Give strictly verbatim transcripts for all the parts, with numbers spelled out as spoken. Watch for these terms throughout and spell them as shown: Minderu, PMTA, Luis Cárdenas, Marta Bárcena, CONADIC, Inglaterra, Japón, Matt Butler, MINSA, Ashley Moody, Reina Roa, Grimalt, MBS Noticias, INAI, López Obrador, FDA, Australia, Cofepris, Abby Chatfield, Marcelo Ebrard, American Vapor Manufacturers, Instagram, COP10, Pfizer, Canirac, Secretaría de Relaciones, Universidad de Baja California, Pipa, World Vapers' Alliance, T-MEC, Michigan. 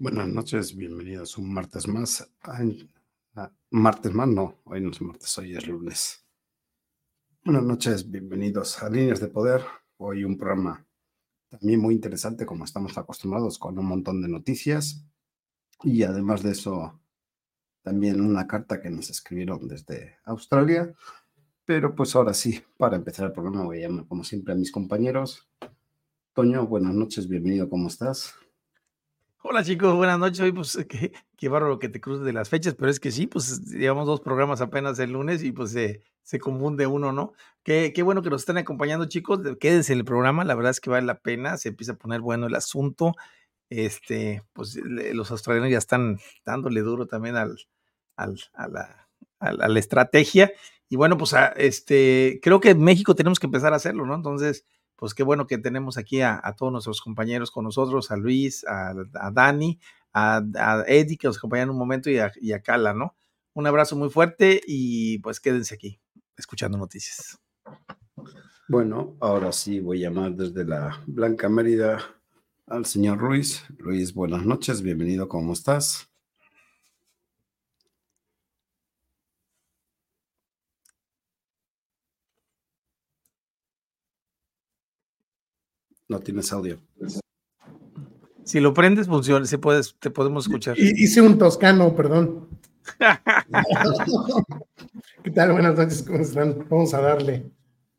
Buenas noches, bienvenidos un martes más. Ay, martes más, no, hoy no es martes, hoy es lunes. Buenas noches, bienvenidos a Líneas de Poder. Hoy un programa también muy interesante, como estamos acostumbrados, con un montón de noticias. Y además de eso, también una carta que nos escribieron desde Australia. Pero pues ahora sí, para empezar el programa voy a llamar como siempre a mis compañeros. Toño, buenas noches, bienvenido, ¿cómo estás? Hola chicos, buenas noches. Hoy pues qué, qué bárbaro que te cruces de las fechas, pero es que sí, pues llevamos dos programas apenas el lunes y pues eh, se confunde uno, ¿no? Qué, qué bueno que nos están acompañando chicos, quédense en el programa, la verdad es que vale la pena, se empieza a poner bueno el asunto, este, pues los australianos ya están dándole duro también al, al, a, la, a, la, a la estrategia y bueno, pues a, este, creo que en México tenemos que empezar a hacerlo, ¿no? Entonces, pues qué bueno que tenemos aquí a, a todos nuestros compañeros con nosotros, a Luis, a, a Dani, a, a Eddie, que nos acompañan un momento, y a, y a Cala, ¿no? Un abrazo muy fuerte y pues quédense aquí, escuchando noticias. Bueno, ahora sí voy a llamar desde la Blanca Mérida al señor Ruiz. Luis, buenas noches, bienvenido, ¿cómo estás? No tienes audio. Si lo prendes, funciona, se puedes, te podemos escuchar. Hice un toscano, perdón. ¿Qué tal? Buenas noches, ¿cómo están? Vamos a darle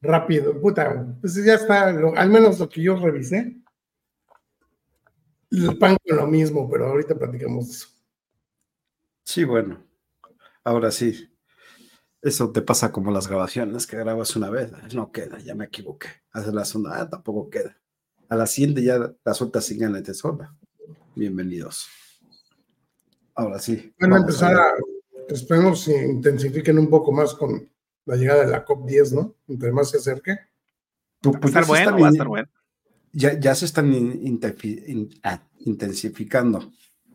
rápido. Puta, pues ya está, lo, al menos lo que yo revisé. El pan con lo mismo, pero ahorita platicamos eso. Sí, bueno. Ahora sí. Eso te pasa como las grabaciones, que grabas una vez, no queda, ya me equivoqué. Haces la segunda, ah, tampoco queda. A la siguiente ya la suelta sin ganas de sola. Bienvenidos. Ahora sí. Bueno, empezar a, esperemos que intensifiquen un poco más con la llegada de la C O P diez, ¿no? Entre más se acerque. Tú, pues, va a estar bueno, están, va a estar bueno. Ya, ya se están in, in, in, ah, intensificando.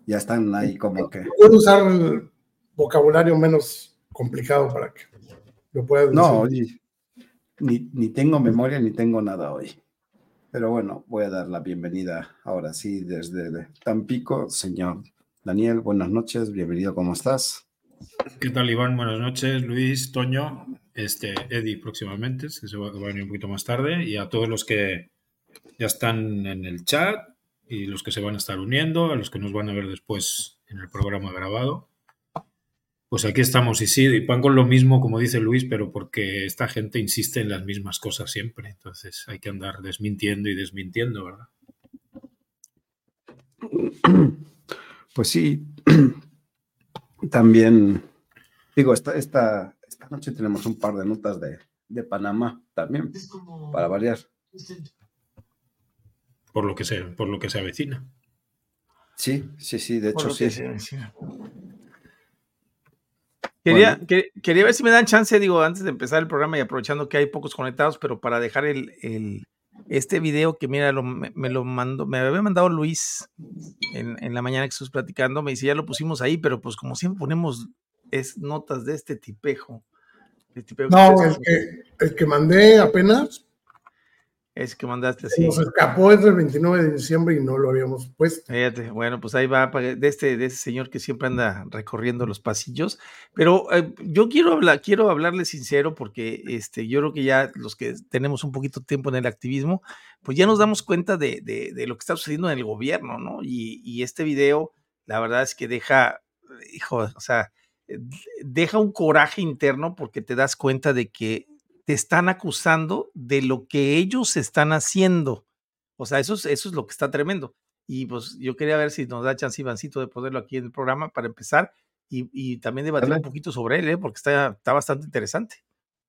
Ya están ahí como que... Puedo usar el vocabulario menos complicado para que lo puedas decir. No, oye, ni, ni tengo memoria ni tengo nada hoy. Pero bueno, voy a dar la bienvenida ahora sí desde Tampico, señor Daniel, buenas noches, bienvenido, ¿cómo estás? ¿Qué tal, Iván? Buenas noches, Luis, Toño, este, Eddie próximamente, que se va a venir un poquito más tarde, y a todos los que ya están en el chat y los que se van a estar uniendo, a los que nos van a ver después en el programa grabado. Pues aquí estamos, y sí, y pan con lo mismo, como dice Luis, pero porque esta gente insiste en las mismas cosas siempre. Entonces hay que andar desmintiendo y desmintiendo, ¿verdad? Pues sí. También, digo, esta, esta, esta noche tenemos un par de notas de, de Panamá también, como... para variar. Por lo que se, por lo que se avecina. Sí, sí, sí, de hecho sí. Quería, bueno. que, quería ver si me dan chance, digo, antes de empezar el programa y aprovechando que hay pocos conectados, pero para dejar el, el este video que mira, lo, me, me lo mandó, me había mandado Luis en, en la mañana que estuvimos platicando, me dice, ya lo pusimos ahí, pero pues como siempre ponemos es notas de este tipejo. De tipejo no, que el, que, el que mandé apenas. Es que mandaste, sí. Nos escapó entre el veintinueve de diciembre y no lo habíamos puesto. Fíjate, bueno, pues ahí va de este, de ese señor que siempre anda recorriendo los pasillos. Pero eh, yo quiero hablar, quiero hablarle sincero porque este, yo creo que ya los que tenemos un poquito de tiempo en el activismo, pues ya nos damos cuenta de, de, de lo que está sucediendo en el gobierno, ¿no? Y, y este video, la verdad es que deja, hijo, o sea, deja un coraje interno porque te das cuenta de que te están acusando de lo que ellos están haciendo. O sea, eso es, eso es lo que está tremendo. Y pues yo quería ver si nos da chance, Ivancito, de ponerlo aquí en el programa para empezar y, y también debatir un poquito sobre él, ¿eh? Porque está, está bastante interesante.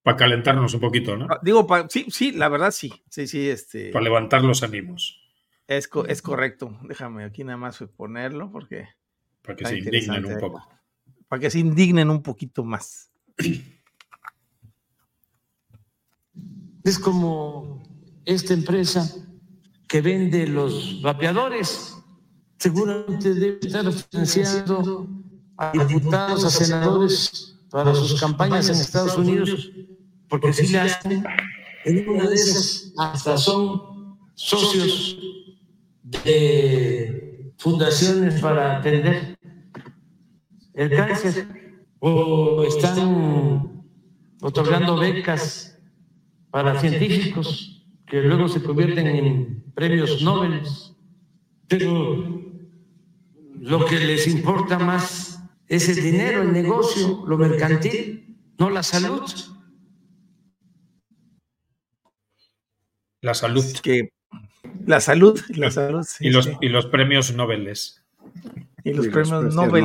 Para calentarnos un poquito, ¿no? Digo, pa, sí, sí, la verdad sí. sí, sí este, para levantar los ánimos. Es, co- es correcto. Déjame aquí nada más ponerlo porque... Para que se indignen un poco. Para que se indignen un poquito más. Es como esta empresa que vende los vapeadores. Seguramente debe estar financiando a diputados, a senadores para sus campañas en Estados Unidos, porque si la hacen, en una de esas hasta son socios de fundaciones para atender el cáncer o están otorgando becas para científicos que luego se convierten en premios Nobel. Pero lo que les importa más es el dinero, el negocio, lo mercantil, no la salud. La salud. Que, la salud. La salud sí, y, los, sí. y los premios Nobel. Y los y premios los Nobel.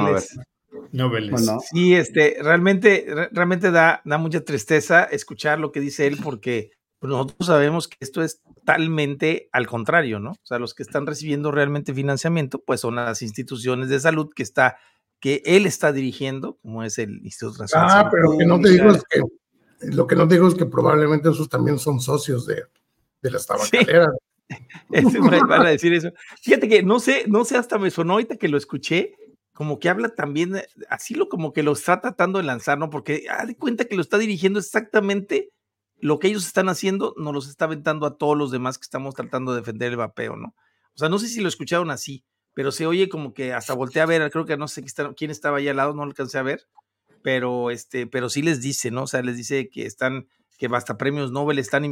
Nobel. Bueno. Sí, este, realmente, realmente da, da mucha tristeza escuchar lo que dice él, porque nosotros sabemos que esto es totalmente al contrario, ¿no? O sea, los que están recibiendo realmente financiamiento, pues son las instituciones de salud que está, que él está dirigiendo, como es el Instituto Nacional de Salud. Ah, pero que no te digo es que, lo que no te digo es que probablemente esos también son socios de de las tabacaleras. Sí, van a decir eso. Fíjate que no sé, no sé, hasta me sonó ahorita que lo escuché, como que habla también, así lo como que lo está tratando de lanzar, ¿no? Porque haz de cuenta que lo está dirigiendo exactamente lo que ellos están haciendo, nos los está aventando a todos los demás que estamos tratando de defender el vapeo, ¿no? O sea, no sé si lo escucharon así, pero se oye como que hasta volteé a ver, creo que no sé quién estaba ahí al lado, no lo alcancé a ver, pero, este, pero sí les dice, ¿no? O sea, les dice que están... que hasta premios Nobel están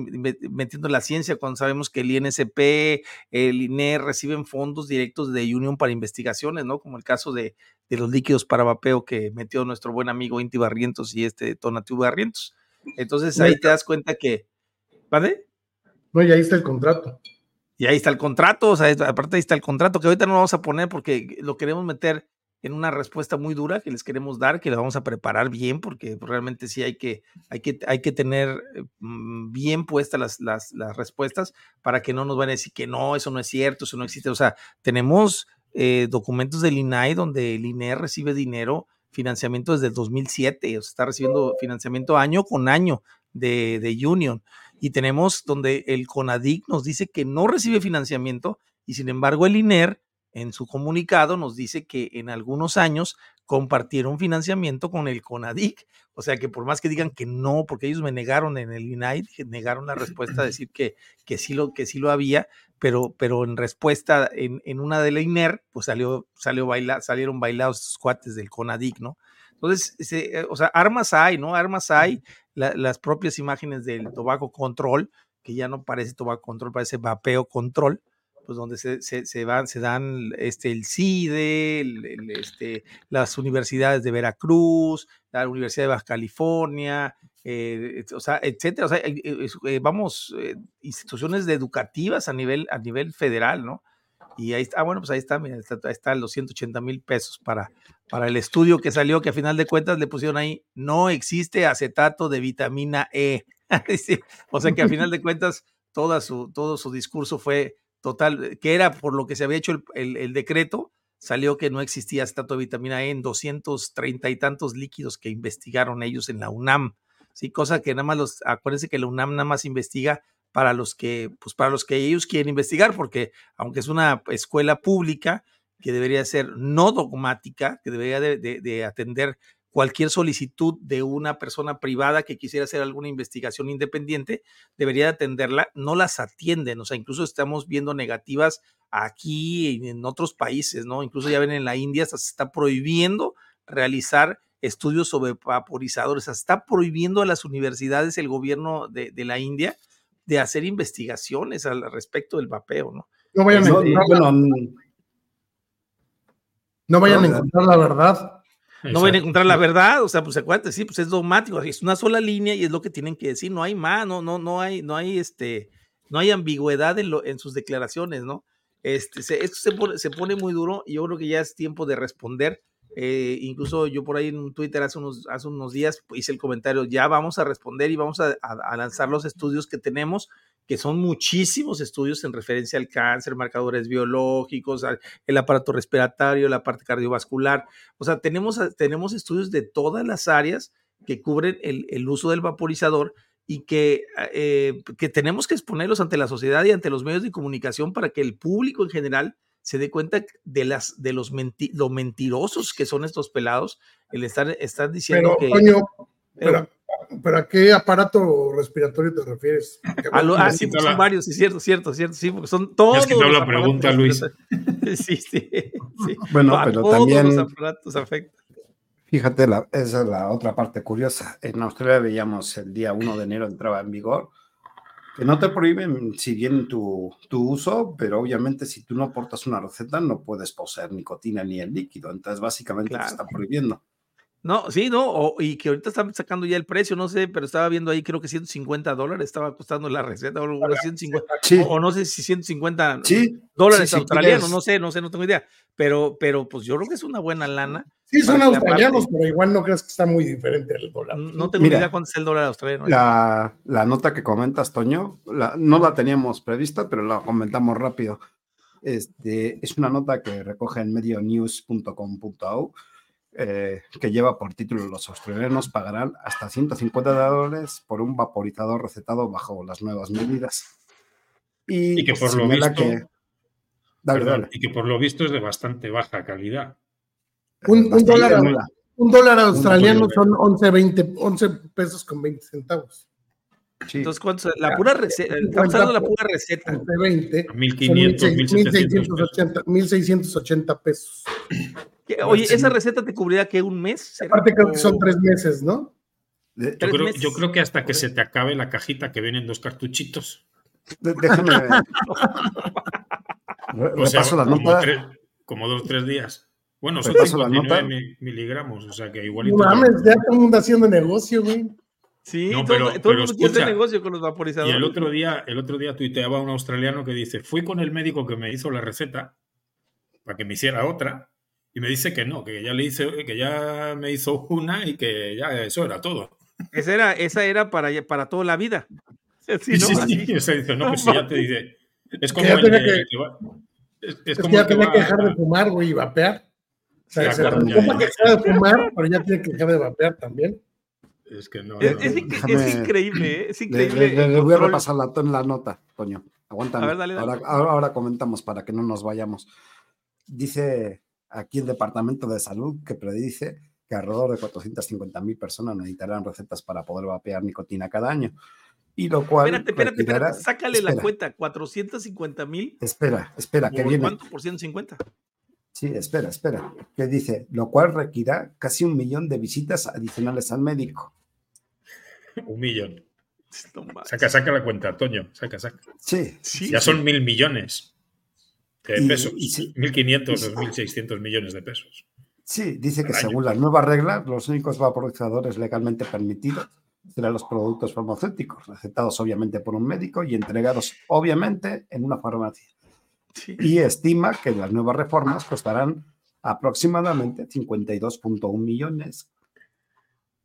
metiendo la ciencia cuando sabemos que el I N S P, el I N E R reciben fondos directos de Union para Investigaciones, ¿no? Como el caso de, de los líquidos para vapeo que metió nuestro buen amigo Inti Barrientos y este Tonatiuh Barrientos. Entonces ahí te das cuenta que, ¿vale? No, y ahí está el contrato. Y ahí está el contrato, o sea, aparte ahí está el contrato, que ahorita no lo vamos a poner porque lo queremos meter en una respuesta muy dura que les queremos dar, que la vamos a preparar bien, porque realmente sí hay que, hay que, hay que tener bien puestas las, las, las respuestas para que no nos van a decir que no, eso no es cierto, eso no existe. O sea, tenemos eh, documentos del I N A I donde el I N E R recibe dinero, financiamiento desde el dos mil siete, o sea, está recibiendo financiamiento año con año de, de Union. Y tenemos donde el CONADIC nos dice que no recibe financiamiento y sin embargo el I N E R en su comunicado nos dice que en algunos años compartieron financiamiento con el CONADIC, o sea que por más que digan que no, porque ellos me negaron en el I N A I, negaron la respuesta a decir que, que, sí, lo, que sí lo había, pero, pero en respuesta en, en una de la I N E R, pues salió, salió baila, salieron bailados estos cuates del CONADIC, ¿no? Entonces, se, o sea, armas hay, ¿no? Armas hay, la, las propias imágenes del Tobacco Control, que ya no parece Tobacco Control, parece Vapeo Control, pues donde se, se, se, van, se dan este, el C I D E, el, el, este, las universidades de Veracruz, la Universidad de Baja California, eh, o sea, etcétera. O sea, eh, eh, vamos, eh, instituciones educativas a nivel, a nivel federal, ¿no? Y ahí está, ah, bueno, pues ahí está, mira, está, ahí están los ciento ochenta mil pesos para, para el estudio que salió, que a final de cuentas le pusieron ahí, no existe acetato de vitamina E. O sea que a final de cuentas toda su, todo su discurso fue total, que era por lo que se había hecho el, el, el decreto, salió que no existía acetato de vitamina E en doscientos treinta y tantos líquidos que investigaron ellos en la UNAM, sí, cosa que nada más los, acuérdense que la UNAM nada más investiga para los que, pues para los que ellos quieren investigar, porque aunque es una escuela pública que debería ser no dogmática, que debería de, de, de atender cualquier solicitud de una persona privada que quisiera hacer alguna investigación independiente, debería atenderla, no las atienden, o sea, incluso estamos viendo negativas aquí y en otros países, ¿no? Incluso ya ven en la India, hasta se está prohibiendo realizar estudios sobre vaporizadores, hasta está prohibiendo a las universidades, el gobierno de, de la India, de hacer investigaciones al respecto del vapeo, ¿no? No vayan a encontrar, no vayan a encontrar la verdad. No van a encontrar la verdad, o sea, pues acuérdate, sí, pues es dogmático, es una sola línea y es lo que tienen que decir, no hay más, no, no, no hay, no hay este, no hay ambigüedad en, lo, en sus declaraciones, ¿no? Este, se, esto se pone, se pone muy duro y yo creo que ya es tiempo de responder. Eh, incluso yo por ahí en Twitter hace unos, hace unos días hice el comentario, ya vamos a responder y vamos a, a, a lanzar los estudios que tenemos, que son muchísimos estudios en referencia al cáncer, marcadores biológicos, el aparato respiratorio, la parte cardiovascular. O sea, tenemos, tenemos estudios de todas las áreas que cubren el, el uso del vaporizador y que, eh, que tenemos que exponerlos ante la sociedad y ante los medios de comunicación para que el público en general se dé cuenta de, las, de los menti- lo mentirosos que son estos pelados, el estar, estar diciendo pero, que... Coño, pero, eh, ¿pero a qué aparato respiratorio te refieres? A lo, ah, sí, pues son la... varios, sí, cierto, cierto, cierto, sí, porque son todos... Es que te hago la pregunta, Luis. Sí, sí. Sí. Bueno, a pero todos también los aparatos afectan. Fíjate, la, esa es la otra parte curiosa. En Australia veíamos el día uno de enero entraba en vigor, que no te prohíben si bien tu, tu uso, pero obviamente si tú no aportas una receta no puedes poseer nicotina ni el líquido, entonces básicamente claro. Te están prohibiendo. No, sí, no, o, y que ahorita están sacando ya el precio, no sé, pero estaba viendo ahí, creo que ciento cincuenta dólares estaba costando la receta, o, claro, ciento cincuenta, sí. o, o no sé si ciento cincuenta sí, dólares sí, australianos, sí, no sé, no sé, no tengo idea, pero, pero pues yo creo que es una buena lana. Sí, son australianos, parte, pero igual no crees que está muy diferente el dólar. No tengo Mira, idea cuánto es el dólar australiano. La, la nota que comentas, Toño, la, no la teníamos prevista, pero la comentamos rápido. Este, es una nota que recoge en medio news punto com punto a u. Eh, que lleva por título: los australianos pagarán hasta ciento cincuenta dólares por un vaporizador recetado bajo las nuevas medidas. Y, y que por lo visto que... Dale, perdón, dale. Y que por lo visto es de bastante baja calidad. Un, un, dólar, un dólar australiano un son once pesos con veinte centavos. Sí. Entonces, ¿cuánto? La pura receta, usando la pura receta. mil quinientos, mil seiscientos ochenta pesos. Oye, ¿esa receta te cubrirá que un mes? Aparte creo que son tres meses, ¿no? Yo, ¿tres creo, meses? Yo creo que hasta que se te acabe la cajita que vienen dos cartuchitos. De, déjame ver. O sea, repaso la nota. Tres, como dos o tres días. Bueno, son cincuenta y nueve miligramos, o sea que igualito. No mames, ya todo el mundo haciendo negocio, güey. Sí, no, todo, pero, todo el mundo tiene negocio con los vaporizadores. Y el otro día, el otro día tuiteaba un australiano que dice: fui con el médico que me hizo la receta para que me hiciera otra. Y me dice que no, que ya le hice, que ya me hizo una y que ya eso era todo. Esa era, esa era para, para toda la vida. Sí, ¿no? Sí, sí, sí. O sea, dice, no, no, pues si ya te dice. Es como que ya tenía que, que, es, es es que, ya que, tenía que dejar a, de fumar, güey, y vapear. O sea, se claro, ya, ya. que dejar de fumar, pero ya tiene que dejar de vapear también. Es que no. Es, no, es, no, es, déjame, es increíble, ¿eh? Es increíble. Le, le, le voy a repasar la, la nota, Toño. Aguántame. A ver, dale, dale. Ahora, ahora, ahora comentamos para que no nos vayamos. Dice aquí el Departamento de Salud que predice que alrededor de cuatrocientas cincuenta mil personas necesitarán recetas para poder vapear nicotina cada año. Y lo cual... Espérate, espérate, retirará... espérate sácale espera. la cuenta. cuatrocientas cincuenta mil. Espera, espera, que viene. ¿Cuánto por ciento cincuenta? Sí, espera, espera. Que dice, lo cual requerirá casi un millón de visitas adicionales al médico. Un millón. Saca, saca la cuenta, Toño. Saca, saca. Sí. sí ya sí. Son mil millones. De pesos, sí, mil quinientos o mil seiscientos millones de pesos. Sí, dice que según las nuevas reglas, los únicos vaporizadores legalmente permitidos serán los productos farmacéuticos, recetados obviamente por un médico y entregados obviamente en una farmacia. Sí. Y estima que las nuevas reformas costarán aproximadamente cincuenta y dos punto uno millones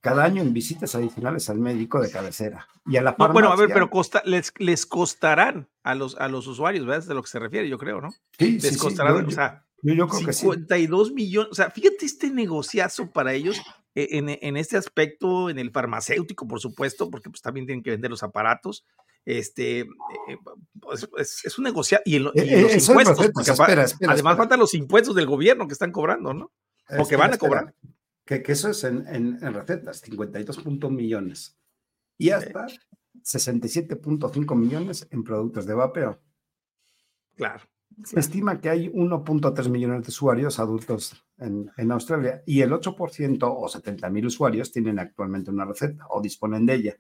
cada año en visitas adicionales al médico de cabecera y a la farmacia. No, bueno, a ver, pero costa, les, les costarán a los, a los usuarios, ¿verdad? Es de lo que se refiere, yo creo, ¿no? Sí, les sí, costarán, sí. Yo, o sea, yo, yo creo cincuenta y dos que sí. millones, o sea, fíjate este negociazo para ellos en, en este aspecto, en el farmacéutico, por supuesto, porque pues también tienen que vender los aparatos. Este es, es, es un negocio y, el, y eh, los eh, impuestos. Perfecto, espera, espera, además espera. Faltan los impuestos del gobierno que están cobrando, ¿no? O espera, que van a cobrar. Espera. Que, que eso es en, en, en recetas, cincuenta y dos punto uno millones. Y hasta sesenta y siete punto cinco millones en productos de vapeo. Claro. Se estima que hay uno punto tres millones de usuarios adultos en, en Australia y el ocho por ciento o setenta mil usuarios tienen actualmente una receta o disponen de ella.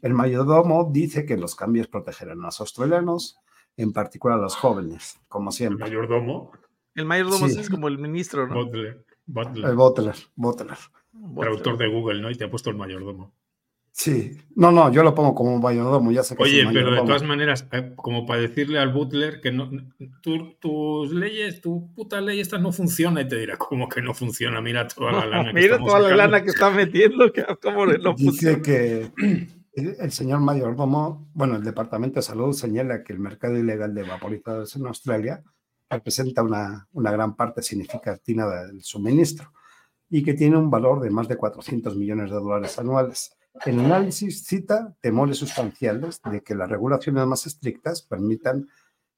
El mayordomo dice que los cambios protegerán a los australianos, en particular a los jóvenes, como siempre. ¿El mayordomo? El mayordomo sí. Es como el ministro, ¿no? Butler. Butler. El Butler, Butler. Traductor de Google, ¿no? Y te ha puesto el mayordomo. Sí. No, no, yo lo pongo como mayordomo, ya sé que Oye, pero de todas maneras, como para decirle al Butler que no, tu, tus leyes, tu puta ley esta no funciona, y te dirá, ¿cómo que no funciona? Mira toda la lana que Mira toda sacando. la lana que está metiendo, que, ¿cómo no funciona? Dice que el, el señor mayordomo, bueno, el Departamento de Salud señala que el mercado ilegal de vaporizadores en Australia representa una, una gran parte significativa del suministro y que tiene un valor de más de cuatrocientos millones de dólares anuales. El análisis cita temores sustanciales de que las regulaciones más estrictas permitan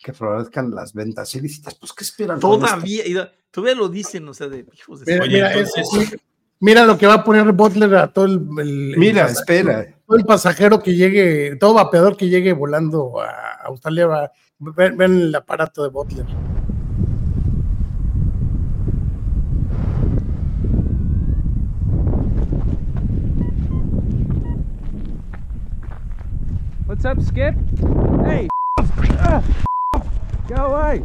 que florezcan las ventas ilícitas. Pues, ¿qué esperan? Todavía, y, todavía lo dicen, o sea, de hijos de... Mira, mira, entonces, es, mira lo que va a poner Butler a todo el... el mira, el, espera. Todo el pasajero que llegue, todo vapeador que llegue volando a Australia, ven el aparato de Butler. What's up, Skip? Hey! Go away!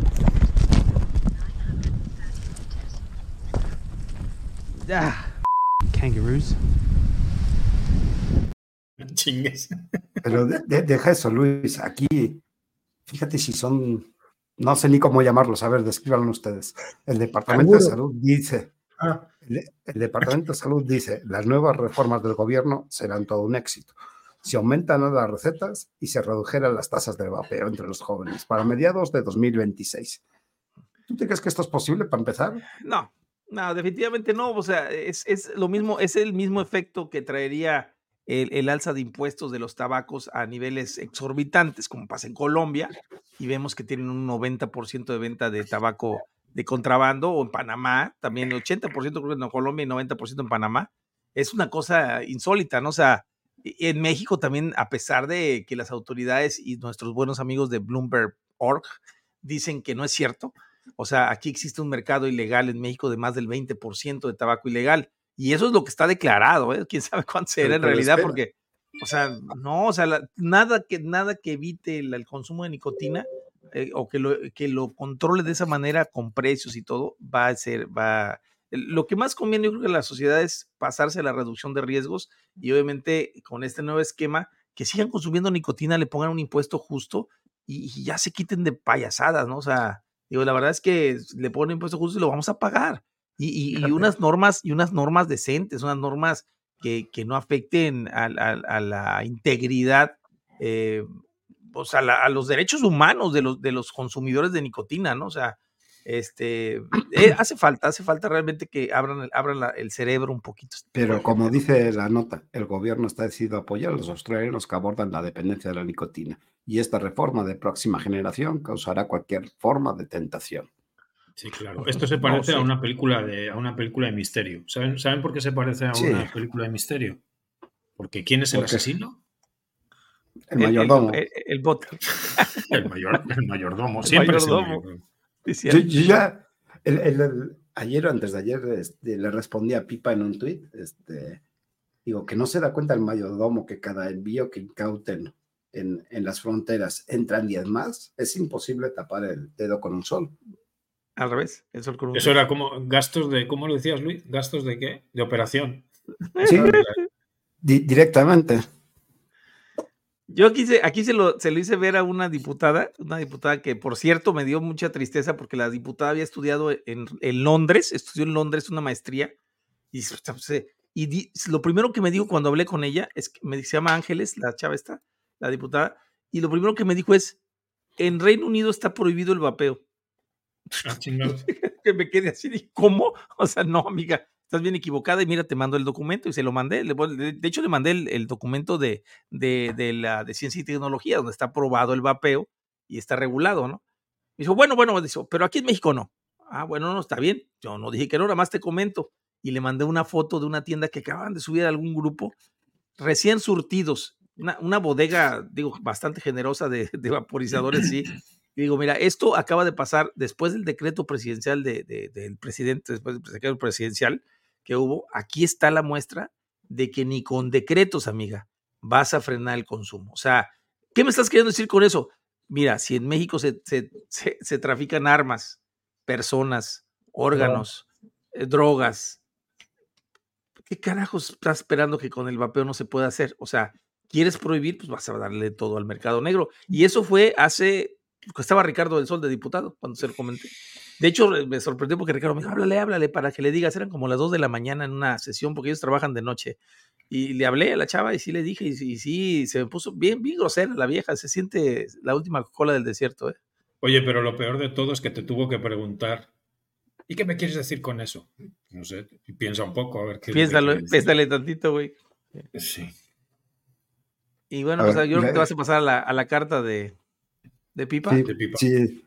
Ah, kangaroos. Chingues. Pero de, de, deja eso, Luis. Aquí, fíjate si son, no sé ni cómo llamarlos. A ver, descríbanlo ustedes. El Departamento ¿Seguro? de Salud dice, ah. el, el Departamento de Salud dice, las nuevas reformas del gobierno serán todo un éxito. Se aumentan las recetas y se redujeran las tasas de vapeo entre los jóvenes para mediados de dos mil veintiséis. ¿Tú te crees que esto es posible para empezar? No, no, definitivamente no. O sea, es, es lo mismo, es el mismo efecto que traería El, el alza de impuestos de los tabacos a niveles exorbitantes, como pasa en Colombia, y vemos que tienen un noventa por ciento de venta de tabaco de contrabando, o en Panamá, también el ochenta por ciento creo que en Colombia y noventa por ciento en Panamá. Es una cosa insólita, ¿no? O sea, en México también, a pesar de que las autoridades y nuestros buenos amigos de Bloomberg punto org dicen que no es cierto, o sea, aquí existe un mercado ilegal en México de más del veinte por ciento de tabaco ilegal. Y eso es lo que está declarado, ¿eh? Quién sabe cuánto será en realidad, espera. Porque, o sea, no, o sea, la, nada, que, nada que evite el, el consumo de nicotina eh, o que lo, que lo controle de esa manera con precios y todo, va a ser, va, lo que más conviene yo creo que a la sociedad es pasarse a la reducción de riesgos y obviamente con este nuevo esquema, que sigan consumiendo nicotina, le pongan un impuesto justo y, y ya se quiten de payasadas, ¿no? O sea, digo, la verdad es que le ponen impuesto justo y lo vamos a pagar. Y, y, y unas normas y unas normas decentes, unas normas que, que no afecten a, a, a la integridad, eh, pues a, la, a los derechos humanos de los, de los consumidores de nicotina, ¿no? O sea, este, eh, hace falta, hace falta realmente que abran, abran la, el cerebro un poquito. Pero como dice la nota, el gobierno está decidido a apoyar a los australianos que abordan la dependencia de la nicotina y esta reforma de próxima generación causará cualquier forma de tentación. Sí, claro. Esto se parece no, sí. a una película de a una película de misterio. ¿Saben, ¿saben por qué se parece a sí. una película de misterio? Porque ¿quién es el asesino? El, el mayordomo. El, el, el bot. el, mayor, el mayordomo. El Siempre mayordomo. Es el mayordomo. Yo, yo ya, el, el, el, ayer o antes de ayer este, le respondí a Pipa en un tuit. Este, digo, que no se da cuenta el mayordomo que cada envío que incauten en, en las fronteras entran diez más. Es imposible tapar el dedo con un sol. Al revés, el sol cruz. Eso era como gastos de, ¿cómo lo decías, Luis? ¿Gastos de qué? De operación. Sí, di- directamente. Yo aquí, se, aquí se, lo, se lo hice ver a una diputada, una diputada que, por cierto, me dio mucha tristeza porque la diputada había estudiado en, en Londres, estudió en Londres una maestría y, y di, lo primero que me dijo cuando hablé con ella, es que me, se llama Ángeles, la chava esta, la diputada, y lo primero que me dijo es, en Reino Unido está prohibido el vapeo. Ah, que me quede así, ¿cómo? O sea, no, amiga, estás bien equivocada y mira, te mando el documento y se lo mandé. De hecho, le mandé el, el documento de, de, de, la, de ciencia y tecnología donde está aprobado el vapeo y está regulado, ¿no? Me dijo, bueno, bueno, dijo, pero aquí en México no. Ah, bueno, no, está bien. Yo no dije que no, nada más te comento. Y le mandé una foto de una tienda que acaban de subir a algún grupo recién surtidos, una, una bodega, digo, bastante generosa de, de vaporizadores, sí. Y digo, mira, esto acaba de pasar después del decreto presidencial de, de, del presidente, después del decreto presidencial que hubo. Aquí está la muestra de que ni con decretos, amiga, vas a frenar el consumo. O sea, ¿qué me estás queriendo decir con eso? Mira, si en México se, se, se, se trafican armas, personas, órganos, no. eh, drogas, ¿qué carajos estás esperando que con el vapeo no se pueda hacer? O sea, ¿quieres prohibir? Pues vas a darle todo al mercado negro. Y eso fue hace... Estaba Ricardo del Sol de diputado cuando se lo comenté. De hecho, me sorprendió porque Ricardo me dijo, háblale, háblale para que le digas. Eran como las dos de la mañana en una sesión porque ellos trabajan de noche. Y le hablé a la chava y sí le dije, y, y sí, se me puso bien, bien grosera la vieja. Se siente la última cola del desierto, ¿eh? Oye, pero lo peor de todo es que te tuvo que preguntar, ¿y qué me quieres decir con eso? No sé, piensa un poco, a ver qué... Piénsalo, piénsale tantito, güey. Sí. Y bueno, pues, ver, yo creo que te vas a pasar a la, a la carta de... ¿De Pipa? Sí, de Pipa. Sí.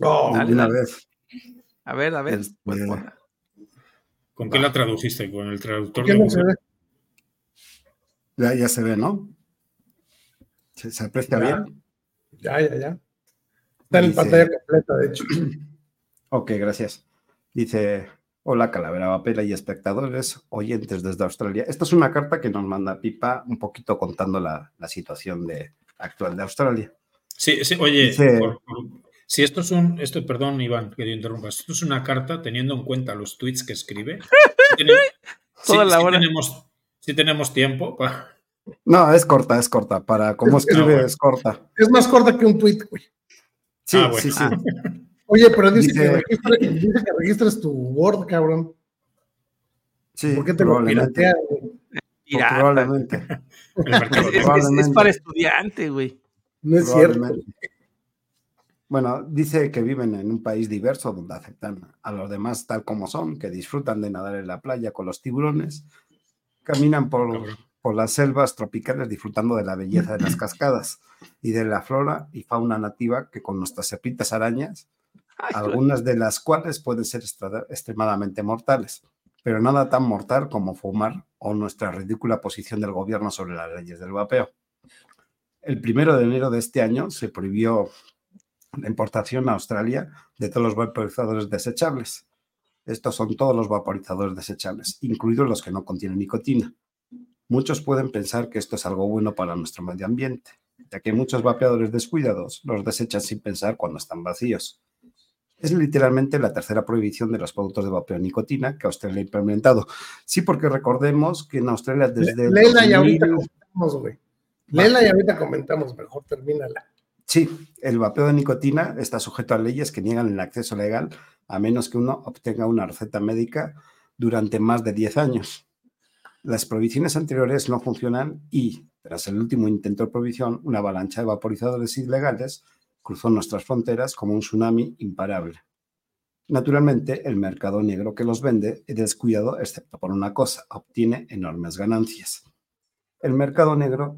Oh, dale, una dale. vez. A ver, a ver. Pues, bueno. ¿Con qué la tradujiste? ¿Con el traductor? ¿Qué de no se ve? Ya, ya se ve, ¿no? ¿Se, se aprecia ya. bien? Ya, ya, ya. Está en pantalla completa, de hecho. Ok, gracias. Dice, hola Kalavera Vapera y espectadores, oyentes desde Australia. Esta es una carta que nos manda Pipa un poquito contando la, la situación de actual de Australia. Sí, sí, oye, dice, por, por, si esto es un, esto, perdón, Iván, que te interrumpas, esto es una carta teniendo en cuenta los tweets que escribe. Tenemos, toda sí, la sí hora. Tenemos, sí tenemos tiempo para... No, es corta, es corta. Para cómo escribe, no, bueno. es corta. Es más corta que un tweet, güey. Sí, ah, bueno. sí, sí. Oye, pero dice, dice, que registres, dice que registres tu Word, cabrón. Sí, ¿por qué te lo pirateas? Probablemente. probablemente. Es, es, es para estudiante, güey. No es cierto. Bueno, dice que viven en un país diverso donde aceptan a los demás tal como son, que disfrutan de nadar en la playa con los tiburones, caminan por... Cabrón. por las selvas tropicales disfrutando de la belleza de las cascadas y de la flora y fauna nativa que con nuestras cepitas arañas, Ay, algunas de las cuales pueden ser estra- extremadamente mortales, pero nada tan mortal como fumar o nuestra ridícula posición del gobierno sobre las leyes del vapeo. El primero de enero de este año se prohibió la importación a Australia de todos los vaporizadores desechables. Estos son todos los vaporizadores desechables, incluidos los que no contienen nicotina. Muchos pueden pensar que esto es algo bueno para nuestro medio ambiente, ya que muchos vapeadores descuidados los desechan sin pensar cuando están vacíos. Es literalmente la tercera prohibición de los productos de vapeo nicotina que Australia ha implementado. Sí, porque recordemos que en Australia desde... Léela y ahorita comentamos, güey. Léela y ahorita comentamos, mejor termínala. Sí, el vapeo de nicotina está sujeto a leyes que niegan el acceso legal a menos que uno obtenga una receta médica durante más de diez años. Las prohibiciones anteriores no funcionan y, tras el último intento de prohibición, una avalancha de vaporizadores ilegales cruzó nuestras fronteras como un tsunami imparable. Naturalmente, el mercado negro que los vende es descuidado, excepto por una cosa: obtiene enormes ganancias. El mercado negro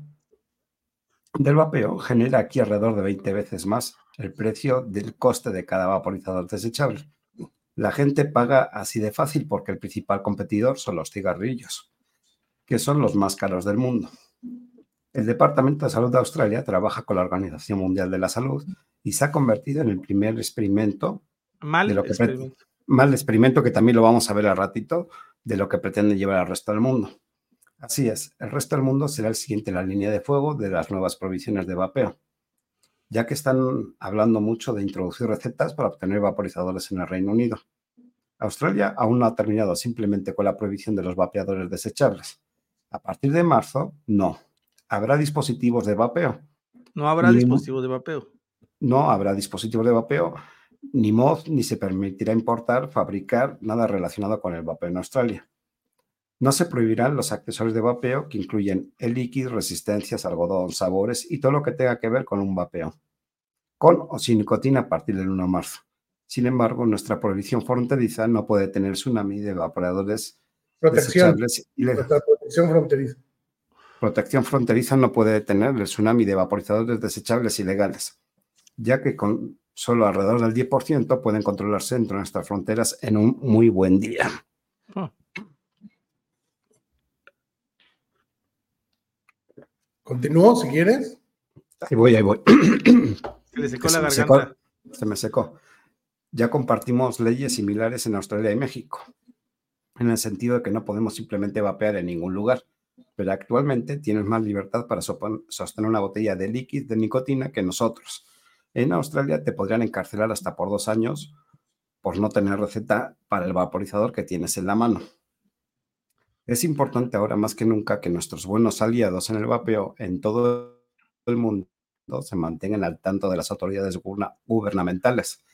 del vapeo genera aquí alrededor de veinte veces más el precio del coste de cada vaporizador desechable. La gente paga así de fácil porque el principal competidor son los cigarrillos, que son los más caros del mundo. El Departamento de Salud de Australia trabaja con la Organización Mundial de la Salud y se ha convertido en el primer experimento... Mal de lo que experimento. Pre- mal experimento, que también lo vamos a ver al ratito, de lo que pretende llevar al resto del mundo. Así es, el resto del mundo será el siguiente en la línea de fuego de las nuevas prohibiciones de vapeo, ya que están hablando mucho de introducir recetas para obtener vaporizadores en el Reino Unido. Australia aún no ha terminado simplemente con la prohibición de los vapeadores desechables. A partir de marzo, no. Habrá dispositivos de vapeo. No habrá ni dispositivos mo- de vapeo. No habrá dispositivos de vapeo, ni mod, ni se permitirá importar, fabricar, nada relacionado con el vapeo en Australia. No se prohibirán los accesorios de vapeo que incluyen el líquido, resistencias, algodón, sabores y todo lo que tenga que ver con un vapeo, con o sin nicotina a partir del primero de marzo. Sin embargo, nuestra prohibición fronteriza no puede tener tsunami de vaporizadores protección, protección fronteriza. Protección fronteriza no puede detener el tsunami de vaporizadores desechables ilegales, ya que con solo alrededor del diez por ciento pueden controlarse dentro de nuestras fronteras en un muy buen día. Oh. ¿Continúo, si quieres? Ahí voy, ahí voy. Se le secó la garganta. Se me secó. Ya compartimos leyes similares en Australia y México, en el sentido de que no podemos simplemente vapear en ningún lugar, pero actualmente tienes más libertad para sopon- sostener una botella de líquido de nicotina que nosotros. En Australia te podrían encarcelar hasta por dos años por no tener receta para el vaporizador que tienes en la mano. Es importante ahora más que nunca que nuestros buenos aliados en el vapeo en todo el mundo se mantengan al tanto de las autoridades gubernamentales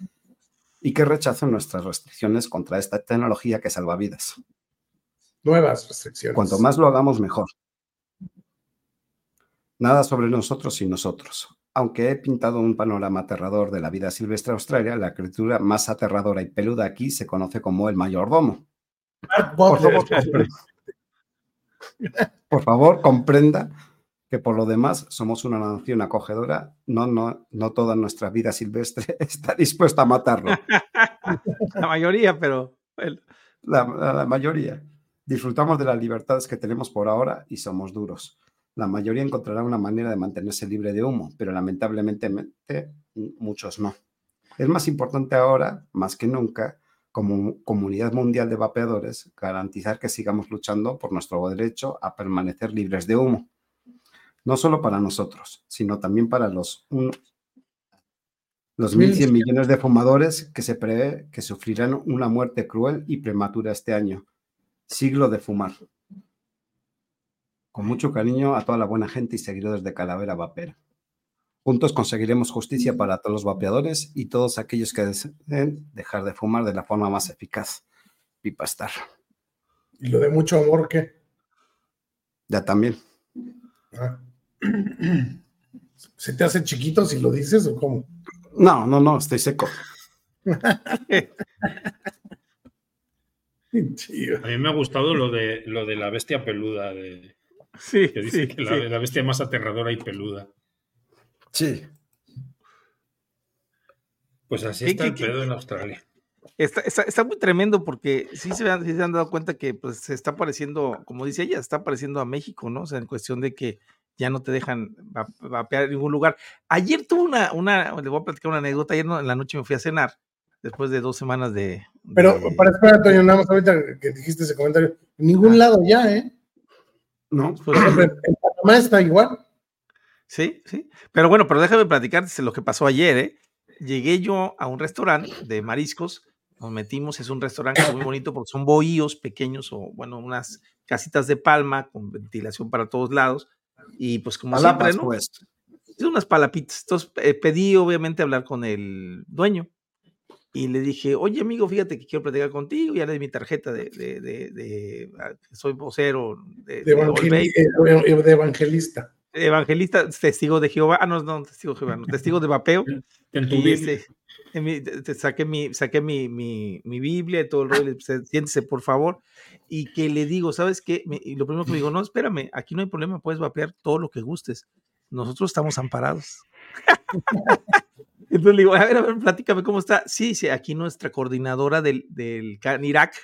y que rechacen nuestras restricciones contra esta tecnología que salva vidas. Nuevas restricciones. Cuanto más lo hagamos, mejor. Nada sobre nosotros y nosotros. Aunque he pintado un panorama aterrador de la vida silvestre australiana, la criatura más aterradora y peluda aquí se conoce como el mayordomo. Por favor, por favor, comprenda que por lo demás somos una nación acogedora. No, no, no toda nuestra vida silvestre está dispuesta a matarlo. La mayoría, pero... Bueno. La, la, la mayoría. Disfrutamos de las libertades que tenemos por ahora y somos duros. La mayoría encontrará una manera de mantenerse libre de humo, pero lamentablemente muchos no. Es más importante ahora, más que nunca, como comunidad mundial de vapeadores, garantizar que sigamos luchando por nuestro derecho a permanecer libres de humo. no solo para nosotros, sino también para los, un, los mil cien millones de fumadores que se prevé que sufrirán una muerte cruel y prematura este año. Siglo de fumar. Con mucho cariño a toda la buena gente y seguidores de Kalavera Vapera. Juntos conseguiremos justicia para todos los vapeadores y todos aquellos que deseen dejar de fumar de la forma más eficaz. Pipa Star. ¿Y lo de mucho amor qué? Ya también. Ah. ¿Se te hace chiquito si lo dices o cómo? No, no, no, estoy seco. A mí me ha gustado lo de, lo de la bestia peluda. De, sí, que dice sí, que la, sí. La bestia más aterradora y peluda. Sí. Pues así está ¿Qué, el qué, pedo qué, en Australia. Está, está, está muy tremendo porque sí se, han, sí se han dado cuenta que pues, se está pareciendo, como dice ella, está pareciendo a México, ¿no? O sea, en cuestión de que ya no te dejan vapear en ningún lugar. Ayer tuve una, una, le voy a platicar una anécdota, ayer en la noche me fui a cenar, después de dos semanas de... Pero, de, para esperar, Antonio, nada más ahorita que dijiste ese comentario, en ningún ah, lado ya, ¿eh? No, pues... En Panamá está igual. Sí, sí. Pero bueno, pero déjame platicarte lo que pasó ayer, ¿eh? Llegué yo a un restaurante de mariscos, nos metimos, es un restaurante muy bonito porque son bohíos pequeños o, bueno, unas casitas de palma con ventilación para todos lados y pues como Palapas, siempre, ¿no? Pues. Son unas palapitas. Entonces eh, pedí obviamente hablar con el dueño y le dije, oye amigo, fíjate que quiero platicar contigo, ya le di mi tarjeta de, de, de, de soy vocero de, de, de, evangel- de, de evangelista. Evangelista, testigo de Jehová, ah, no, no, testigo de Jehová, no, testigo de vapeo. Y ese, en mi, saqué mi, saqué mi, mi, mi Biblia y todo el rollo, siéntese por favor, y que le digo, ¿sabes qué? Me, y lo primero que me digo, no, espérame, aquí no hay problema, puedes vapear todo lo que gustes, nosotros estamos amparados. Entonces le digo, a ver, a ver, platícame cómo está. Sí, sí, aquí nuestra coordinadora del, del CANIRAC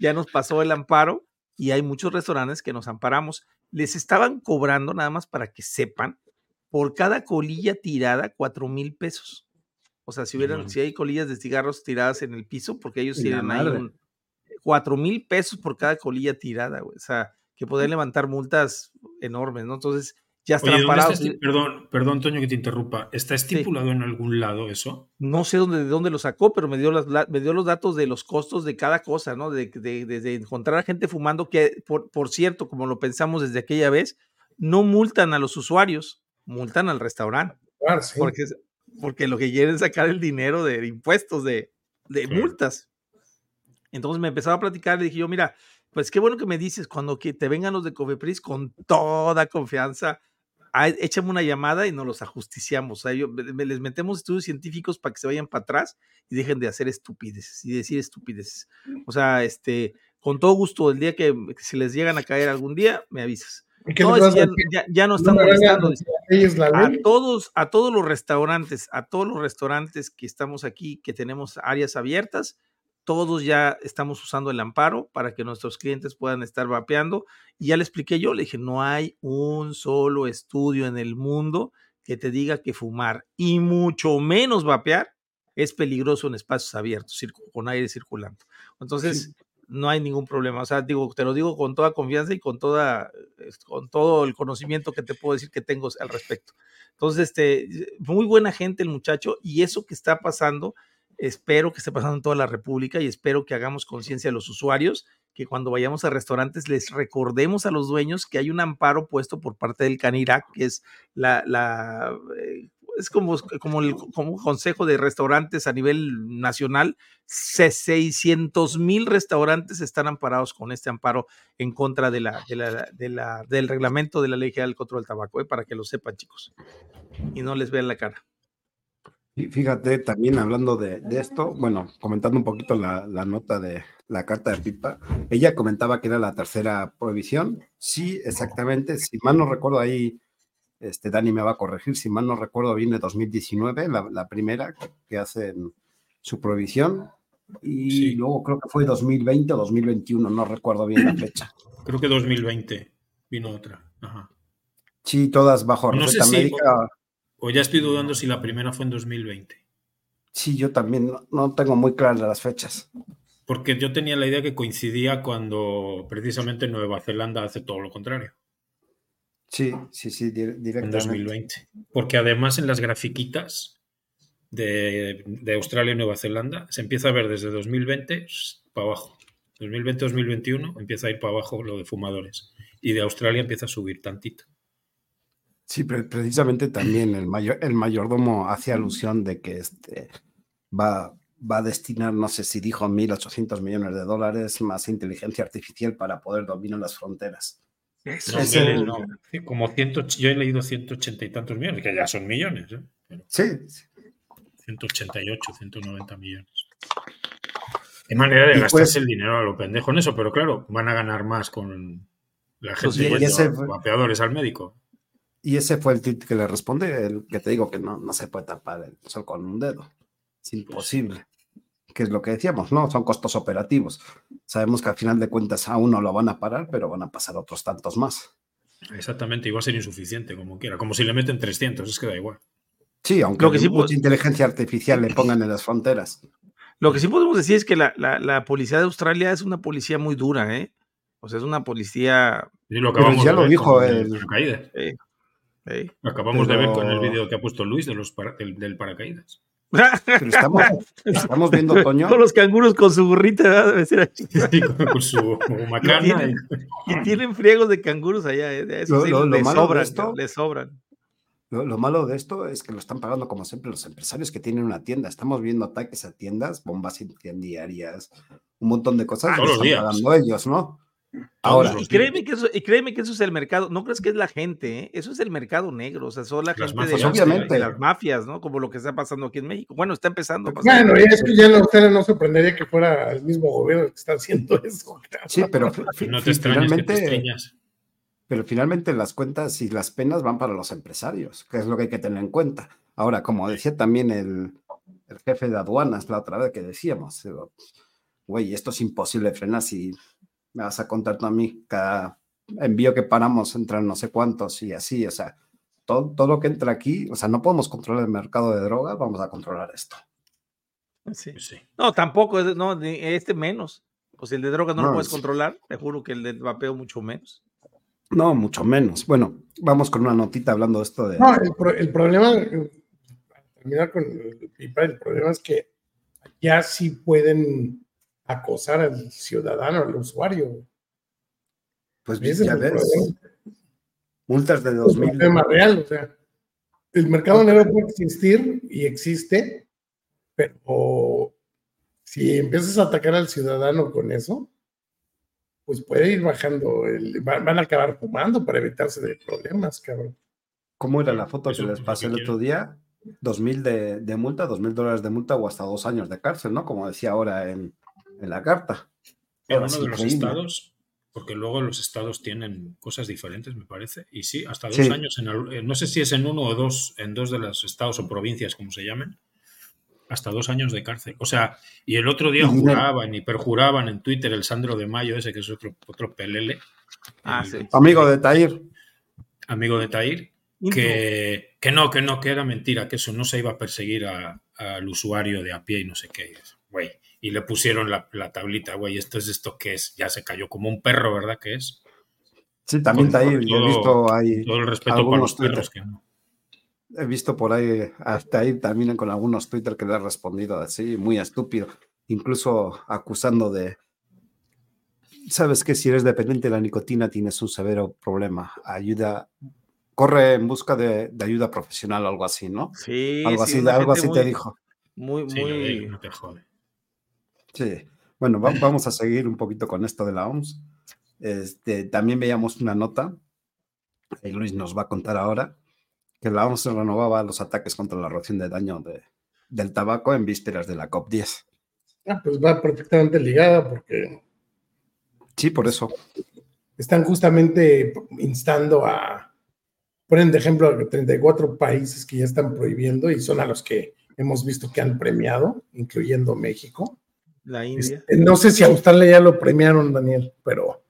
ya nos pasó el amparo y hay muchos restaurantes que nos amparamos. Les estaban cobrando, nada más para que sepan, por cada colilla tirada, cuatro mil pesos. O sea, si hubieran, si hay colillas de cigarros tiradas en el piso, porque ellos tienen ahí un cuatro mil pesos por cada colilla tirada, güey. O sea, que podían levantar multas enormes, ¿no? Entonces, ya están Oye, parados. Está esti- perdón, perdón, Toño, que te interrumpa. ¿Está estipulado sí. en algún lado eso? No sé dónde, de dónde lo sacó, pero me dio, las, la, me dio los datos de los costos de cada cosa, ¿no? De, de, de, de encontrar a gente fumando, que por, por cierto, como lo pensamos desde aquella vez, no multan a los usuarios, multan al restaurante. Claro, sí. Porque, porque lo que quieren es sacar el dinero de impuestos, de, de sí. multas. Entonces me empezaba a platicar, le dije yo, mira, pues qué bueno que me dices, cuando que te vengan los de Cofepris con toda confianza, échame una llamada y nos los ajusticiamos. O sea, yo, les metemos estudios científicos para que se vayan para atrás y dejen de hacer estupideces y decir estupideces. O sea, este, con todo gusto, el día que, que se les llegan a caer algún día, me avisas. No, es, ya, ya, ya no están molestando. A todos, a todos los restaurantes, a todos los restaurantes que estamos aquí, que tenemos áreas abiertas, todos ya estamos usando el amparo para que nuestros clientes puedan estar vapeando. Y ya le expliqué yo, le dije, no hay un solo estudio en el mundo que te diga que fumar y mucho menos vapear es peligroso en espacios abiertos, con aire circulando. Entonces, sí. no hay ningún problema. O sea, digo, te lo digo con toda confianza y con, toda, con todo el conocimiento que te puedo decir que tengo al respecto. Entonces, este, muy buena gente el muchacho y eso que está pasando... Espero que esté pasando en toda la República y espero que hagamos conciencia a los usuarios, que cuando vayamos a restaurantes les recordemos a los dueños que hay un amparo puesto por parte del CANIRAC, que es la, la es como, como el como Consejo de Restaurantes a nivel nacional. seiscientos mil restaurantes están amparados con este amparo en contra de la, de la, de la, del reglamento de la Ley General del Control del Tabaco, ¿eh? Para que lo sepan, chicos, y no les vean la cara. Y fíjate, también hablando de, de esto, bueno, comentando un poquito la, la nota de la carta de Pipa, ella comentaba que era la tercera prohibición. Sí, exactamente, si mal no recuerdo ahí, este Dani me va a corregir, si mal no recuerdo viene dos mil diecinueve, la, la primera que hacen su prohibición, y sí. luego creo que fue dos mil veinte o dos mil veintiuno, no recuerdo bien la fecha. Creo que dos mil veinte vino otra. Ajá. Sí, todas bajo no receta si médica... Por... O ya estoy dudando si la primera fue en dos mil veinte. Sí, yo también no, no tengo muy claras las fechas. Porque yo tenía la idea que coincidía cuando precisamente Nueva Zelanda hace todo lo contrario. Sí, sí, sí, directamente. En dos mil veinte. Porque además en las grafiquitas de, de Australia y Nueva Zelanda se empieza a ver desde dos mil veinte para abajo. dos mil veinte a dos mil veintiuno empieza a ir para abajo lo de fumadores. Y de Australia empieza a subir tantito. Sí, pero precisamente también el, mayor, el mayordomo hace alusión de que este va, va a destinar, no sé si dijo mil ochocientos millones de dólares más inteligencia artificial para poder dominar las fronteras. Eso, no, ese, no. Como ciento, yo he leído ciento ochenta y tantos millones, que ya son millones. ¿eh? Pero sí. ciento ochenta y ocho, ciento noventa millones. Qué manera de y gastarse pues, el dinero a lo pendejo en eso, pero claro, van a ganar más con la gente pues, y ese, vapeadores al médico. Y ese fue el tweet que le responde, el que te digo que no, no se puede tapar el sol con un dedo. Es imposible. Que es lo que decíamos, ¿no? Son costos operativos. Sabemos que al final de cuentas a uno lo van a parar, pero van a pasar otros tantos más. Exactamente, y va a ser insuficiente, como quiera. Como si le meten trescientos, es que da igual. Sí, aunque lo que sí mucha puede... inteligencia artificial le pongan en las fronteras. Lo que sí podemos decir es que la, la, la policía de Australia es una policía muy dura, ¿eh? O sea, es una policía... Sí, lo acabamos ya de lo ver dijo con el... paracaídas. Eh, eh. Lo acabamos Pero... de ver con el video que ha puesto Luis de los para... del, del paracaídas. Pero estamos, estamos viendo, Toño... Con los canguros con su burrita, ¿verdad? Debe ser así. Sí, con, con su macana. Y tienen, y tienen friegos de canguros allá. ¿eh? Eso lo, sí, lo, les, lo sobran, esto, les sobran. Lo, lo malo de esto es que lo están pagando, como siempre, los empresarios que tienen una tienda. Estamos viendo ataques a tiendas, bombas incendiarias, un montón de cosas. Ah, que están días. pagando ellos, ¿no? Ahora, y créeme, que eso, y créeme que eso es el mercado, no crees que es la gente, ¿eh? Eso es el mercado negro, o sea, son la las gente mafias, de, obviamente. de las mafias, ¿no? Como lo que está pasando aquí en México. Bueno, está empezando a pasar. Bueno, es que ya no, usted no sorprendería que fuera el mismo gobierno que está haciendo eso. Sí, pero no te extrañas, finalmente, que te extrañas. Pero finalmente las cuentas y las penas van para los empresarios, que es lo que hay que tener en cuenta. Ahora, como decía también el, el jefe de aduanas la otra vez que decíamos, güey, esto es imposible frenar si... Me vas a contar tú a mí, cada envío que paramos entra no sé cuántos y así, o sea, todo, todo lo que entra aquí, o sea, no podemos controlar el mercado de drogas, vamos a controlar esto. Sí. Sí. No, tampoco, no, este menos. O sea, el de drogas no, no lo puedes sí. controlar, te juro que el de vapeo mucho menos. No, mucho menos. Bueno, vamos con una notita hablando de esto de... No, el, pro, el problema, terminar con el Pipa, el problema es que ya sí pueden... acosar al ciudadano, al usuario. Pues bien, ya ves. Multas de dos mil. Es un tema real, o sea, el mercado negro puede existir y existe, pero si empiezas a atacar al ciudadano con eso, pues puede ir bajando, el, van a acabar fumando para evitarse de problemas, cabrón. ¿Cómo era la foto que les pasé el otro día? dos mil de, de multa, dos mil dólares de multa o hasta dos años de cárcel, ¿no? Como decía ahora en... en la carta. En uno de los estados, porque luego los estados tienen cosas diferentes, me parece, y sí, hasta dos sí. años, en, no sé si es en uno o dos, en dos de los estados o provincias, como se llamen, hasta dos años de cárcel. O sea, y el otro día juraban y perjuraban en Twitter el Sandro de Mayo, ese que es otro, otro pelele. Ah, el, sí. Amigo de Tahir. Amigo de Tahir, que, que no, que no, que era mentira, que eso no se iba a perseguir al usuario de a pie y no sé qué. Güey. Y le pusieron la, la tablita, güey, esto es esto que es, ya se cayó como un perro, ¿verdad que es? Sí, también está ahí, he visto ahí todo el respeto para los perros que no. He visto por ahí, hasta ahí también con algunos Twitter que le han respondido así, muy estúpido, incluso acusando de, sabes que si eres dependiente de la nicotina tienes un severo problema, ayuda, corre en busca de, de ayuda profesional, algo así, ¿no? Sí, algo sí, así, algo así muy, te dijo. Muy, muy... Sí, no te jode. Sí, bueno, va, vamos a seguir un poquito con esto de la O M S. Este, también veíamos una nota, y Luis nos va a contar ahora, que la O M S renovaba los ataques contra la reducción de daño de, del tabaco en vísperas de la COP diez. Ah, pues va perfectamente ligada porque... Sí, por eso. Están justamente instando a... Ponen de ejemplo a treinta y cuatro países que ya están prohibiendo y son a los que hemos visto que han premiado, incluyendo México. La India. Este, no sé si a Australia ya lo premiaron, Daniel, pero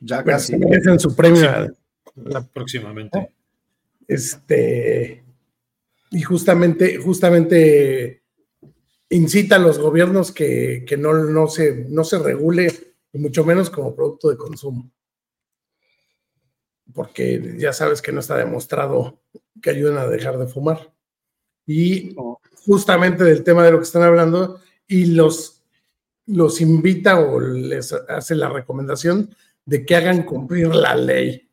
ya casi merecen su premio sí, la, próximamente. Este, y justamente, justamente incitan a los gobiernos que, que no, no, se, no se regule, y mucho menos como producto de consumo. porque ya sabes que no está demostrado que ayudan a dejar de fumar. Y justamente del tema de lo que están hablando, y los, los invita o les hace la recomendación de que hagan cumplir la ley.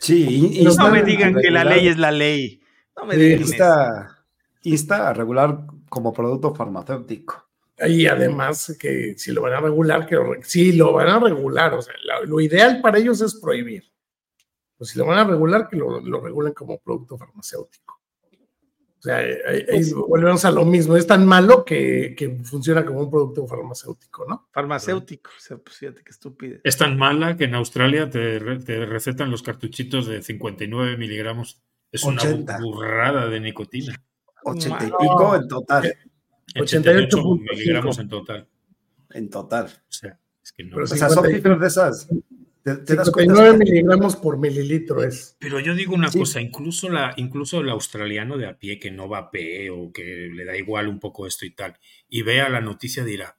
Sí, y, y no me digan regular, que la ley es la ley. No me digan está, está a regular como producto farmacéutico. Y además que si lo van a regular, que lo, si lo van a regular, o sea, lo, lo ideal para ellos es prohibir. Pues si lo van a regular, que lo, lo regulen como producto farmacéutico. O sea, ahí, ahí volvemos a lo mismo. Es tan malo que, que funciona como un producto farmacéutico, ¿no? Farmacéutico. O sea, pues fíjate qué estúpido. Es tan mala que en Australia te, te recetan los cartuchitos de cincuenta y nueve miligramos. Es ochenta. Una burrada de nicotina. ochenta y pico en total. ochenta y ocho miligramos en total. En total. O sea, es que no. Pero o sea, son cifras de esas. ¿Te, te cincuenta y nueve miligramos por mililitro es. Pero yo digo una sí. cosa, incluso, la, incluso el australiano de a pie que no vapee o que le da igual un poco esto y tal, y vea la noticia dirá,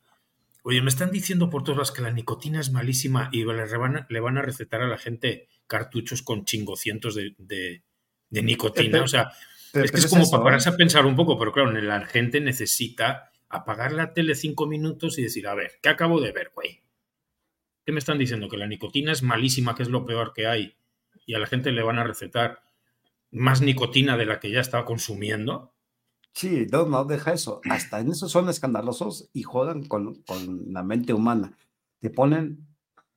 oye, me están diciendo por todas las que la nicotina es malísima y le van a, le van a recetar a la gente cartuchos con chingocientos de, de, de nicotina. O sea, pero, es que es como es para pararse a pensar un poco, pero claro, la gente necesita apagar la tele cinco minutos y decir, a ver, ¿qué acabo de ver, güey? ¿Qué me están diciendo? Que la nicotina es malísima, que es lo peor que hay, y a la gente le van a recetar más nicotina de la que ya estaba consumiendo. Sí, no, no deja eso. Hasta en eso son escandalosos y juegan con, con la mente humana. Te ponen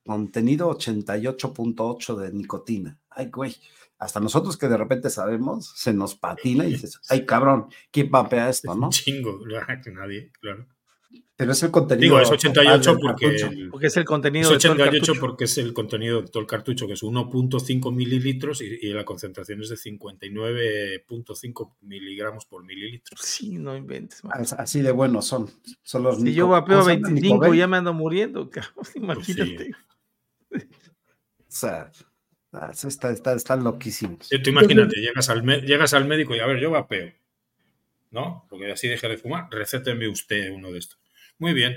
contenido ochenta y ocho punto ocho de nicotina. Ay, güey. Hasta nosotros que de repente sabemos, se nos patina y dices, ay, cabrón, ¿quién vapea esto, no? Chingo, que nadie, claro. Pero es el contenido. Digo, es ochenta y ocho porque, el, porque es el contenido es ochenta y ocho de todo el cartucho. Porque es el contenido de todo el cartucho, que es uno punto cinco mililitros y, y la concentración es de cincuenta y nueve punto cinco miligramos por mililitro. Sí, no inventes. Man. Así de buenos son. son los si nico, yo vapeo veinticinco, ya me ando muriendo, cabrón. Imagínate. Pues sí. O sea, está, está, está loquísimo. Sí, tú imagínate, llegas al, llegas al médico y a ver, yo vapeo, ¿no? Porque así dejé de fumar. Recéteme usted uno de estos. Muy bien.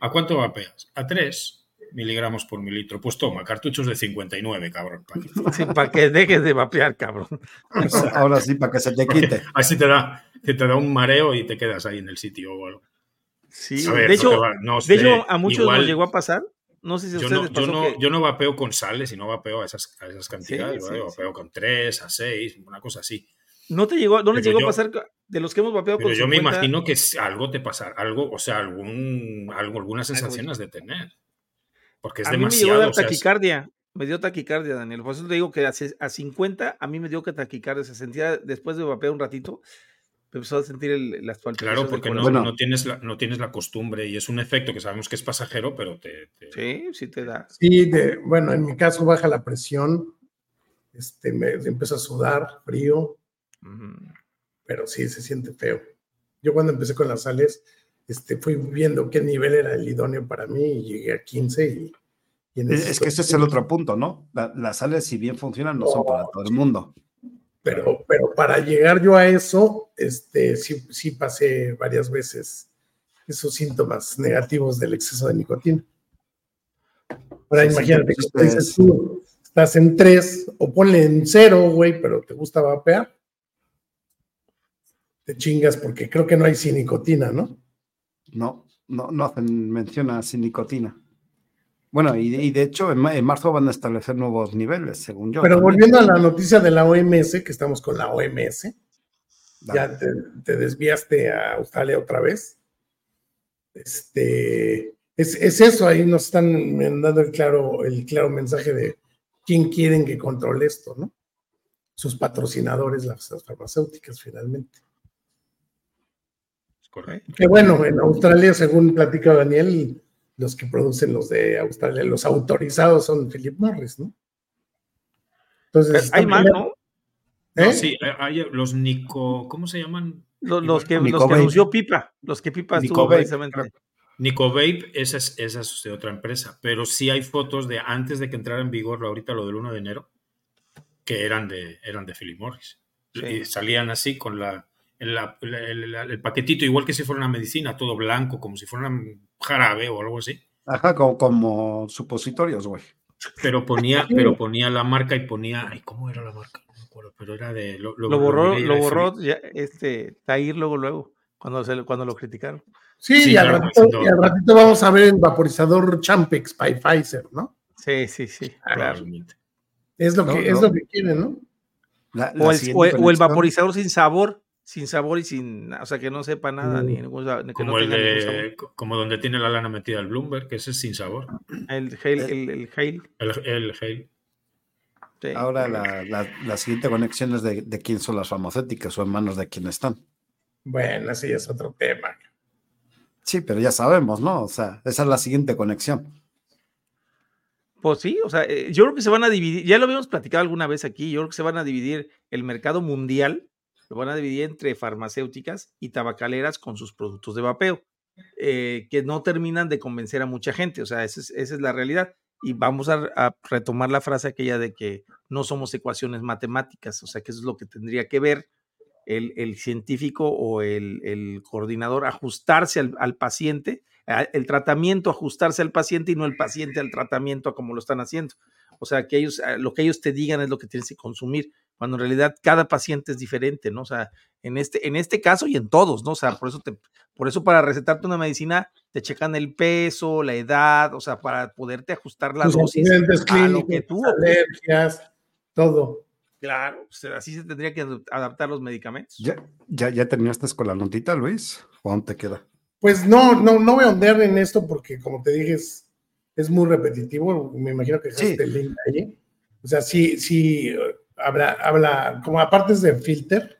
¿A cuánto vapeas? A tres miligramos por mililitro. Pues toma, cartuchos de cincuenta y nueve, cabrón. Para que, sí, para que dejes de vapear, cabrón. O sea, ahora sí, para que se te quite. Así te da, te da un mareo y te quedas ahí en el sitio o algo. Sí, a ver, de hecho, no va, no sé, de hecho, a muchos igual, nos llegó a pasar. No sé si yo, no, yo, no, que... yo no vapeo con sales y no vapeo a esas, a esas cantidades. Sí, sí, vapeo sí. con tres, a seis, una cosa así. ¿No te llegó, no les llegó yo, a pasar de los que hemos vapeado con cincuenta? Yo me imagino que algo te pasará, algo, o sea, algún, algo, algunas sensaciones algo. de tener. Porque es a demasiado. A mí me dio taquicardia, o sea, me dio taquicardia, Daniel. Por eso te digo que a, a cincuenta a mí me dio que taquicardia. Se sentía, después de vapear un ratito, me empezó a sentir el, las palpitaciones. Claro, porque no, bueno. no, tienes la, no tienes la costumbre y es un efecto que sabemos que es pasajero, pero te... te... Sí, sí te da. Sí, de, bueno, en mi caso baja la presión, este, me empiezo a sudar, frío. Pero sí, se siente feo. Yo cuando empecé con las sales, este, fui viendo qué nivel era el idóneo para mí y llegué a quince. Y, y en es, es que ese es el otro punto, ¿no? La, las sales, si bien funcionan, no, no son para todo el mundo. Pero, pero para llegar yo a eso, este, sí, sí pasé varias veces esos síntomas negativos del exceso de nicotina. Ahora sí, imagínate sí, que dices tú, estás en tres o ponle en cero, güey, pero te gusta vapear. Te chingas porque creo que no hay sin nicotina, ¿no? No, no, no hacen mención a sin nicotina. Bueno, y de, y de hecho en, ma- en marzo van a establecer nuevos niveles, según yo. Pero también. Volviendo a la noticia de la O M S, que estamos con la O M S, Dale. ya te, te desviaste a Australia otra vez. Este, es, es eso, ahí nos están mandando el claro, el claro mensaje de quién quieren que controle esto, ¿no? Sus patrocinadores, las, las farmacéuticas, finalmente. Correcto. Que bueno, en Australia, según platica Daniel, los que producen los de Australia, los autorizados son Philip Morris, ¿no? Entonces, hay más, ¿no? ¿Eh? ¿no? Sí, hay los Nico, ¿cómo se llaman? Los, los que anunció Pipa, los que Pipa estuvo precisamente. NicoVape, esa es, esa es de otra empresa, pero sí hay fotos de antes de que entrara en vigor ahorita lo del uno de enero, que eran de, eran de Philip Morris. Sí. Y salían así con la... El, el, el paquetito, igual que si fuera una medicina, todo blanco, como si fuera un jarabe o algo así. Ajá, como, como supositorios, güey. pero ponía, pero ponía la marca y ponía, ay, ¿cómo era la marca? No me acuerdo, pero era de lo, lo, lo borró, lo borró ya, este Tahir luego luego cuando se, cuando lo criticaron. Sí, sí, y al, claro, ratito, y al ratito vamos a ver el vaporizador Champex by Pfizer, ¿no? Sí, sí, sí. Claro. Es lo que, no, es no. lo que quieren, ¿no? La, la o, el, o, o el vaporizador sin sabor, sin sabor y sin, o sea, que no sepa nada, mm. ni ningún, que como, no el tenga de, ningún sabor. Como donde tiene la lana metida el Bloomberg, que ese es sin sabor. El Hale. El, el Hale. El, el Hale. Sí. Ahora la, la, la siguiente conexión es de, de quién son las farmacéuticas o en manos de quién están. Bueno, sí, es otro tema. Sí, pero ya sabemos, ¿no? O sea, esa es la siguiente conexión. Pues sí, o sea, eh, yo creo que se van a dividir, ya lo habíamos platicado alguna vez aquí, yo creo que se van a dividir el mercado mundial, lo van a dividir entre farmacéuticas y tabacaleras con sus productos de vapeo, eh, que no terminan de convencer a mucha gente, o sea, esa es, esa es la realidad. Y vamos a, a retomar la frase aquella de que no somos ecuaciones matemáticas, o sea, que eso es lo que tendría que ver el, el científico o el, el coordinador, ajustarse al, al paciente, el tratamiento ajustarse al paciente y no el paciente al tratamiento a como lo están haciendo. O sea, que ellos, lo que ellos te digan es lo que tienes que consumir, cuando en realidad cada paciente es diferente, ¿no? O sea, en este, en este caso y en todos, ¿no? O sea, por eso, te, por eso para recetarte una medicina te checan el peso, la edad, o sea, para poderte ajustar las dosis a lo que tú... alergias, todo. Claro, o sea, así se tendría que adaptar los medicamentos. ¿Ya, ya, ya terminaste con la notita, Luis? ¿O aún te queda? Pues no, no, no voy a ondear en esto porque, como te dije, es, es muy repetitivo. Me imagino que dejaste sí. el link ahí. O sea, sí, sí, habla, habla, como aparte es de Filter,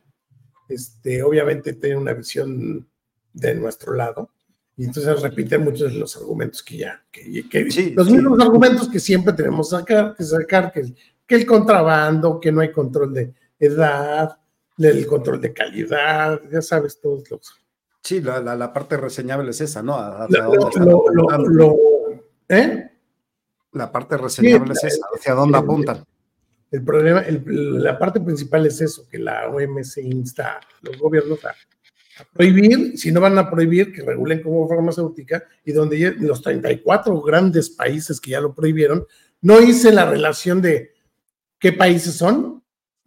este, obviamente tiene una visión de nuestro lado. Y entonces repite muchos de los argumentos que ya, que, que sí, los sí. mismos argumentos que siempre tenemos que sacar, que sacar, que, que el contrabando, que no hay control de edad, el control de calidad, ya sabes, todos los... Sí, la, la, la parte reseñable es esa, ¿no? Hacia lo, dónde lo, lo, lo, ¿eh? La parte reseñable sí, es esa, hacia dónde el, apuntan. El problema, el, la parte principal es eso, que la O M S insta a los gobiernos a, a prohibir, si no van a prohibir, que regulen como farmacéutica, y donde los treinta y cuatro grandes países que ya lo prohibieron, no hice la relación de qué países son,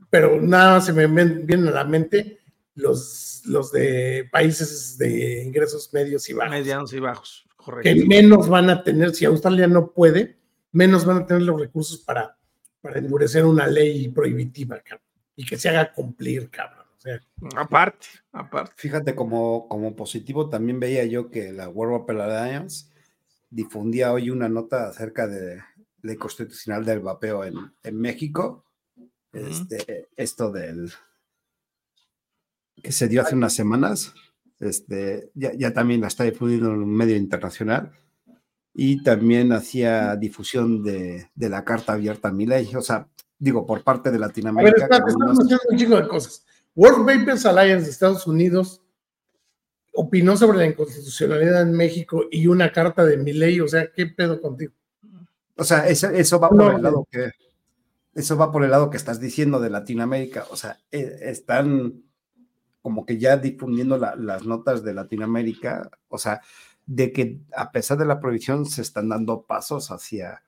pero nada se me viene a la mente... Los, los de países de ingresos medios y bajos. Medianos y bajos, correcto. Que menos van a tener, si Australia no puede, menos van a tener los recursos para, para endurecer una ley prohibitiva, cabrón. Y que se haga cumplir, cabrón. O sea, aparte, aparte. Fíjate, como, como positivo también veía yo que la World Vapers' Alliance difundía hoy una nota acerca de la constitucional del vapeo en, en México. Uh-huh. Este, esto del... que se dio hace unas semanas, este, ya, ya también la está difundiendo en un medio internacional, y también hacía difusión de, de la carta abierta a Milei, o sea, digo, por parte de Latinoamérica. Pero está, estamos nos... haciendo un chico de cosas. World Vapers' Alliance de Estados Unidos opinó sobre la inconstitucionalidad en México y una carta de Milei, o sea, ¿qué pedo contigo? O sea, eso, eso va por no, el lado que... Eso va por el lado que estás diciendo de Latinoamérica, o sea, eh, están... como que ya difundiendo la, las notas de Latinoamérica, o sea, de que a pesar de la prohibición se están dando pasos hacia,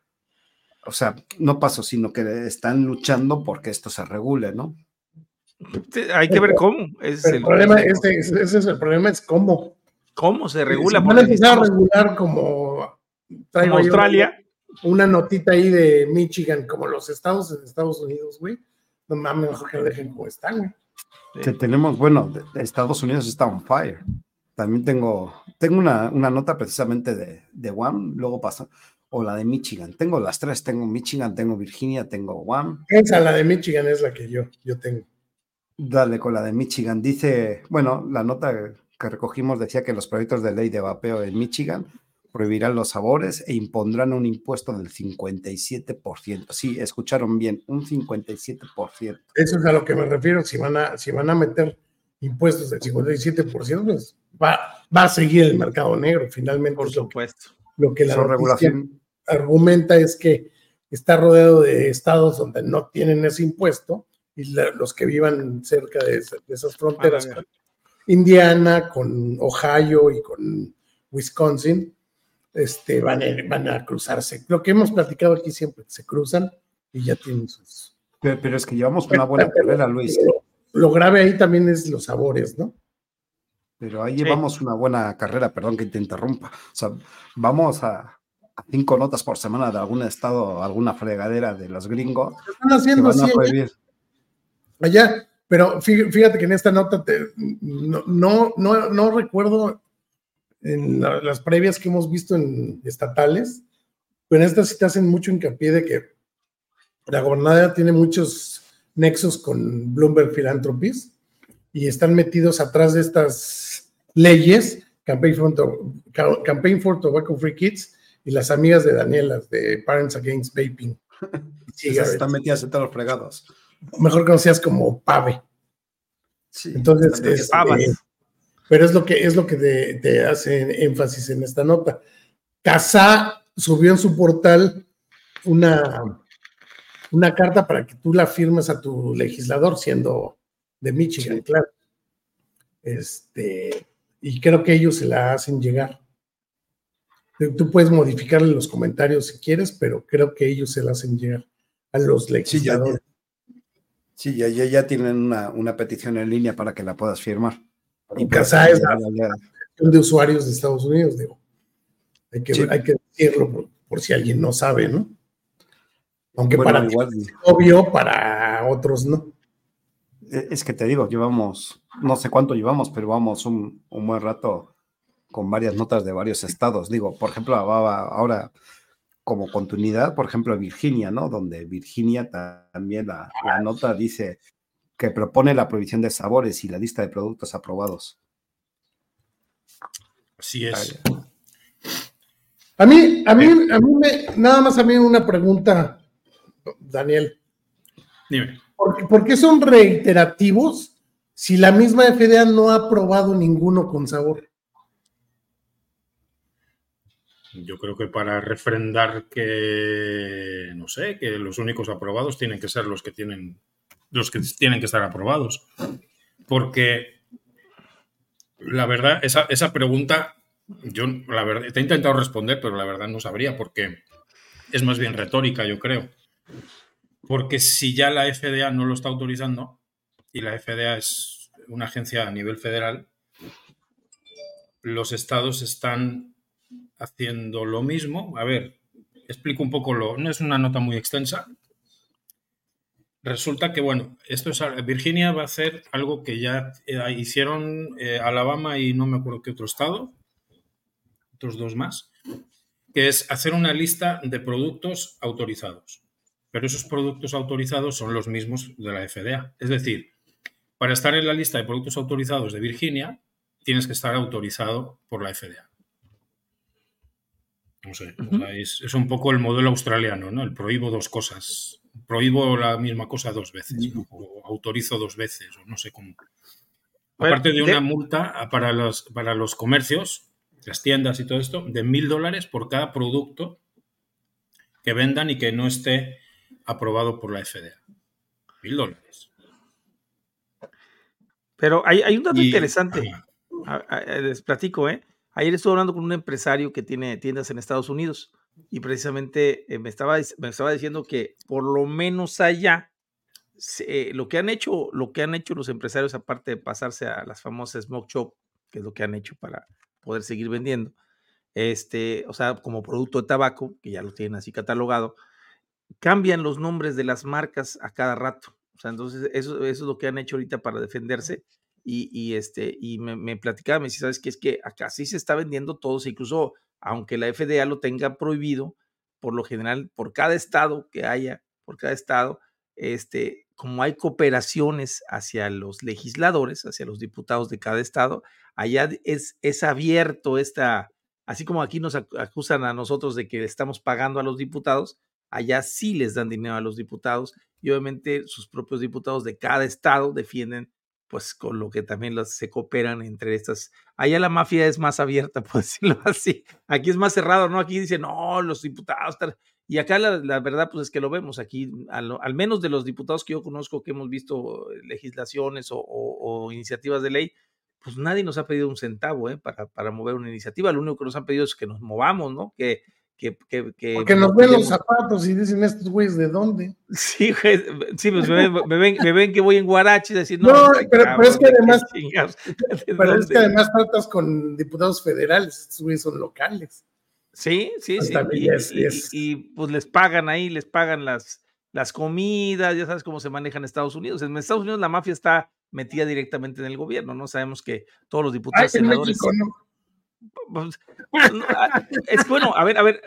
o sea, no pasos, sino que están luchando porque esto se regule, ¿no? Hay que ver cómo. Ese el es el problema, problema. Ese, ese es el problema, es cómo. ¿Cómo se regula? Se van a empezar a regular como, traigo como Australia. Una notita ahí de Michigan, como los estados en Estados Unidos, güey. No mames, mejor que lo dejen como están, güey. Sí. Que tenemos, bueno, Estados Unidos está on fire. También tengo tengo una, una nota precisamente de, de Guam, luego pasa, o la de Michigan. Tengo las tres, tengo Michigan, tengo Virginia, tengo Guam. Esa, la de Michigan es la que yo, yo tengo. Dale con la de Michigan. Dice, bueno, la nota que recogimos decía que los proyectos de ley de vapeo en Michigan prohibirán los sabores e impondrán un impuesto del cincuenta y siete por ciento. Sí, escucharon bien, un cincuenta y siete por ciento. Eso es a lo que me refiero. Si van a, si van a meter impuestos del cincuenta y siete por ciento, pues va, va a seguir el mercado negro, finalmente. Por supuesto. Lo que la regulación argumenta es que está rodeado de estados donde no tienen ese impuesto y la, los que vivan cerca de, esa, de esas fronteras, con Indiana, con Ohio y con Wisconsin, este, van, a, van a cruzarse. Lo que hemos platicado aquí siempre, se cruzan y ya tienen sus... Pero, pero es que llevamos una buena carrera, Luis. Lo, lo grave ahí también es los sabores, ¿no? Pero ahí sí. Llevamos una buena carrera, perdón que te interrumpa. O sea, vamos a... cinco notas por semana de algún estado, alguna fregadera de los gringos. Lo están haciendo así allá, pero fíjate que en esta nota te, no, no, no, no recuerdo en la, las previas que hemos visto en estatales, pero en esta sí te hacen mucho hincapié de que la gobernadora tiene muchos nexos con Bloomberg Philanthropies y están metidos atrás de estas leyes, Campaign for, Campaign for Tobacco Free Kids, y las amigas de Daniela, de Parents Against Vaping. Sí, están metidas en todos los fregados. Mejor conocidas como PAVE. Sí, entonces, es, eh, pero es lo que, es lo que te, te hace énfasis en esta nota. Casá subió en su portal una, una carta para que tú la firmes a tu legislador, siendo de Michigan, sí. Claro. Este, y creo que ellos se la hacen llegar. Tú puedes modificarle los comentarios si quieres, pero creo que ellos se la hacen llegar a los legisladores. Sí, ya, ya, ya tienen una, una petición en línea para que la puedas firmar. Y Casa es la, la de usuarios de Estados Unidos, digo. Hay que, sí. hay que decirlo por, por si alguien no sabe, ¿no? Aunque bueno, para igual, ti es obvio, para otros no. Es que te digo, llevamos, no sé cuánto llevamos, pero vamos un, un buen rato con varias notas de varios estados. Digo, por ejemplo, ahora como continuidad, por ejemplo, Virginia, ¿no? Donde Virginia también la, la nota dice que propone la prohibición de sabores y la lista de productos aprobados. Así es. A mí, a mí, a mí me, nada más a mí una pregunta, Daniel. Dime. ¿Por, ¿por qué son reiterativos si la misma F D A no ha aprobado ninguno con sabor? Yo creo que para refrendar que, no sé, que los únicos aprobados tienen que ser los que tienen, los que tienen que estar aprobados. Porque la verdad, esa, esa pregunta, yo la verdad, te he intentado responder, pero la verdad no sabría, porque es más bien retórica, yo creo. Porque si ya la F D A no lo está autorizando, y la F D A es una agencia a nivel federal, los estados están haciendo lo mismo. A ver, explico un poco lo... No es una nota muy extensa. Resulta que, bueno, esto es... Virginia va a hacer algo que ya eh, hicieron eh, Alabama y no me acuerdo qué otro estado, otros dos más, que es hacer una lista de productos autorizados. Pero esos productos autorizados son los mismos de la F D A. Es decir, para estar en la lista de productos autorizados de Virginia, tienes que estar autorizado por la F D A. No sé, o sea, es, es un poco el modelo australiano, ¿no? El prohíbo dos cosas. Prohíbo la misma cosa dos veces, ¿no? O autorizo dos veces, o no sé cómo. Aparte de una multa para los, para los comercios, las tiendas y todo esto, de mil dólares por cada producto que vendan y que no esté aprobado por la F D A. Mil dólares. Pero hay, hay un dato y, interesante. Ah, ah, les platico, ¿eh? Ayer estuve hablando con un empresario que tiene tiendas en Estados Unidos y precisamente me estaba, me estaba diciendo que por lo menos allá eh, lo que han hecho, lo que han hecho los empresarios, aparte de pasarse a las famosas smoke shop, que es lo que han hecho para poder seguir vendiendo, este, o sea, como producto de tabaco, que ya lo tienen así catalogado, cambian los nombres de las marcas a cada rato. O sea, entonces eso, eso es lo que han hecho ahorita para defenderse. Y, y, este, y me, me platicaba, me decía, ¿sabes qué? Es que acá sí se está vendiendo todos, incluso aunque la F D A lo tenga prohibido, por lo general, por cada estado que haya, por cada estado, este, como hay cooperaciones hacia los legisladores, hacia los diputados de cada estado, allá es, es abierto esta, así como aquí nos acusan a nosotros de que estamos pagando a los diputados, allá sí les dan dinero a los diputados y obviamente sus propios diputados de cada estado defienden pues con lo que también los, se cooperan entre estas. Allá la mafia es más abierta, por decirlo así. Aquí es más cerrado, ¿no? Aquí dicen, no, los diputados. Tal. Y acá la, la verdad, pues es que lo vemos aquí, al, al menos de los diputados que yo conozco que hemos visto legislaciones o, o, o iniciativas de ley, pues nadie nos ha pedido un centavo ¿eh? para, para mover una iniciativa. Lo único que nos han pedido es que nos movamos, ¿no? Que, que, que, que Porque nos ven los zapatos y dicen, estos güeyes, ¿de dónde? Sí, güey, sí pues me, me, ven, me ven que voy en guarache y decir, no, no pero, cabrón, pero es que además, pero es que además tratas con diputados federales, estos güeyes son locales. Sí, sí, Hasta sí. Y, yes, yes. Y, y pues les pagan ahí, les pagan las, las comidas, ya sabes cómo se maneja en Estados Unidos. En Estados Unidos la mafia está metida directamente en el gobierno, ¿no? Sabemos que todos los diputados, Ay, senadores... México, ¿no? Pues, no, es bueno, a ver, a ver,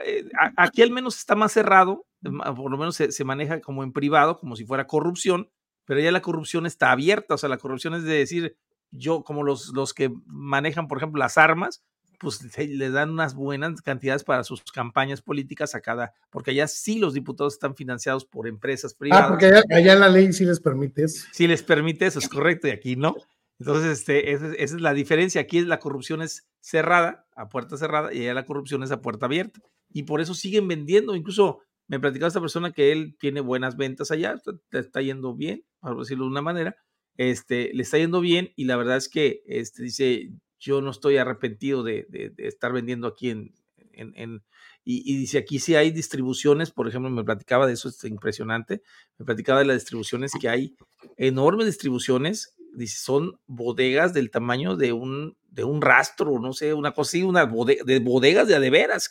aquí al menos está más cerrado, por lo menos se, se maneja como en privado, como si fuera corrupción, pero ya la corrupción está abierta, o sea, la corrupción es de decir, yo como los, los que manejan, por ejemplo, las armas, pues les dan unas buenas cantidades para sus campañas políticas a cada, porque allá sí los diputados están financiados por empresas privadas. Ah, porque allá, allá la ley sí les permite eso. Sí les permite eso, es correcto, y aquí no. Entonces, este, esa, esa es la diferencia. Aquí la corrupción es cerrada, a puerta cerrada, y allá la corrupción es a puerta abierta. Y por eso siguen vendiendo. Incluso me platicaba esta persona que él tiene buenas ventas allá, está, está yendo bien, por decirlo de una manera, este, le está yendo bien, y la verdad es que este, dice... yo no estoy arrepentido de, de, de estar vendiendo aquí en, en, en y, y dice, aquí sí hay distribuciones, por ejemplo, me platicaba de eso, es impresionante, me platicaba de las distribuciones que hay, enormes distribuciones, dice, son bodegas del tamaño de un, de un rastro, no sé, una cosa así, una bodega, de bodegas de adeveras,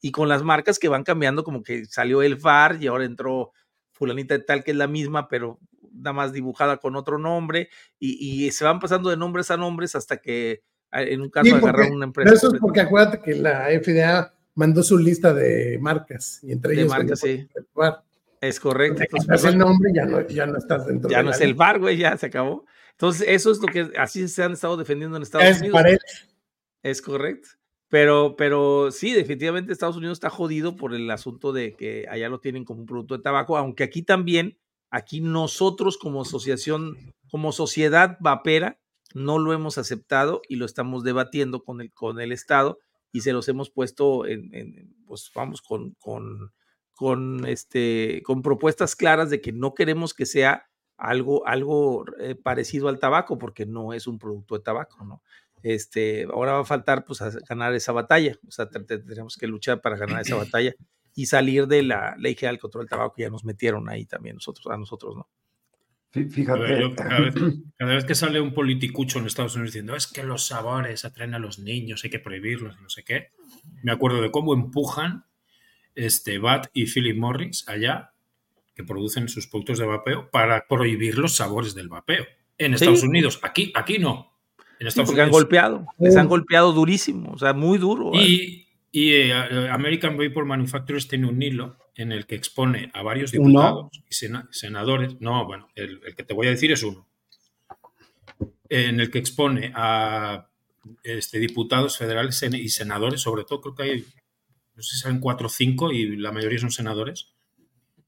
y con las marcas que van cambiando, como que salió el F A R y ahora entró fulanita de tal, que es la misma, pero nada más dibujada con otro nombre, y, y se van pasando de nombres a nombres hasta que en un caso sí, agarrar una empresa. Eso es porque acuérdate que la F D A mandó su lista de marcas y entre de ellos marcas, sí. Es correcto. Entonces, entonces, el nombre ya no, ya no estás dentro. Ya de no es el bar, güey, ya se acabó. Entonces eso es lo que así se han estado defendiendo en Estados es Unidos. Pared. Es correcto. Pero, pero sí, definitivamente Estados Unidos está jodido por el asunto de que allá lo tienen como un producto de tabaco, aunque aquí también, aquí nosotros como asociación, como sociedad vapera, no lo hemos aceptado y lo estamos debatiendo con el, con el Estado y se los hemos puesto en, en pues vamos con, con, con, este, con propuestas claras de que no queremos que sea algo, algo eh, parecido al tabaco porque no es un producto de tabaco, ¿no? Este, ahora va a faltar pues a ganar esa batalla, o sea, tenemos que luchar para ganar esa batalla y salir de la ley general contra el tabaco, ya nos metieron ahí también nosotros, a nosotros, ¿no? Fíjate. Cada vez, cada, vez, cada vez que sale un politicucho en Estados Unidos diciendo es que los sabores atraen a los niños, hay que prohibirlos, no sé qué, me acuerdo de cómo empujan este B A T y Philip Morris allá, que producen sus productos de vapeo, para prohibir los sabores del vapeo en Estados ¿Sí? Unidos. Aquí, aquí no. En Estados sí, porque Unidos. Han golpeado, uh. les han golpeado durísimo, o sea, muy duro. Y, y eh, American Vapor Manufacturers tiene un hilo en el que expone a varios diputados ¿Uno? y sena- senadores, no, bueno, el, el que te voy a decir es uno, en el que expone a este, diputados federales y senadores, sobre todo creo que hay, no sé si saben, cuatro o cinco, y la mayoría son senadores,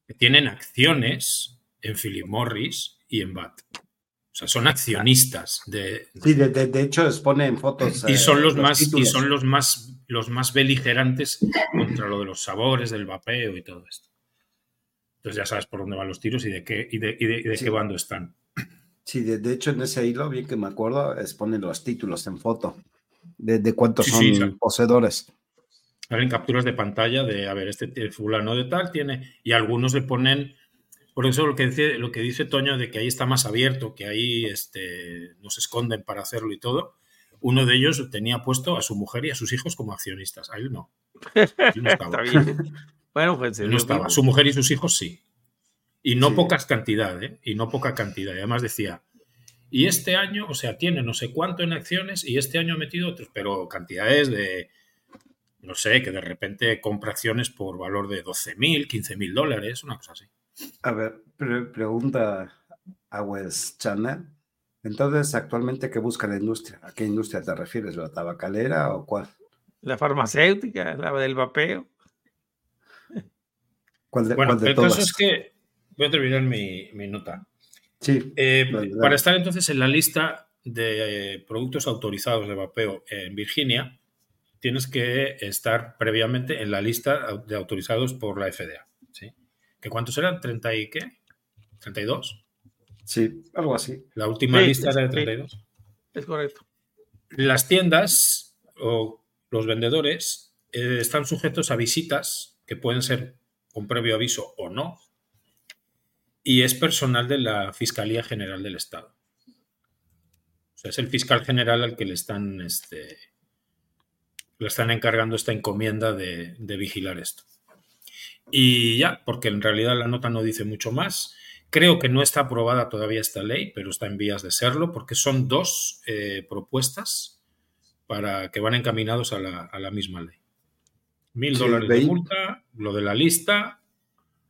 que tienen acciones en Philip Morris y en B A T. O sea, son accionistas. De, sí, de, de, de hecho exponen fotos. Y son, eh, los, los, más, y son los, más, los más beligerantes contra lo de los sabores, del vapeo y todo esto. Entonces ya sabes por dónde van los tiros y de qué, y de, y de, y de sí. qué bando están. Sí, de, de hecho en ese hilo, bien que me acuerdo, exponen los títulos en foto de, de cuántos sí, son sí, sí. poseedores. Hacen capturas de pantalla de, a ver, este fulano de tal tiene, y algunos le ponen... Por eso lo que dice, lo que dice Toño de que ahí está más abierto, que ahí este, nos esconden para hacerlo y todo, uno de ellos tenía puesto a su mujer y a sus hijos como accionistas. A él no. Él no estaba. Bueno, pues, él no estaba. Su mujer y sus hijos sí. Y no sí. pocas cantidades, ¿eh? Y no poca cantidad. Y además decía, y este año, o sea, tiene no sé cuánto en acciones y este año ha metido otros, pero cantidades de, no sé, que de repente compra acciones por valor de doce mil, quince mil dólares, una cosa así. A ver, pre- pregunta a West Channel. Entonces, actualmente, ¿qué busca la industria? ¿A qué industria te refieres? ¿La tabacalera o cuál? La farmacéutica, la del vapeo. ¿Cuál de, bueno, cuál de el todas? Caso es que voy a terminar mi, mi nota. Sí. Eh, vale, para estar entonces en la lista de productos autorizados de vapeo en Virginia, tienes que estar previamente en la lista de autorizados por la F D A. ¿Sí? ¿Que cuántos eran? ¿treinta y qué? ¿treinta y dos? Sí, algo así. La última sí, lista era de treinta y dos. Sí, es correcto. Las tiendas o los vendedores eh, están sujetos a visitas que pueden ser con previo aviso o no, y es personal de la Fiscalía General del Estado. O sea, es el fiscal general al que le están, este, le están encargando esta encomienda de, de vigilar esto. Y ya, porque en realidad la nota no dice mucho más. Creo que no está aprobada todavía esta ley, pero está en vías de serlo, porque son dos eh, propuestas para que van encaminados a la, a la misma ley. Mil sí, dólares de multa, lo de la lista,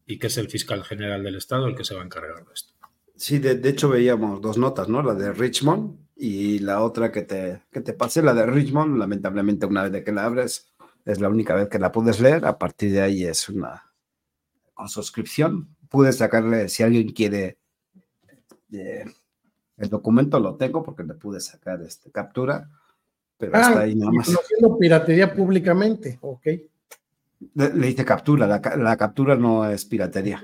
y que es el fiscal general del Estado el que se va a encargar de esto. Sí, de, de hecho veíamos dos notas, ¿no? La de Richmond y la otra que te, que te pasé, la de Richmond. Lamentablemente, una vez de que la abres, es la única vez que la puedes leer. A partir de ahí es una con suscripción. Pude sacarle, si alguien quiere eh, el documento, lo tengo porque le pude sacar este, captura, pero ah, está ahí nada más. Haciendo piratería públicamente, ok. Le, le hice captura, la, la captura no es piratería.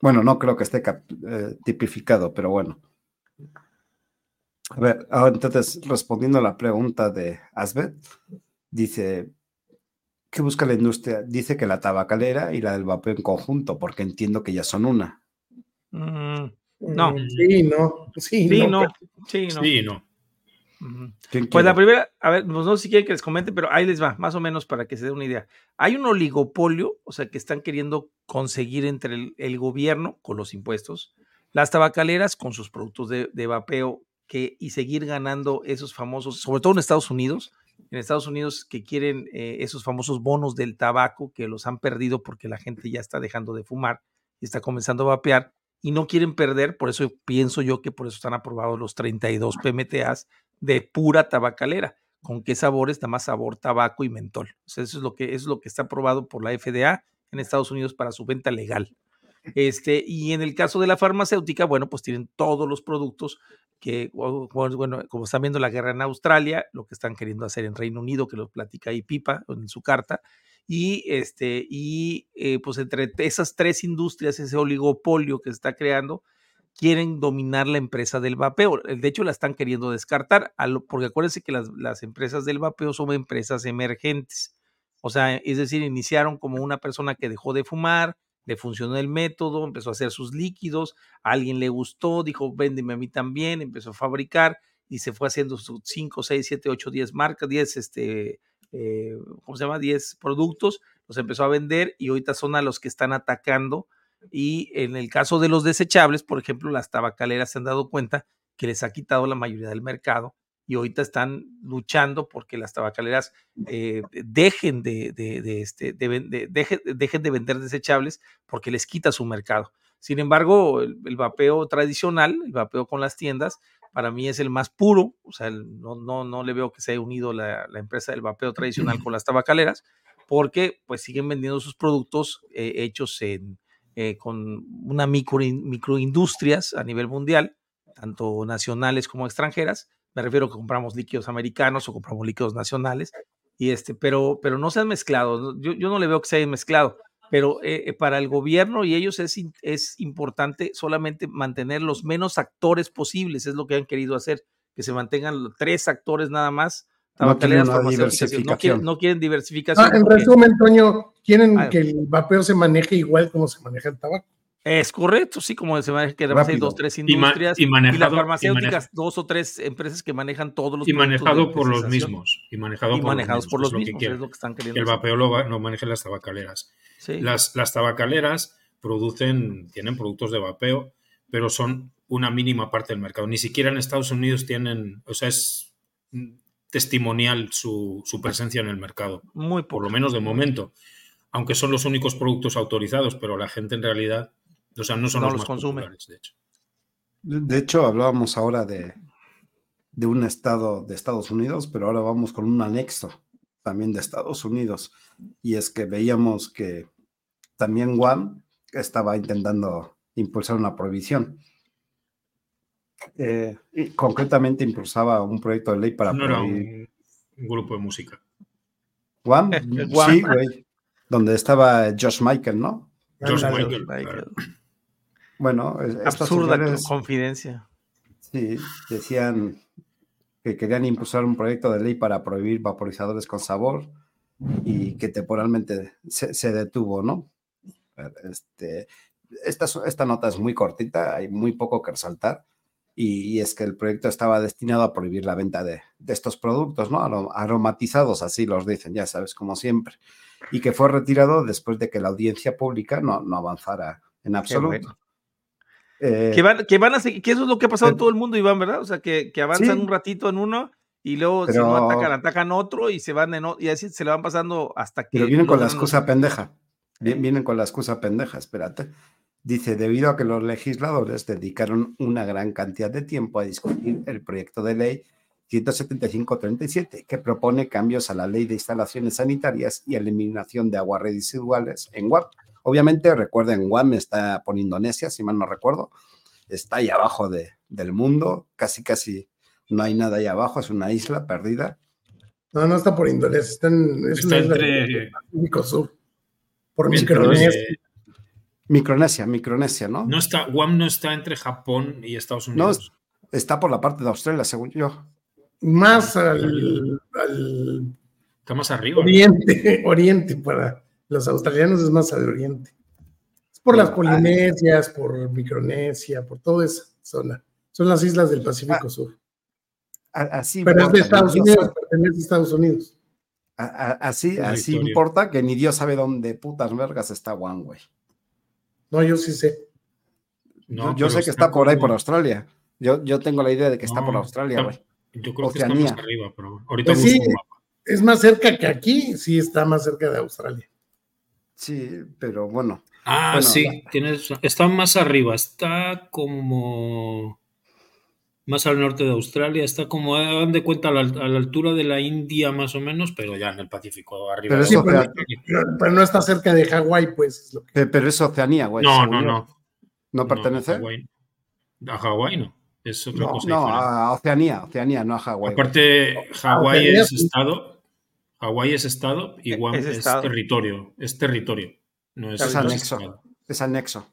Bueno, no creo que esté cap, eh, tipificado, pero bueno. A ver, ahora entonces, respondiendo a la pregunta de Asbeth, dice... ¿Qué busca la industria? Dice que la tabacalera y la del vapeo en conjunto, porque entiendo que ya son una. Mm, no. Sí, no. Sí, sí, no. no. Sí, no. Sí, no. Pues quiere? La primera, a ver, no sé si quieren que les comente, pero ahí les va, más o menos para que se den una idea. Hay un oligopolio, o sea, que están queriendo conseguir entre el, el gobierno, con los impuestos, las tabacaleras con sus productos de, de vapeo que, y seguir ganando esos famosos, sobre todo en Estados Unidos, en Estados Unidos que quieren eh, esos famosos bonos del tabaco que los han perdido porque la gente ya está dejando de fumar y está comenzando a vapear y no quieren perder, por eso pienso yo que por eso están aprobados los treinta y dos P M T As de pura tabacalera. ¿Con qué sabores? Da más sabor tabaco y mentol. O sea, eso es lo que, eso es lo que está aprobado por la F D A en Estados Unidos para su venta legal. Este, y en el caso de la farmacéutica, bueno, pues tienen todos los productos que, bueno, como están viendo la guerra en Australia, lo que están queriendo hacer en Reino Unido, que lo platica ahí Pipa en su carta, y, este, y eh, pues entre esas tres industrias, ese oligopolio que se está creando, quieren dominar la empresa del vapeo. De hecho, la están queriendo descartar, porque acuérdense que las, las empresas del vapeo son empresas emergentes, o sea, es decir, iniciaron como una persona que dejó de fumar, le funcionó el método, empezó a hacer sus líquidos, a alguien le gustó, dijo, véndeme a mí también, empezó a fabricar y se fue haciendo sus cinco, seis, siete, ocho, diez marcas, diez, este, eh, ¿cómo se llama? diez productos, los empezó a vender y ahorita son a los que están atacando. Y en el caso de los desechables, por ejemplo, las tabacaleras se han dado cuenta que les ha quitado la mayoría del mercado y ahorita están luchando porque las tabacaleras eh, dejen, de, de, de este, de, de, deje, dejen de vender desechables porque les quita su mercado. Sin embargo, el, el vapeo tradicional, el vapeo con las tiendas, para mí es el más puro, o sea, el, no, no, no le veo que se haya unido la, la empresa del vapeo tradicional con las tabacaleras porque pues siguen vendiendo sus productos eh, hechos en, eh, con una micro, microindustrias a nivel mundial, tanto nacionales como extranjeras. Me refiero a que compramos líquidos americanos o compramos líquidos nacionales, y este, pero, pero no se han mezclado. Yo, yo no le veo que se hayan mezclado, pero eh, para el gobierno y ellos es, es importante solamente mantener los menos actores posibles, es lo que han querido hacer, que se mantengan los tres actores nada más. No quieren, no, quieren, no quieren diversificación. Ah, en porque... resumen, Toño, quieren ah, que el vapeo se maneje igual como se maneja el tabaco. Es correcto, sí, como se maneja que además hay dos, tres industrias y, ma- y, manejado, y las farmacéuticas, y manej- dos o tres empresas que manejan todos los y manejado por los mismos y manejado y por manejados los por los mismos, es lo que están queriendo. El vapeo lo, va, lo manejan las tabacaleras. Sí. Las, las tabacaleras producen, tienen productos de vapeo, pero son una mínima parte del mercado. Ni siquiera en Estados Unidos tienen, o sea, es testimonial su, su presencia en el mercado. Muy poco. Por lo menos de momento, aunque son los únicos productos autorizados, pero la gente en realidad O sea, no son no los, los consume. De hecho. de hecho, hablábamos ahora de, de un estado de Estados Unidos, pero ahora vamos con un anexo también de Estados Unidos. Y es que veíamos que también Guam estaba intentando impulsar una prohibición. Eh, y concretamente impulsaba un proyecto de ley para no prohibir... un, un grupo de música. ¿Guam? Guam. Sí, güey. Donde estaba Josh Michael, ¿no? Josh Michael. Michael. Bueno, absurda señores, confidencia. Sí, decían que querían impulsar un proyecto de ley para prohibir vaporizadores con sabor y que temporalmente se, se detuvo, ¿no? Este, esta, esta nota es muy cortita, hay muy poco que resaltar, y, y es que el proyecto estaba destinado a prohibir la venta de, de estos productos, ¿no? Aromatizados, así los dicen, ya sabes, como siempre, y que fue retirado después de que la audiencia pública no, no avanzara en absoluto. Qué bueno. Eh, que, van, que van a seguir, que eso es lo que ha pasado eh, en todo el mundo, Iván, ¿verdad? O sea, que, que avanzan sí, un ratito en uno y luego pero, si no atacan, atacan otro y se van en, y así se le van pasando hasta que... Pero vienen con la excusa los... pendeja, vienen con la excusa pendeja, espérate. Dice, debido a que los legisladores dedicaron una gran cantidad de tiempo a discutir el proyecto de ley ciento setenta y cinco treinta y siete, que propone cambios a la ley de instalaciones sanitarias y eliminación de aguas residuales en U A M. Obviamente, recuerden, U A M está por Indonesia, si mal no recuerdo, está ahí abajo de, del mundo, casi casi no hay nada ahí abajo, es una isla perdida. No, no está por Indonesia, está en... Es está una entre... isla del Pacífico Sur, por Micronesia. Micronesia. Micronesia, Micronesia, ¿no? No está, U A M no está entre Japón y Estados Unidos. No, está por la parte de Australia, según yo. Más al... al está más arriba. Oriente, ¿no? Oriente para... Los australianos es más al oriente. Es por bueno, las Polinesias, ah, por Micronesia, por toda esa zona. Son las islas del Pacífico ah, Sur. Así pero importa, es de Estados Unidos, Dios, pertenece a Estados Unidos. A, a, así así importa que ni Dios sabe dónde putas vergas está One Way. No, yo sí sé. No, yo yo sé que está, está por ahí, por Australia. Yo, yo tengo la idea de que está no, por Australia, güey. Yo creo Oceanía. Que está más arriba, pero ahorita pues sí, es más cerca que aquí, sí está más cerca de Australia. Sí, pero bueno. Ah, bueno, sí, la... tienes, está más arriba, está como más al norte de Australia, está como, hagan de cuenta, a la, a la altura de la India más o menos, pero ya en el Pacífico, arriba. Pero, de... sí, pero, pero, pero no está cerca de Hawái, pues. Es lo que... pero, pero es Oceanía, güey. No, no, no. ¿No pertenece? No, a Hawái no, es otra no, cosa. No, diferente. A Oceanía, Oceanía, no a Hawái. Aparte, Hawái es estado... Hawái es estado y Guam es, es estado. territorio, es territorio. No es, es anexo, no es, es anexo.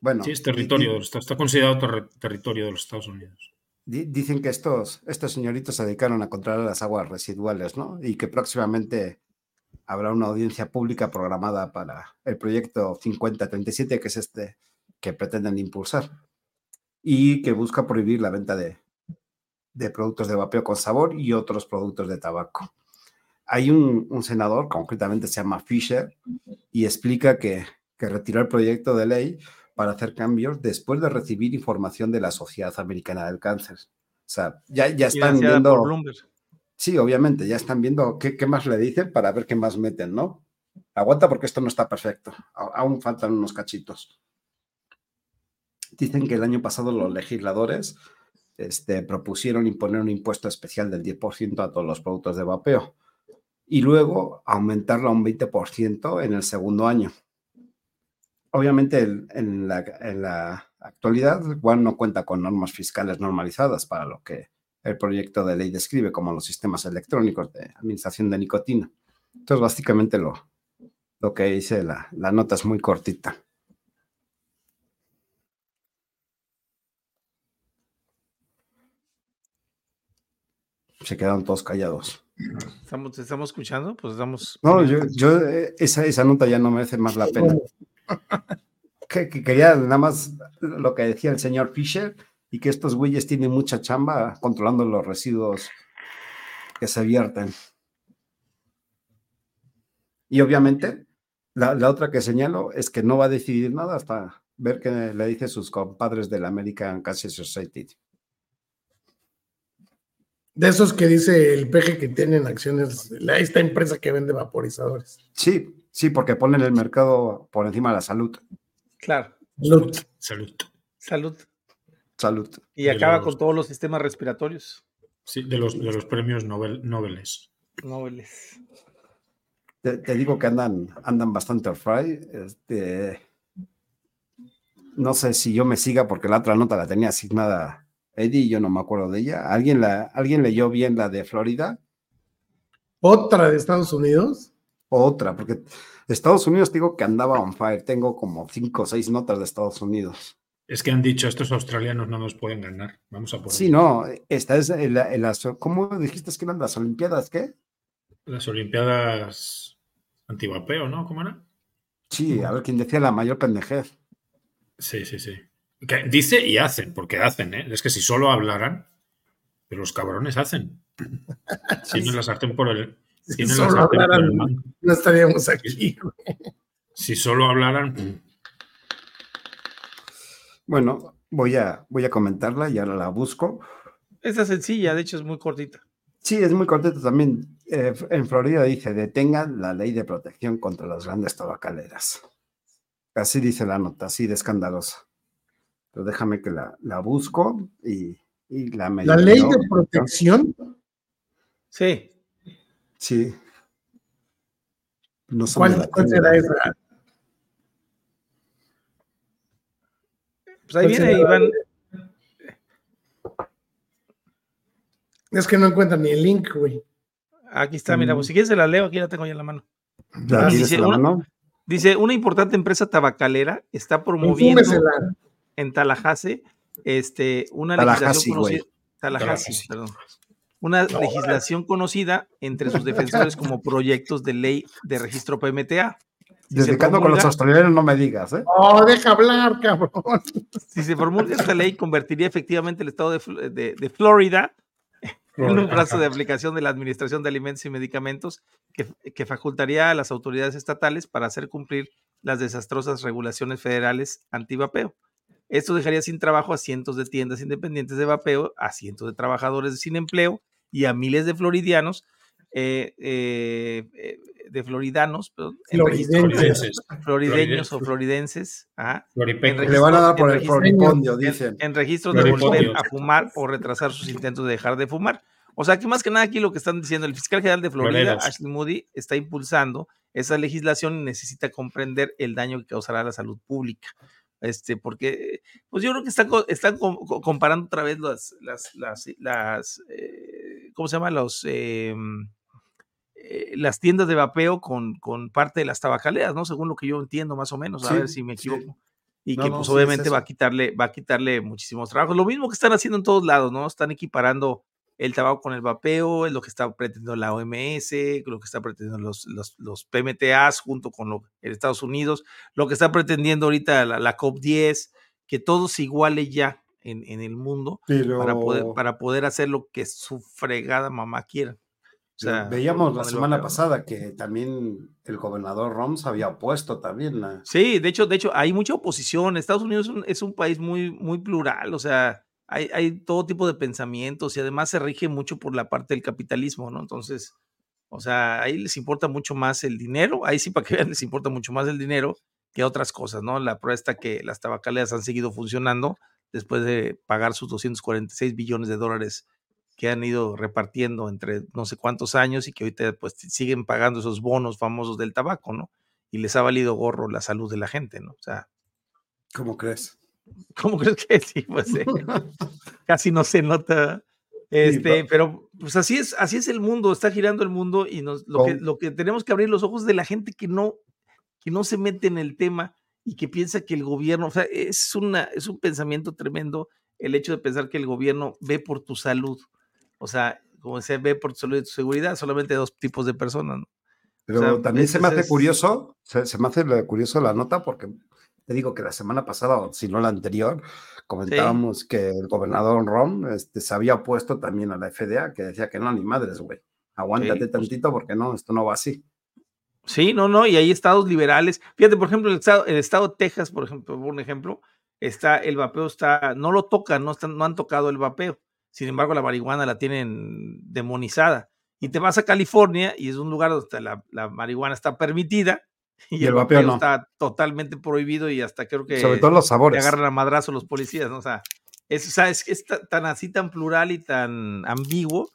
Bueno, sí, es territorio, y, está, está considerado ter- territorio de los Estados Unidos. Di- dicen que estos, estos señoritos se dedicaron a controlar las aguas residuales, ¿no? Y que próximamente habrá una audiencia pública programada para el proyecto cincuenta treinta y siete, que es este que pretenden impulsar, y que busca prohibir la venta de de productos de vapeo con sabor y otros productos de tabaco. Hay un, un senador, concretamente se llama Fisher, y explica que, que retiró el proyecto de ley para hacer cambios después de recibir información de la Sociedad Americana del Cáncer. O sea, ya, ya están viendo... Sí, obviamente, ya están viendo qué, qué más le dicen para ver qué más meten, ¿no? Aguanta porque esto no está perfecto. A, aún faltan unos cachitos. Dicen que el año pasado los legisladores... Este, propusieron imponer un impuesto especial del diez por ciento a todos los productos de vapeo y luego aumentarlo a un veinte por ciento en el segundo año. Obviamente en, en, la, en la actualidad Guam no cuenta con normas fiscales normalizadas para lo que el proyecto de ley describe como los sistemas electrónicos de administración de nicotina. Entonces básicamente lo, lo que dice la, la nota es muy cortita. Se quedaron todos callados. ¿Estamos, estamos escuchando? Pues estamos... No, yo, yo esa, esa nota ya no merece más la pena. que, que quería nada más lo que decía el señor Fisher y que estos güeyes tienen mucha chamba controlando los residuos que se vierten. Y obviamente, la, la otra que señalo es que no va a decidir nada hasta ver qué le dicen sus compadres de la American Cancer Society. De esos que dice el peje que tienen acciones, la, esta empresa que vende vaporizadores. Sí, sí, porque ponen el mercado por encima de la salud. Claro. Salud. Salud. Salud. Salud. Y de acaba los, con todos los sistemas respiratorios. Sí, de los, de los premios Nobel. Nobeles. Nobeles. Te, te digo que andan, andan bastante off fry. Este, no sé si yo me siga porque la otra nota la tenía asignada. Eddie, yo no me acuerdo de ella. ¿Alguien, la, ¿Alguien leyó bien la de Florida? ¿Otra de Estados Unidos? Otra, porque Estados Unidos digo que andaba on fire. Tengo como cinco o seis notas de Estados Unidos. Es que han dicho, estos australianos no nos pueden ganar. Vamos a por Sí, no, esta es en la, en las, ¿cómo dijiste que eran las Olimpiadas? ¿Qué? Las Olimpiadas antivapeo, ¿no? ¿Cómo era? Sí, a ver quién decía la mayor pendejez. Sí, sí, sí. Que dice y hacen, porque hacen, ¿eh? Es que si solo hablaran, pero los cabrones hacen. Si no las hacen por el... Si, si solo hablaran, no estaríamos aquí. Si solo hablaran... Bueno, voy a, voy a comentarla y ahora la busco. Esta es sencilla, de hecho es muy cortita. Sí, es muy cortita también. Eh, en Florida dice, detengan la ley de protección contra las grandes tabacaleras. Así dice la nota, así de escandalosa. Pero déjame que la, la busco y, y la... Me ¿La ley de protección? Sí. Sí. No ¿Cuál, ¿Cuál será esa? Pues ahí viene Iván. Es que no encuentro ni el link, güey. Aquí está, mira, pues si quieres se la leo, aquí la tengo ya en la mano. ¿La dice, la una, mano? Dice, una importante empresa tabacalera está promoviendo Infúmesela. en Tallahassee este, una Tallahassee, legislación conocida. Tallahassee, Tallahassee. Perdón. Una no, legislación no. conocida entre sus defensores como proyectos de ley de registro P M T A. Si Dedicando promulga, con los australianos no me digas, ¿eh? ¡Oh, deja hablar, cabrón! Si se promulga esta ley, convertiría efectivamente el estado de, de, de Florida en un brazo de aplicación de la Administración de Alimentos y Medicamentos que, que facultaría a las autoridades estatales para hacer cumplir las desastrosas regulaciones federales antivapeo. Esto dejaría sin trabajo a cientos de tiendas independientes de vapeo, a cientos de trabajadores sin empleo y a miles de floridianos eh, eh, eh, de floridanos, perdón, floridenses. Florideños floridenses. o floridenses, ajá, registro, le van a dar por el floripondio, dicen. En, en registros de volver a fumar o retrasar sus intentos de dejar de fumar. O sea, que más que nada aquí lo que están diciendo, el fiscal general de Florida, Floreros. Ashley Moody, está impulsando esa legislación y necesita comprender el daño que causará a la salud pública. Este, porque, pues yo creo que están, están comparando otra vez las, las, las, las eh, ¿cómo se llama? Los... Eh, las tiendas de vapeo con, con parte de las tabacaleras, ¿no? Según lo que yo entiendo más o menos, a sí, ver si me equivoco. Sí. Y no, que pues no, obviamente sí es va a quitarle, va a quitarle muchísimos trabajos. Lo mismo que están haciendo en todos lados, ¿no? Están equiparando el tabaco con el vapeo, es lo que está pretendiendo la O M S, lo que está pretendiendo los, los, los P M T As junto con los Estados Unidos, lo que está pretendiendo ahorita la, la COP diez, que todo se iguale ya en, en el mundo. Pero... para poder, para poder hacer lo que su fregada mamá quiera. O sea, veíamos la semana pasada que también el gobernador Roms había opuesto también la... Sí, de hecho, de hecho hay mucha oposición. Estados Unidos es un, es un país muy, muy plural, o sea, hay, hay todo tipo de pensamientos y además se rige mucho por la parte del capitalismo, ¿no? Entonces, o sea, ahí les importa mucho más el dinero, ahí sí para que vean les importa mucho más el dinero que otras cosas, ¿no? La prueba está que las tabacaleras han seguido funcionando después de pagar sus doscientos cuarenta y seis billones de dólares que han ido repartiendo entre no sé cuántos años y que ahorita pues siguen pagando esos bonos famosos del tabaco, ¿no? Y les ha valido gorro la salud de la gente, ¿no? O sea... ¿Cómo crees? ¿Cómo crees que sí? Pues eh, casi no se nota. Este, sí, pero pues así es, así es el mundo, está girando el mundo y nos, lo, oh. que, lo que tenemos que abrir los ojos de la gente que no, que no se mete en el tema y que piensa que el gobierno, o sea, es, una, es un pensamiento tremendo el hecho de pensar que el gobierno ve por tu salud. O sea, como se ve por tu seguridad, solamente dos tipos de personas, ¿no? Pero o sea, también se me hace es... curioso, se, se me hace curioso la nota porque te digo que la semana pasada, o si no la anterior, comentábamos sí. que el gobernador Rom este, se había opuesto también a la F D A, que decía que no, ni madres, güey, aguántate sí. tantito porque no, esto no va así. Sí, no, no, y hay estados liberales. Fíjate, por ejemplo, el estado, el estado de Texas, por ejemplo, por un ejemplo, está, el vapeo está, no lo tocan, no, están, no han tocado el vapeo. Sin embargo, la marihuana la tienen demonizada. Y te vas a California y es un lugar donde la, la marihuana está permitida y, y el vapeo, vapeo no. está totalmente prohibido y hasta creo que... Sobre todo los sabores. Te agarran a madrazo los policías, ¿no? O sea, es, o sea, es, es tan así, tan plural y tan ambiguo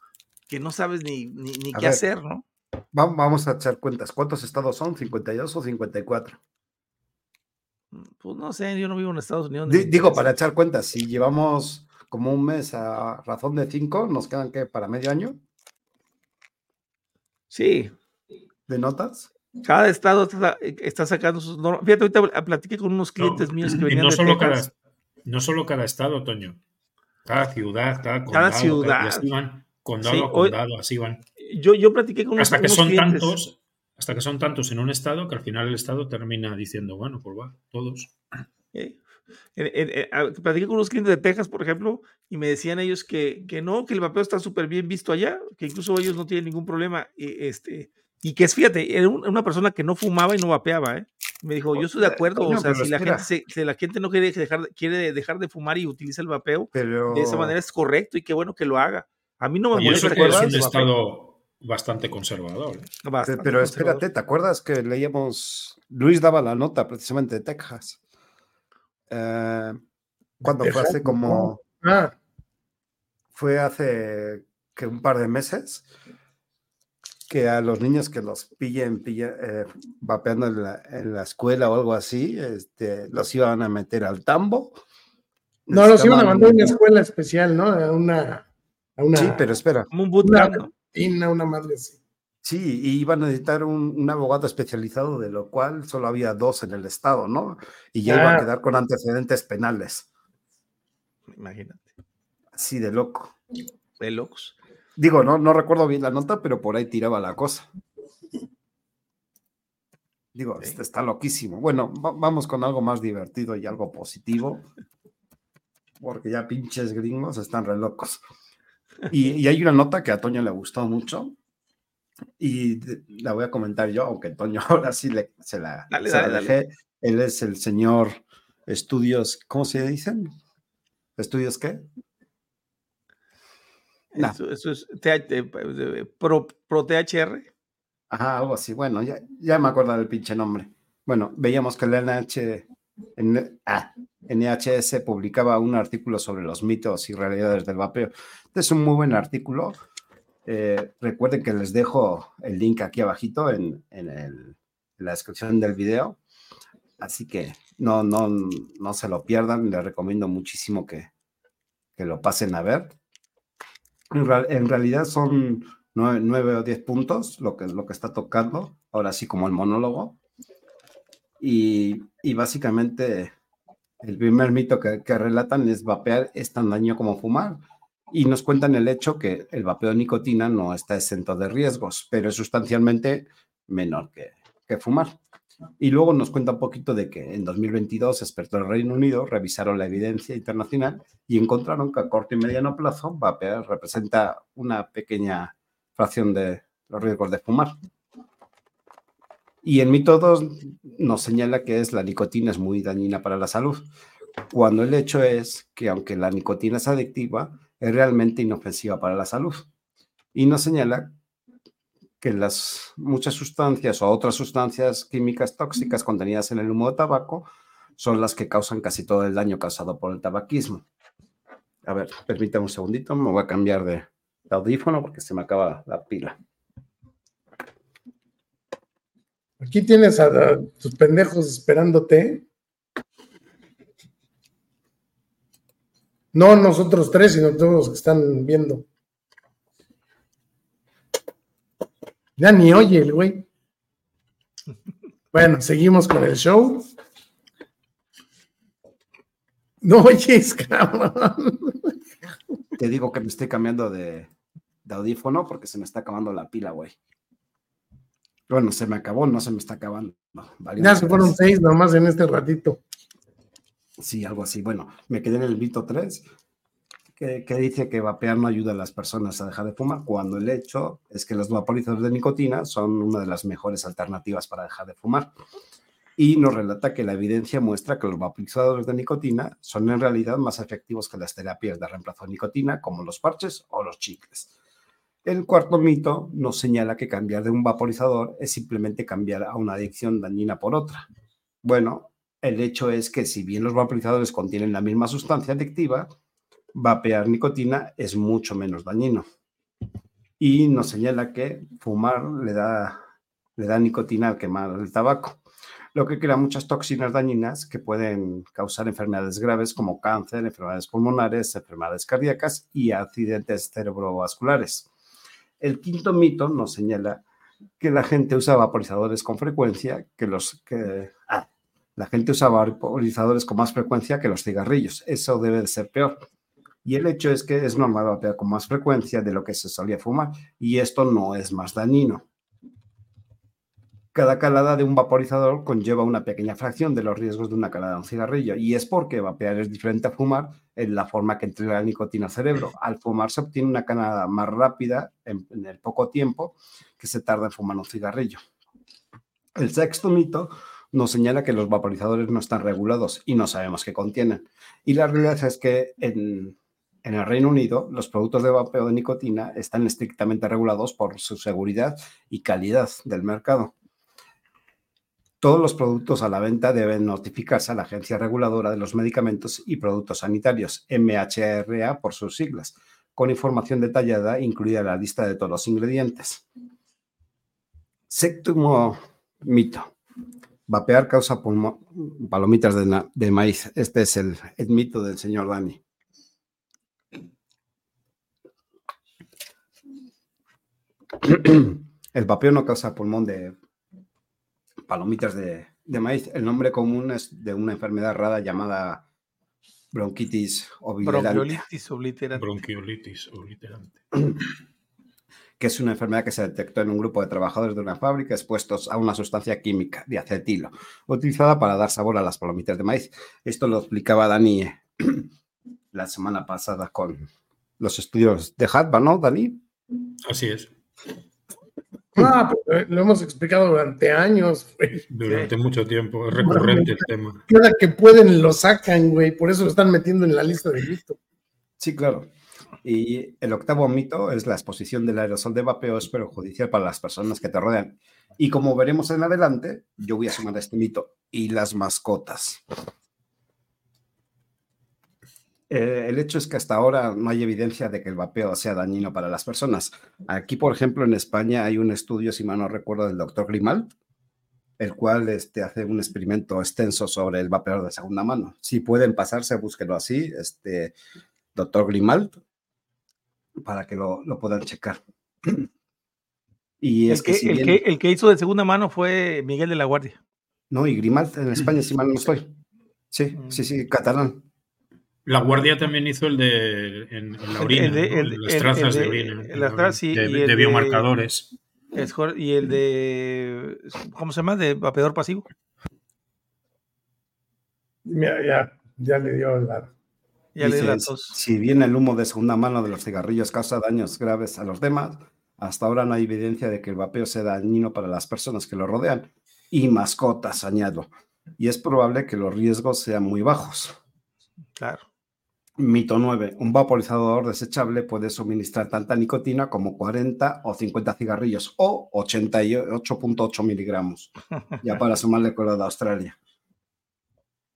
que no sabes ni, ni, ni qué ver, hacer, ¿no? Vamos a echar cuentas. ¿Cuántos estados son? ¿cincuenta y dos o cincuenta y cuatro? Pues no sé, yo no vivo en Estados Unidos. D- digo, para echar cuentas, si llevamos... como un mes a razón de cinco, nos quedan que para medio año. Sí. ¿De notas? Cada estado está, está sacando sus normas. Fíjate, ahorita platiqué con unos clientes no, míos que venían no de solo Texas. Cada, no solo cada estado, Toño, cada ciudad, cada condado, cada ciudad. Cada, y así van, condado sí, a condado, hoy, así van. Yo, yo platiqué con unos, hasta que unos son clientes. tantos, hasta que son tantos en un estado que al final el estado termina diciendo, bueno, pues va, todos. ¿Eh? Eh, eh, eh, platiqué con unos clientes de Texas, por ejemplo, y me decían ellos que, que no, que el vapeo está súper bien visto allá, que incluso ellos no tienen ningún problema, y, este, y que es, fíjate, era un, una persona que no fumaba y no vapeaba, ¿eh? Me dijo, yo estoy de acuerdo, no, o sea, si la, gente se, si la gente no quiere dejar, quiere dejar de fumar y utiliza el vapeo, pero... de esa manera es correcto y qué bueno que lo haga. A mí no me molesta. Yo sé que es un estado bastante conservador. Bastante pero espérate, conservador. ¿Te acuerdas que leíamos, Luis daba la nota precisamente de Texas? Eh, cuando fue hace como... Ah. Fue hace que un par de meses... que a los niños que los pillen, pillen eh, vapeando en la, en la escuela o algo así, este, los iban a meter al tambo. No, los iban a mandar a una escuela especial, ¿no? A una... A una sí, pero espera. Como un bootcamp. Una, una madre así. Sí, y iban a necesitar un, un abogado especializado, de lo cual solo había dos en el estado, ¿no? Y ya ah. iba a quedar con antecedentes penales. Imagínate. Así de loco. De locos. Digo, no, no recuerdo bien la nota, pero por ahí tiraba la cosa. Digo, sí. este está loquísimo. Bueno, va, vamos con algo más divertido y algo positivo. Porque ya pinches gringos están re locos. Y, y hay una nota que a Toño le gustó mucho. Y la voy a comentar yo, aunque Toño ahora sí le, se la, dale, se dale, la dejé. Dale. Él es el señor Estudios, ¿cómo se dicen? ¿Estudios qué? No. Eso, eso es pro, pro T H R. Ajá, algo así. Bueno, ya, ya me acuerdo del pinche nombre. Bueno, veíamos que la N H S publicaba un artículo sobre los mitos y realidades del vapeo. Este es un muy buen artículo. Eh, recuerden que les dejo el link aquí abajito en, en, el, en la descripción del video. Así que no, no, no se lo pierdan. Les recomiendo muchísimo que, que lo pasen a ver. En realidad son nueve, nueve o diez puntos lo que, lo que está tocando, ahora sí como el monólogo. Y, y básicamente el primer mito que, que relatan es vapear es tan dañino como fumar. Y nos cuentan el hecho que el vapeo de nicotina no está exento de riesgos, pero es sustancialmente menor que, que fumar. Y luego nos cuenta un poquito de que en dos mil veintidós expertos del Reino Unido revisaron la evidencia internacional y encontraron que a corto y mediano plazo vapear representa una pequeña fracción de los riesgos de fumar. Y en mito dos nos señala que es la nicotina es muy dañina para la salud, cuando el hecho es que aunque la nicotina es adictiva, es realmente inofensiva para la salud. Y nos señala que las muchas sustancias o otras sustancias químicas tóxicas contenidas en el humo de tabaco son las que causan casi todo el daño causado por el tabaquismo. A ver, permítame un segundito, me voy a cambiar de, de audífono porque se me acaba la pila. Aquí tienes a, a tus pendejos esperándote. No nosotros tres, sino todos los que están viendo. Ya ni oye el güey. Bueno, seguimos con el show. No oyes, cabrón. Te digo que me estoy cambiando de, de audífono porque se me está acabando la pila, güey. Bueno, se me acabó, no se me está acabando. Vale, ya se fueron seis nomás en este ratito. Sí, algo así. Bueno, me quedé en el mito tres. Que, que dice que vapear no ayuda a las personas a dejar de fumar, cuando el hecho es que los vaporizadores de nicotina son una de las mejores alternativas para dejar de fumar. Y nos relata que la evidencia muestra que los vaporizadores de nicotina son en realidad más efectivos que las terapias de reemplazo de nicotina, como los parches o los chicles. El cuarto mito nos señala que cambiar de un vaporizador es simplemente cambiar a una adicción dañina por otra. Bueno, el hecho es que si bien los vaporizadores contienen la misma sustancia adictiva, vapear nicotina es mucho menos dañino. Y nos señala que fumar le da, le da nicotina al quemar el tabaco, lo que crea muchas toxinas dañinas que pueden causar enfermedades graves como cáncer, enfermedades pulmonares, enfermedades cardíacas y accidentes cerebrovasculares. El quinto mito nos señala que la gente usa vaporizadores con frecuencia, que los que... Ah, La gente usa vaporizadores con más frecuencia que los cigarrillos. Eso debe de ser peor. Y el hecho es que es normal vapear con más frecuencia de lo que se solía fumar. Y esto no es más dañino. Cada calada de un vaporizador conlleva una pequeña fracción de los riesgos de una calada de un cigarrillo. Y es porque vapear es diferente a fumar en la forma que entrega la nicotina al cerebro. Al fumar se obtiene una calada más rápida en, en el poco tiempo que se tarda en fumar un cigarrillo. El sexto mito nos señala que los vaporizadores no están regulados y no sabemos qué contienen. Y la realidad es que en, en el Reino Unido los productos de vapeo de nicotina están estrictamente regulados por su seguridad y calidad del mercado. Todos los productos a la venta deben notificarse a la Agencia Reguladora de los Medicamentos y Productos Sanitarios, M H R A por sus siglas, con información detallada incluida en la lista de todos los ingredientes. Séptimo mito. Vapear causa pulmo- palomitas de, na- de maíz. Este es el, el mito del señor Dani. El vapeo no causa pulmón de palomitas de, de maíz. El nombre común es de una enfermedad rara llamada bronquitis obliterante. Bronquiolitis obliterante. Bronquiolitis obliterante. que es una enfermedad que se detectó en un grupo de trabajadores de una fábrica expuestos a una sustancia química, diacetilo, utilizada para dar sabor a las palomitas de maíz. Esto lo explicaba Dani la semana pasada con los estudios de Hatba, ¿no, Dani? Así es. Ah, pero lo hemos explicado durante años, güey. Durante sí. mucho tiempo, es recurrente bueno, el tema. Cada que pueden lo sacan, güey, por eso lo están metiendo en la lista de Cristo. Sí, claro. Y el octavo mito es la exposición del aerosol de vapeo es perjudicial para las personas que te rodean. Y como veremos en adelante, yo voy a sumar este mito y las mascotas. Eh, el hecho es que hasta ahora no hay evidencia de que el vapeo sea dañino para las personas. Aquí, por ejemplo, en España hay un estudio, si mal no recuerdo, del doctor Grimalt, el cual este, hace un experimento extenso sobre el vapeador de segunda mano. Si pueden pasarse, búsquenlo así, este, doctor Grimalt, para que lo, lo puedan checar. Y es el que, que, si bien, el que el que hizo de segunda mano fue Miguel de la Guardia. No, y Grimalt en España, si mal no estoy. Sí, sí, sí, catalán. La Guardia también hizo el de en, en la orina, el de, ¿no? el, en las trazas el, el, de, de orina, las trazas y, de, y el de biomarcadores. De, y el de ¿cómo se llama? De vapeador pasivo. Mira, ya, ya le dio la Ya Dices, si bien el humo de segunda mano de los cigarrillos causa daños graves a los demás, hasta ahora no hay evidencia de que el vapeo sea dañino para las personas que lo rodean. Y mascotas, añado. Y es probable que los riesgos sean muy bajos. Claro. Mito nueve. Un vaporizador desechable puede suministrar tanta nicotina como cuarenta o cincuenta cigarrillos o ochenta y ocho punto ocho miligramos. Ya para sumarle con la de Australia.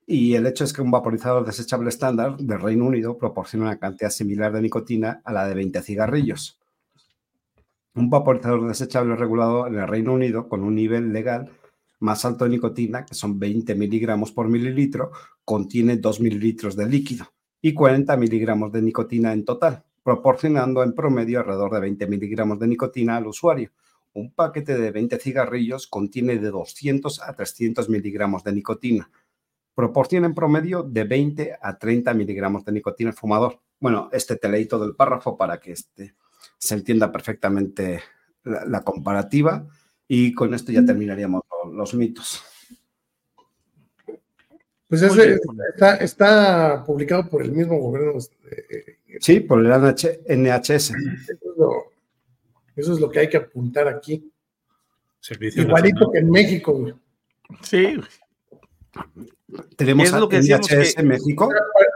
Y el hecho es que un vaporizador desechable estándar del Reino Unido proporciona una cantidad similar de nicotina a la de veinte cigarrillos. Un vaporizador desechable regulado en el Reino Unido con un nivel legal más alto de nicotina, que son veinte miligramos por mililitro, contiene dos mililitros de líquido y cuarenta miligramos de nicotina en total, proporcionando en promedio alrededor de veinte miligramos de nicotina al usuario. Un paquete de veinte cigarrillos contiene de doscientos a trescientos miligramos de nicotina. Proporciona en promedio de veinte a treinta miligramos de nicotina al fumador. Bueno, este te leí todo el párrafo para que este, se entienda perfectamente la, la comparativa y con esto ya terminaríamos los, los mitos. Pues ese está, está publicado por el mismo gobierno. Eh, sí, por el N H S. Eso es lo, eso es lo que hay que apuntar aquí. Servicio Igualito que en México. Güey. Sí, tenemos lo que N H S en México.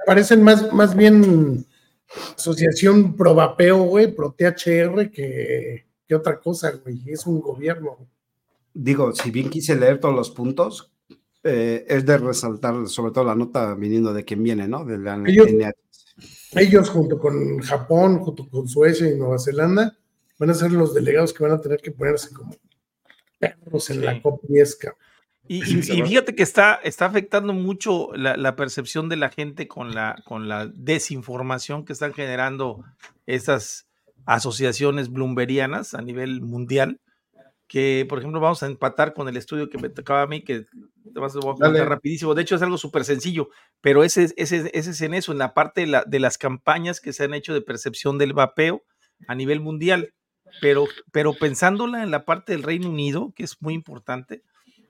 Parecen más, más bien asociación pro vapeo, güey, pro T H R que, que otra cosa, güey. Es un gobierno. Digo, si bien quise leer todos los puntos, eh, es de resaltar sobre todo la nota viniendo de quien viene, ¿no? De la ellos, N H S. Ellos junto con Japón, junto con Suecia y Nueva Zelanda, van a ser los delegados que van a tener que ponerse como perros en sí. La COP diez, cabrón. Y, y, y fíjate que está, está afectando mucho la, la percepción de la gente con la, con la desinformación que están generando estas asociaciones blumberianas a nivel mundial, que por ejemplo vamos a empatar con el estudio que me tocaba a mí, que Te vas a contar rapidísimo. De hecho, es algo súper sencillo, pero ese, ese, ese es en eso, en la parte de, la, de las campañas que se han hecho de percepción del vapeo a nivel mundial. Pero, pero pensándola en la parte del Reino Unido, que es muy importante,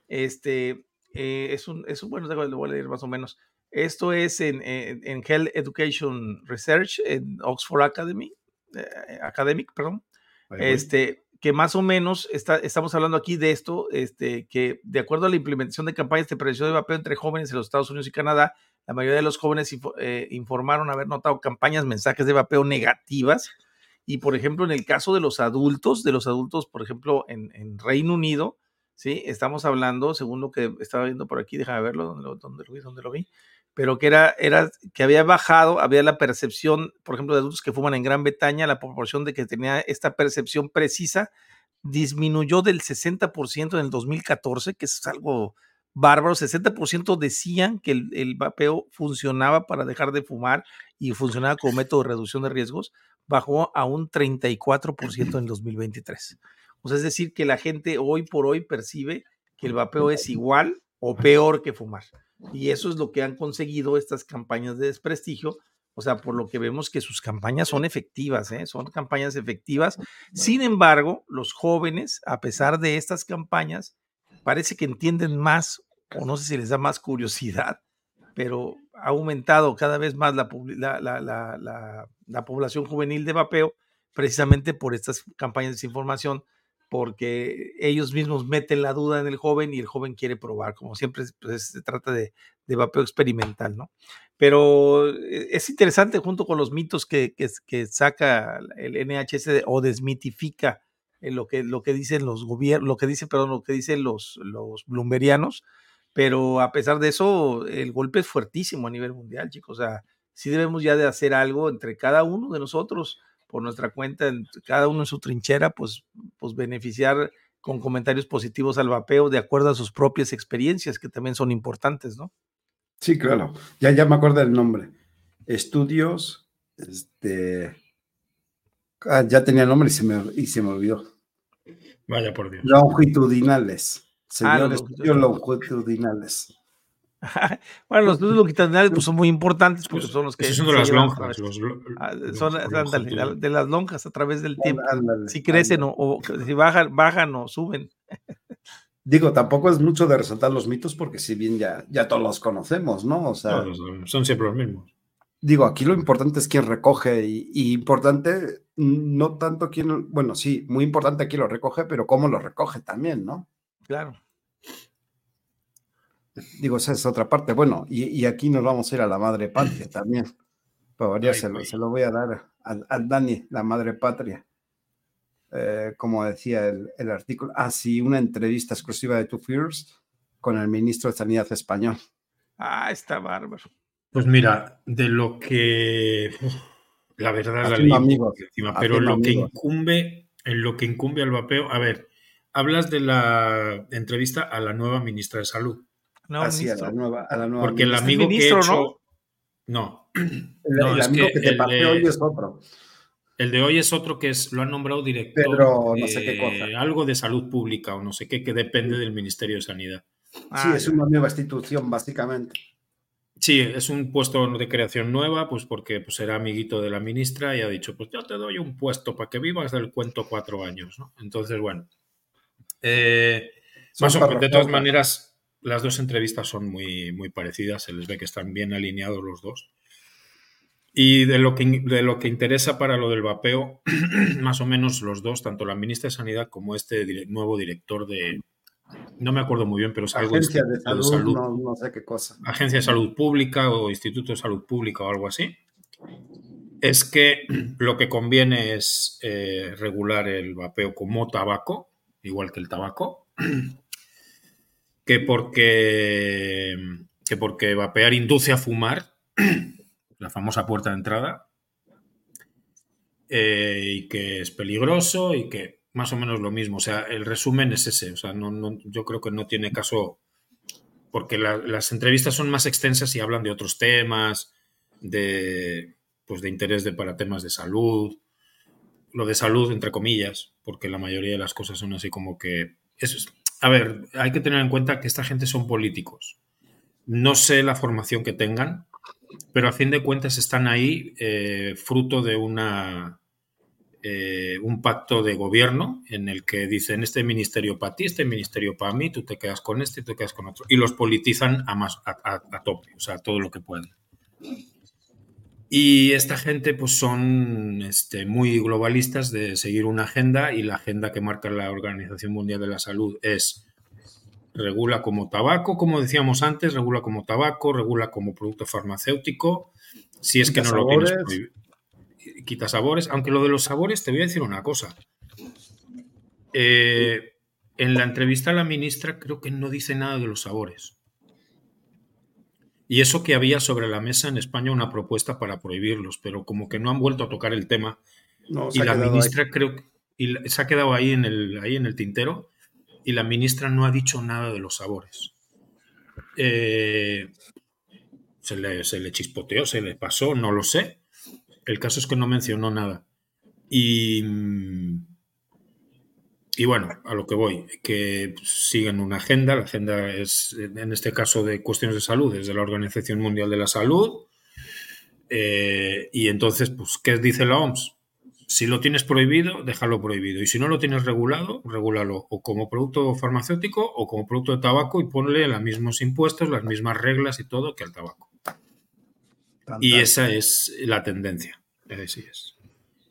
este, eh, es, un, es un, bueno, lo voy a leer más o menos. Esto es en, en, en Health Education Research, en Oxford Academy, eh, Academic, perdón, este, que más o menos está, estamos hablando aquí de esto, este, que de acuerdo a la implementación de campañas de prevención de vapeo entre jóvenes en los Estados Unidos y Canadá, la mayoría de los jóvenes info, eh, informaron haber notado campañas, mensajes de vapeo negativas. Y, por ejemplo, en el caso de los adultos, de los adultos, por ejemplo, en, en Reino Unido, ¿sí? Estamos hablando, según lo que estaba viendo por aquí, déjame verlo, donde lo, donde lo vi, donde lo vi, pero que era, era que había bajado, había la percepción, por ejemplo, de adultos que fuman en Gran Bretaña, la proporción de que tenía esta percepción precisa disminuyó del sesenta por ciento en el dos mil catorce, que es algo bárbaro. sesenta por ciento decían que el, el vapeo funcionaba para dejar de fumar y funcionaba como método de reducción de riesgos. Bajó a un treinta y cuatro por ciento en dos mil veintitrés. O sea, es decir, que la gente hoy por hoy percibe que el vapeo es igual o peor que fumar. Y eso es lo que han conseguido estas campañas de desprestigio. O sea, por lo que vemos que sus campañas son efectivas, ¿eh? Son campañas efectivas. Sin embargo, los jóvenes, a pesar de estas campañas, parece que entienden más, o no sé si les da más curiosidad, pero ha aumentado cada vez más la, la, la, la, la, la población juvenil de vapeo, precisamente por estas campañas de desinformación, porque ellos mismos meten la duda en el joven y el joven quiere probar, como siempre, pues, se trata de, de vapeo experimental, ¿no? Pero es interesante, junto con los mitos que, que, que saca el N H S o desmitifica lo que, lo que dicen los gobiernos, lo que dicen, perdón, lo que dicen los, los bloombergianos. Pero a pesar de eso, el golpe es fuertísimo a nivel mundial, chicos. O sea, sí debemos ya de hacer algo entre cada uno de nosotros, por nuestra cuenta, cada uno en su trinchera, pues, pues beneficiar con comentarios positivos al vapeo de acuerdo a sus propias experiencias, que también son importantes, ¿no? Sí, claro. Ya, ya me acuerdo el nombre. Estudios, este... Ah, ya tenía el nombre y se me, y se me olvidó. Vaya por Dios. Longitudinales. Señor, ah, los estudios longitudinales. Bueno, los estudios longitudinales pues son muy importantes porque son los que... Esos son de las lonjas. Los, los, ah, son, los, ándale, la, de las lonjas a través del tiempo. Ándale, si crecen o, o si bajan, bajan o suben. Digo, tampoco es mucho de resaltar los mitos porque si bien ya, ya todos los conocemos, ¿no? O sea, no, no, son siempre los mismos. Digo, aquí lo importante es quién recoge y, y importante, no tanto quién... Bueno, sí, muy importante quién lo recoge, pero cómo lo recoge también, ¿no? Claro. Digo, esa es otra parte. Bueno, y, y aquí nos vamos a ir a la madre patria también. Pero ya ay, se, lo, se lo voy a dar al, al Dani, la madre patria. Eh, como decía el, el artículo. Ah, sí, una entrevista exclusiva de Two Fears con el ministro de Sanidad español. Ah, está bárbaro. Pues mira, de lo que... La verdad la ley, pero lo que incumbe, en lo que incumbe al vapeo... A ver... Hablas de la entrevista a la nueva ministra de Salud. No, así, a la nueva, a la nueva porque ministra. El amigo el ministro, que he hecho... No, no. El, el amigo que, que te pateó hoy es otro. El de hoy es otro que es, lo han nombrado director Pedro, de, no sé qué cosa. Algo de salud pública o no sé qué, que depende del Ministerio de Sanidad. Ah, sí, es una nueva institución, básicamente. Sí, es un puesto de creación nueva, pues porque pues, era amiguito de la ministra y ha dicho, pues yo te doy un puesto para que vivas del cuento cuatro años, ¿no? Entonces, bueno... Eh, más o menos, de todas maneras, las dos entrevistas son muy, muy parecidas, se les ve que están bien alineados los dos. Y de lo que, de lo que interesa para lo del vapeo, más o menos los dos, tanto la ministra de Sanidad como este dire- nuevo director de, no me acuerdo muy bien, pero es algo Agencia de Salud, de salud no, no sé qué cosa. Agencia de Salud Pública o Instituto de Salud Pública o algo así. Es que lo que conviene es eh, regular el vapeo como tabaco, igual que el tabaco, que porque, que porque vapear induce a fumar, la famosa puerta de entrada, eh, y que es peligroso y que más o menos lo mismo. O sea, el resumen es ese. O sea, no, no, yo creo que no tiene caso, porque la, las entrevistas son más extensas y hablan de otros temas, de, pues de interés de, para temas de salud. Lo de salud, entre comillas, porque la mayoría de las cosas son así como que... Es, a ver, hay que tener en cuenta que esta gente son políticos. No sé la formación que tengan, pero a fin de cuentas están ahí eh, fruto de una eh, un pacto de gobierno en el que dicen este ministerio para ti, este ministerio para mí, tú te quedas con este y te quedas con otro. Y los politizan a, más, a, a, a tope, o sea, todo lo que pueden. Y esta gente pues son este, muy globalistas de seguir una agenda, y la agenda que marca la Organización Mundial de la Salud es regula como tabaco, como decíamos antes, regula como tabaco, regula como producto farmacéutico, si es que no lo tienes prohibido. Quita sabores, aunque lo de los sabores te voy a decir una cosa. Eh, en la entrevista a la ministra creo que no dice nada de los sabores. Y eso que había sobre la mesa en España una propuesta para prohibirlos, pero como que no han vuelto a tocar el tema. No, y la ministra ahí. creo y se ha quedado ahí en el ahí en el tintero, y la ministra no ha dicho nada de los sabores. Eh, se le, se le chispoteó, se le pasó, no lo sé. El caso es que no mencionó nada. Y, y bueno, a lo que voy, que siguen una agenda. La agenda es, en este caso, de cuestiones de salud, es de la Organización Mundial de la Salud. Eh, y entonces, pues, ¿qué dice la O M S? Si lo tienes prohibido, déjalo prohibido. Y si no lo tienes regulado, regúlalo o como producto farmacéutico o como producto de tabaco, y ponle los mismos impuestos, las mismas reglas y todo que al tabaco. Y esa es la tendencia. Así es.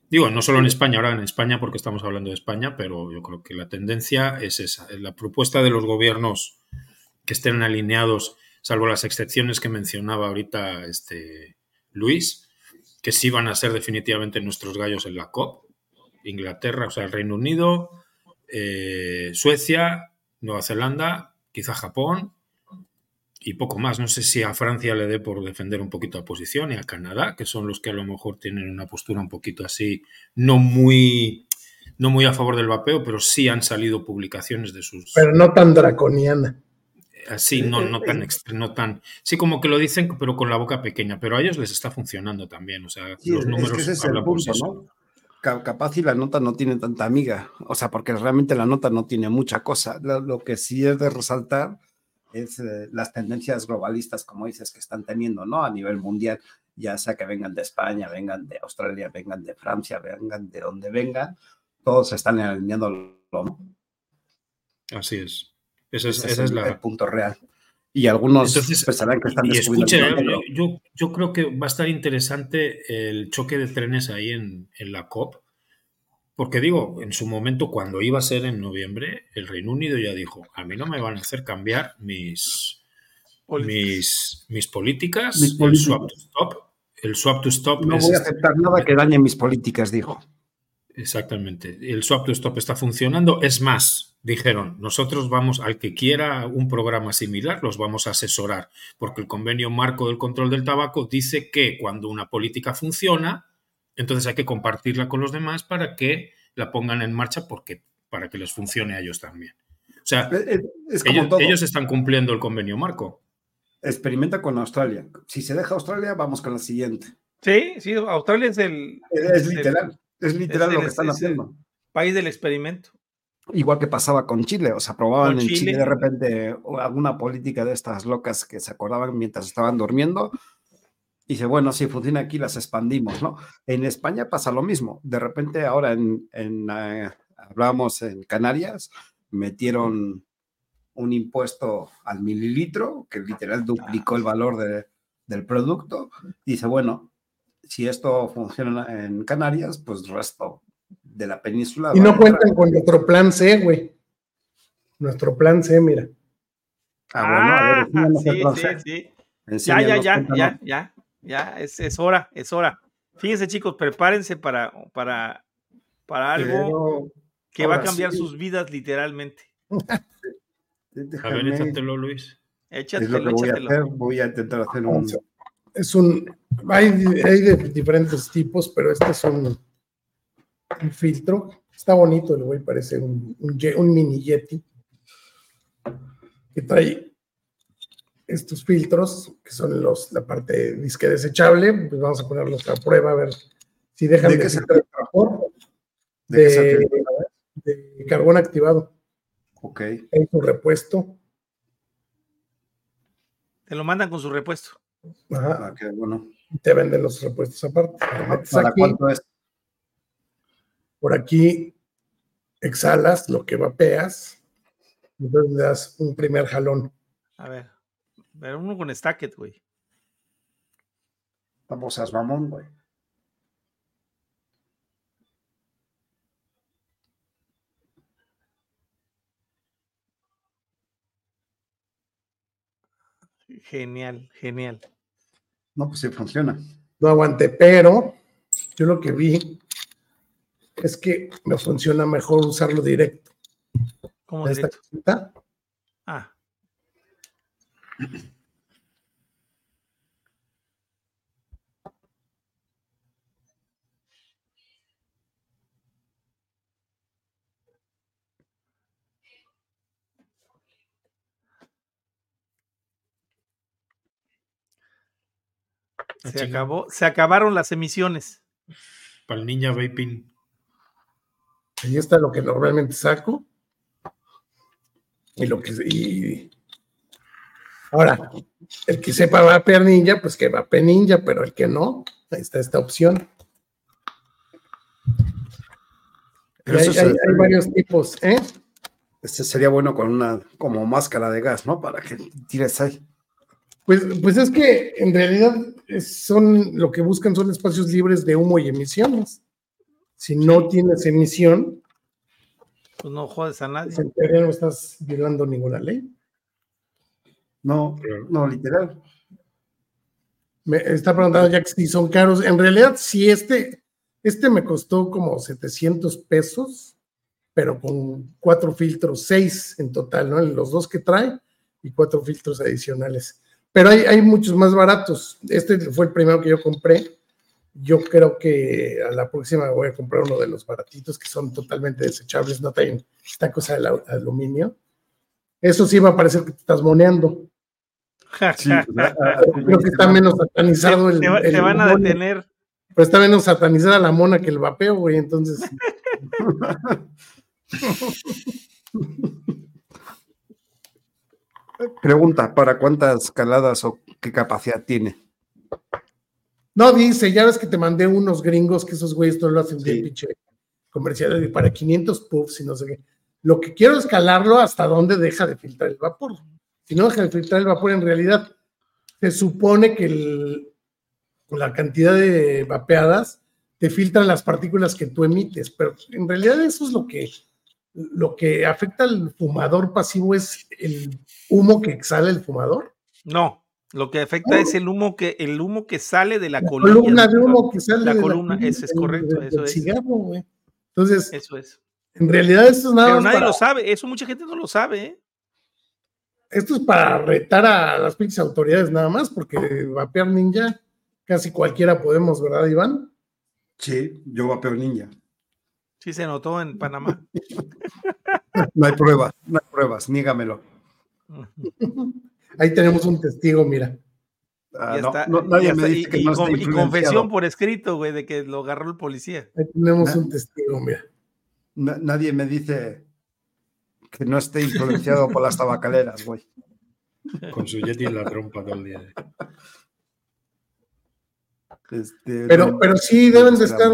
Digo, no solo en España, ahora en España, porque estamos hablando de España, pero yo creo que la tendencia es esa. Es la propuesta de los gobiernos que estén alineados, salvo las excepciones que mencionaba ahorita este Luis, que sí van a ser definitivamente nuestros gallos en la COP. Inglaterra, o sea, el Reino Unido, eh, Suecia, Nueva Zelanda, quizá Japón. Y poco más. No sé si a Francia le dé por defender un poquito la posición, y a Canadá, que son los que a lo mejor tienen una postura un poquito así, no muy, no muy a favor del vapeo, pero sí han salido publicaciones de sus... Pero no tan draconiana. Así, no, no tan... No tan sí, como que lo dicen, pero con la boca pequeña. Pero a ellos les está funcionando también. O sea, sí, los números es que ese es el punto, ¿no? Capaz y la nota no tiene tanta amiga. O sea, porque realmente la nota no tiene mucha cosa. Lo que sí es de resaltar es eh, las tendencias globalistas, como dices, que están teniendo, ¿no? A nivel mundial, ya sea que vengan de España, vengan de Australia, vengan de Francia, vengan de donde vengan, todos están alineando lo mismo. Así es. Ese es, ese esa es el, la... el punto real. Y algunos entonces pensarán que están descubriendo. Escucha, yo, yo, yo creo que va a estar interesante el choque de trenes ahí en, en la COP, porque digo, en su momento, cuando iba a ser en noviembre, el Reino Unido ya dijo, a mí no me van a hacer cambiar mis políticas, mis, mis políticas, mis políticas. El swap to stop. El swap to stop no es voy a aceptar este... nada que dañe mis políticas, dijo. Exactamente. El swap to stop está funcionando. Es más, dijeron, nosotros vamos, al que quiera un programa similar, los vamos a asesorar, porque el convenio marco del control del tabaco dice que cuando una política funciona, entonces hay que compartirla con los demás para que la pongan en marcha, porque para que les funcione a ellos también. O sea, es, es como ellos, todo. Ellos están cumpliendo el convenio marco. Experimenta con Australia. Si se deja Australia, vamos con la siguiente. Sí, sí, Australia es el... Es, es literal, el, es literal es lo que el, están es haciendo. País del experimento. Igual que pasaba con Chile. O sea, probaban con en Chile. Chile de repente alguna política de estas locas que se acordaban mientras estaban durmiendo. Y dice, bueno, si funciona aquí, las expandimos, ¿no? En España pasa lo mismo. De repente ahora en, en eh, hablábamos en Canarias, metieron un impuesto al mililitro que literal duplicó el valor de, del producto. Dice, bueno, si esto funciona en Canarias, pues resto de la península. Y no cuentan con nuestro plan C, güey. Nuestro plan C, mira. Ah, bueno, a ver, sí, sí, sí. Ya, ya, ya, ya, ya. Ya, es, es hora, es hora. Fíjense, chicos, prepárense para, para, para algo pero, que va a cambiar sí. sus vidas literalmente. A ver, échatelo, Luis. Échatelo, es lo que voy échatelo. A hacer, voy a intentar hacer un... Es un hay, hay de diferentes tipos, pero este es un, un filtro. Está bonito el güey, parece un, un, un mini Yeti. Que trae... estos filtros, que son los la parte disque desechable, pues vamos a ponerlos a prueba, a ver si dejan de, de, se... de, ¿De, de, se... de carbón activado. Ok. En su repuesto. Te lo mandan con su repuesto. Ajá. Ah, qué bueno. Te venden los repuestos aparte. ¿Para aquí, cuánto es? Por aquí exhalas lo que vapeas. Entonces le das un primer jalón. A ver. Pero uno con stacket, güey. Vamos a mamón, güey. Genial, genial. No, pues sí funciona. No aguanté, pero yo lo que vi es que me funciona mejor usarlo directo. ¿Cómo directo? Esta ah. Se acabó, se acabaron las emisiones. Para el Niña Vaping. Ahí está lo que normalmente saco. Y lo que. Y... Ahora, el que sepa vapear ninja, pues que vape ninja, pero el que no, ahí está esta opción. Hay, hay, sería... hay varios tipos, ¿eh? Este sería bueno con una como máscara de gas, ¿no? Para que tires ahí. Pues, pues es que en realidad son lo que buscan son espacios libres de humo y emisiones. Si no tienes emisión, pues no jodes a nadie. Pues en teoría no estás violando ninguna ley. No, no, literal. Me está preguntando ya que si son caros. En realidad, sí, este, este me costó como setecientos pesos, pero con cuatro filtros, seis en total, ¿no? Los dos que trae y cuatro filtros adicionales. Pero hay, hay muchos más baratos. Este fue el primero que yo compré. Yo creo que a la próxima voy a comprar uno de los baratitos que son totalmente desechables. No traen esta cosa de la, aluminio. Eso sí va a parecer que te estás moneando. Sí, creo que está menos satanizado el, el te van a mono, detener. Pero está menos satanizada la mona que el vapeo, güey. Entonces. Pregunta, ¿para cuántas caladas o qué capacidad tiene? No, dice, ya ves que te mandé unos gringos que esos güeyes todo lo hacen sí. De pinche comercial y para quinientos puffs y no sé qué. Lo que quiero es calarlo hasta dónde deja de filtrar el vapor. Si no deja de filtrar el vapor, en realidad se supone que el, la cantidad de vapeadas te filtran las partículas que tú emites, pero en realidad eso es lo que... Lo que afecta al fumador pasivo es el humo que exhala el fumador. No, lo que afecta no. es el humo que el humo que sale de la, la columna. columna de humo que sale la de columna, la columna, eso es correcto, del, eso del es. Cigarro, güey. Entonces, eso es. En realidad esto es nada. Pero nadie para, lo sabe, eso mucha gente no lo sabe, ¿eh? Esto es para retar a las pinches autoridades nada más, porque vapear ninja casi cualquiera podemos, ¿verdad, Iván? Sí, yo vapeo ninja. Sí se notó en Panamá. No hay pruebas, no hay pruebas, nígamelo. Ahí tenemos un testigo, mira. Ah, está, no, no, nadie me dice y, que y, no con, y confesión por escrito, güey, de que lo agarró el policía. Ahí tenemos na, un testigo, mira. Na, nadie me dice que no esté influenciado por las tabacaleras, güey. Con su yeti en la trompa todo el día. Este, pero, no, pero sí deben de estar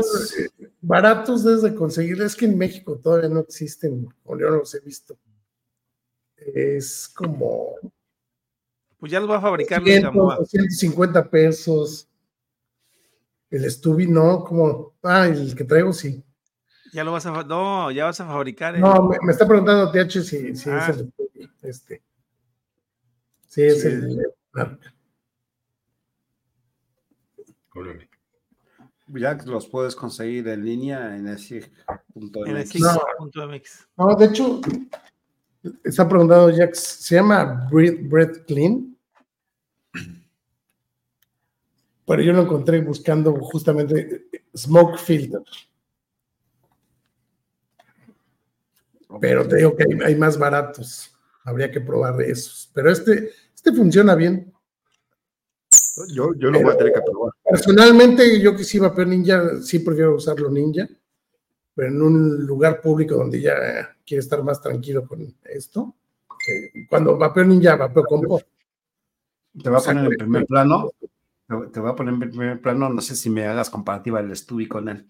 baratos desde conseguir. Es que en México todavía no existen, o yo no los he visto. Es como pues ya los va a fabricar ciento cincuenta pesos el Stubby, no, como ah, el que traigo sí. Ya lo vas a no, ya vas a fabricar. El... No, me, me está preguntando T H si, si ah. es el este. Si es sí. el marca. Ya los puedes conseguir en línea en e s i g punto m x. No, no, de hecho, está preguntando Jax, se llama Breath, Breath Clean. Pero yo lo encontré buscando justamente Smoke Filter. Pero te digo que hay, hay más baratos. Habría que probar esos. Pero este, este funciona bien. Yo, yo lo voy a tener que probar. Personalmente, yo que sí vapeo ninja, sí prefiero usarlo ninja. pero en un lugar público donde ya quiere estar más tranquilo con esto. Eh, cuando vapeo ninja, vapeo con vos. Te va a poner en primer plano, te voy a poner en primer plano, no sé si me hagas comparativa el Stubby con él,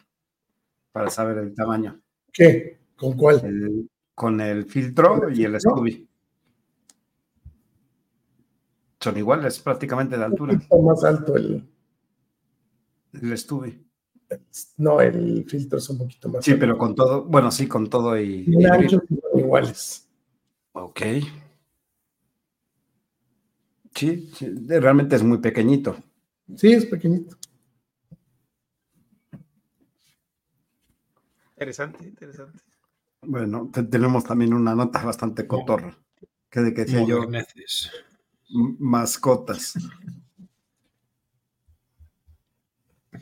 para saber el tamaño. ¿Qué? ¿Con cuál? El, con el filtro y el Stubby. Son iguales, prácticamente de altura. Está más alto el... El Stubby. No, el filtro es un poquito más. Sí, alto. Pero con todo, bueno, sí, con todo y... y ancho son iguales. Ok. Sí, sí, realmente es muy pequeñito. Sí, es pequeñito. Interesante, interesante. Bueno, te, tenemos también una nota bastante cotorra, que de que decía yo, meses. Mascotas.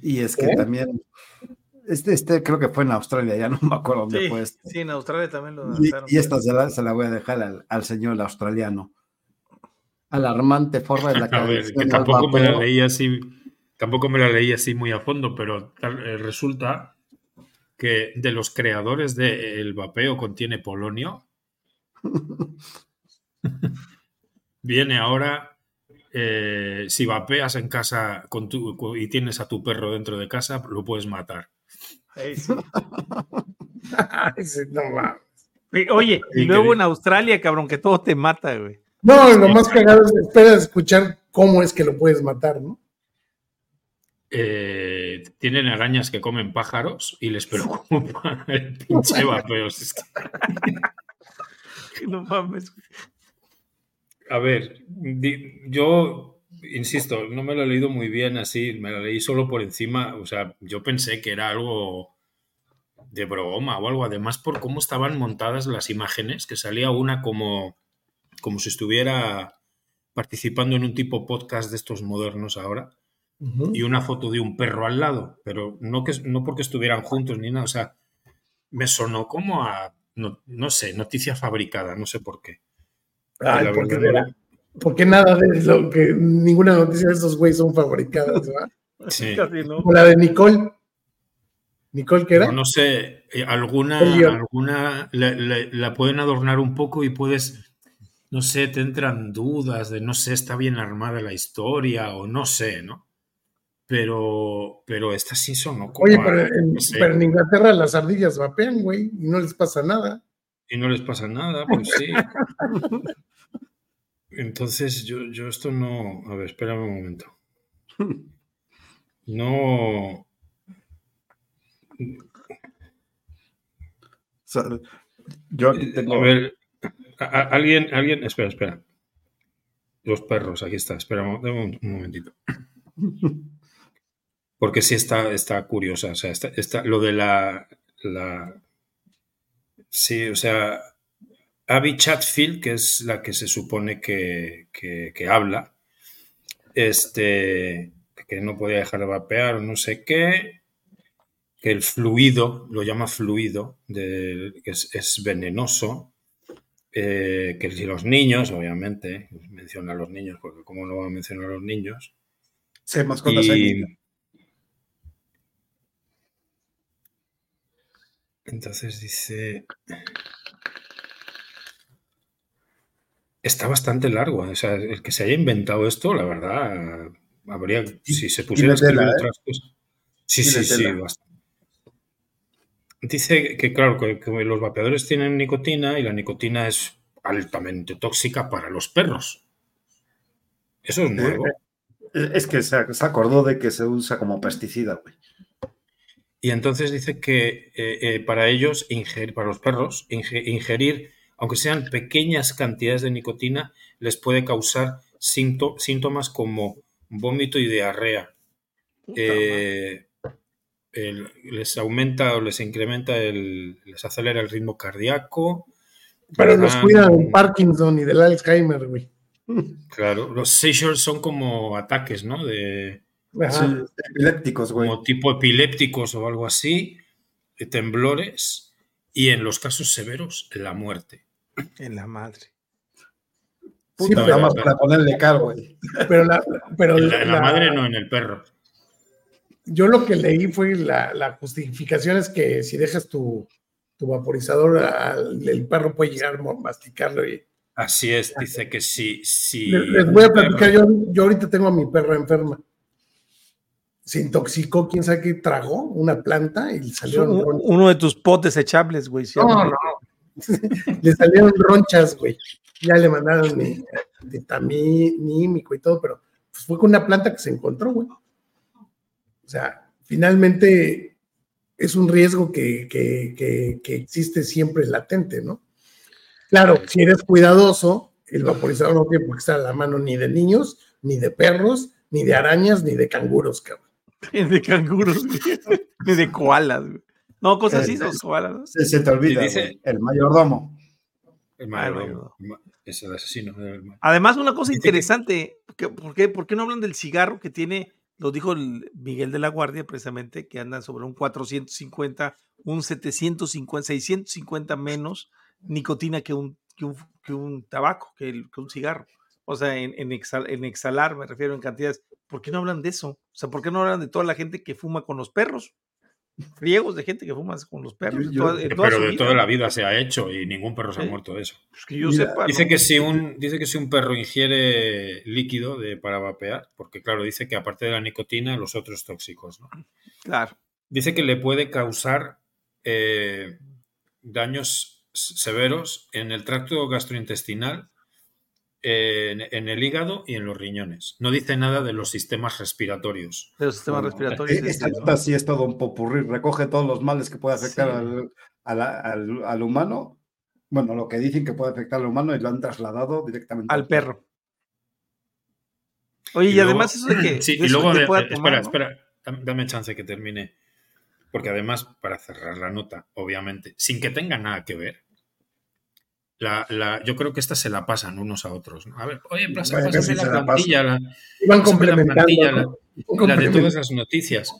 Y es que ¿Eh? también, este, este creo que fue en Australia, ya no me acuerdo dónde sí, fue este. Sí, en Australia también lo lanzaron. Y, y esta se la, se la voy a dejar al, al señor australiano. Alarmante forma de la cabeza. Que tampoco me la leí así, tampoco me la leí así muy a fondo, pero tal, resulta que de los creadores de El Vapeo Contiene Polonio viene ahora eh, si vapeas en casa con tu, y tienes a tu perro dentro de casa, lo puedes matar. Ay, sí. Ay, sí, no, oye, y luego en Australia, cabrón, que todo te mata, güey. No, lo más cagado es esperar a escuchar cómo es que lo puedes matar, ¿no? Eh, tienen arañas que comen pájaros y les preocupa el pinche vapeo. Es que... No mames. A ver, di, yo insisto, no me lo he leído muy bien así, me lo leí solo por encima. O sea, yo pensé que era algo de broma o algo. Además, por cómo estaban montadas las imágenes, que salía una como... como si estuviera participando en un tipo podcast de estos modernos ahora, uh-huh. y una foto de un perro al lado, pero no, que, no porque estuvieran juntos ni nada, o sea, me sonó como a, no, no sé, noticia fabricada, no sé por qué. Ay, ¿por qué era? Porque nada de lo que, ninguna noticia de esos güeyes son fabricadas, ¿verdad? Sí. O la de Nicole. Nicole, ¿qué era? No, no sé, alguna, alguna la, la, la pueden adornar un poco y puedes... No sé, te entran dudas de no sé, está bien armada la historia o no sé, ¿no? Pero, pero estas sí son... Oye, pero en, no sé. Pero en Inglaterra las ardillas vapean, güey, y no les pasa nada. Y no les pasa nada, pues sí. Entonces, yo, yo esto no... A ver, espérame un momento. No... Yo aquí tengo... A ver... Alguien, alguien, espera, espera. Los perros, aquí está, espera un momentito. Porque sí está, está curiosa, o sea, está, está, lo de la, la... Sí, o sea, Abby Chatfield, que es la que se supone que, que, que habla, este, que no podía dejar de vapear o no sé qué, que el fluido, lo llama fluido, de, que es, es venenoso. Eh, que si los niños, obviamente, eh, menciona a los niños, porque cómo no va a mencionar a los niños. Sí, mascotas y... Entonces dice... Está bastante largo, o sea, el que se haya inventado esto, la verdad, habría... Si se pusiera a escribir otras cosas... Sí, sí, sí, bastante. Dice que, claro, que, que los vapeadores tienen nicotina y la nicotina es altamente tóxica para los perros. Eso es nuevo. Es que se, se acordó de que se usa como pesticida, güey. Y entonces dice que eh, eh, para ellos, inger, para los perros, inger, ingerir, aunque sean pequeñas cantidades de nicotina, les puede causar sínto, síntomas como vómito y diarrea. Puta, eh... El, les aumenta o les incrementa, el, les acelera el ritmo cardíaco. Pero los cuida del Parkinson y del Alzheimer, güey. Claro, los seizures son como ataques, ¿no? De, de epilépticos, güey. Como tipo epilépticos o algo así, de temblores y en los casos severos, la muerte. En la madre. Puta, sí, pero más para ponerle car, güey. Pero la, pero en la, en la, la madre no, en el perro. yo lo que leí fue la, la justificación es que si dejas tu, tu vaporizador, al, el perro puede llegar a masticarlo. Y, así es, dice que sí. sí les, les voy a platicar, yo, yo ahorita tengo a mi perra enferma. Se intoxicó, quién sabe qué tragó, una planta y salió un, uno de tus potes echables, güey. Si no, no, no. Le salieron ronchas, güey. Ya le mandaron mi vitamínico y todo, pero pues fue con una planta que se encontró, güey. O sea, finalmente es un riesgo que, que, que, que existe siempre latente, ¿no? Claro, si eres cuidadoso, el vaporizador no tiene por qué estar a la mano ni de niños, ni de perros, ni de arañas, ni de canguros, cabrón. De canguros, ni de koalas, güey. No, cosas así, los koalas. Se, se te olvida, dice, el mayordomo. El mayordomo. Es el asesino. El Además, una cosa interesante, que, ¿por, qué, ¿por qué no hablan del cigarro que tiene, lo dijo el Miguel de la Guardia precisamente, que andan sobre un cuatrocientos cincuenta, un setecientos cincuenta, seiscientos cincuenta menos nicotina que un, que un, que un tabaco, que, el, que un cigarro? O sea, en, en, exhalar, en exhalar, me refiero en cantidades. ¿Por qué no hablan de eso? O sea, ¿por qué no hablan de toda la gente que fuma con los perros? Friegos de gente que fuma con los perros. Yo, yo, toda, pero, pero de toda la vida se ha hecho y ningún perro se ha muerto de eso. Pues que yo Mira, sepa, dice, ¿no? que si un, dice que si un perro ingiere líquido de, para vapear, porque claro, dice que aparte de la nicotina, los otros tóxicos, ¿no? Claro. Dice que le puede causar eh, daños severos en el tracto gastrointestinal, En, en el hígado y en los riñones. No dice nada de los sistemas respiratorios. De los sistemas respiratorios. Bueno, esta nota sí es todo un popurrí. Recoge todos los males que puede afectar sí. al, al, al, al humano. Bueno, lo que dicen que puede afectar al humano y lo han trasladado directamente al perro. Oye, y, y luego, además eso de que... Sí, de y luego... De, tomar, espera, ¿no? espera. Dame chance que termine. Porque además, para cerrar la nota, obviamente, sin que tenga nada que ver, La, la, yo creo que esta se la pasan unos a otros. A ver, oye, plaza, bueno, pásame la, la plantilla. La, Iban complementando, la, plantilla ¿no? la, la de todas las noticias.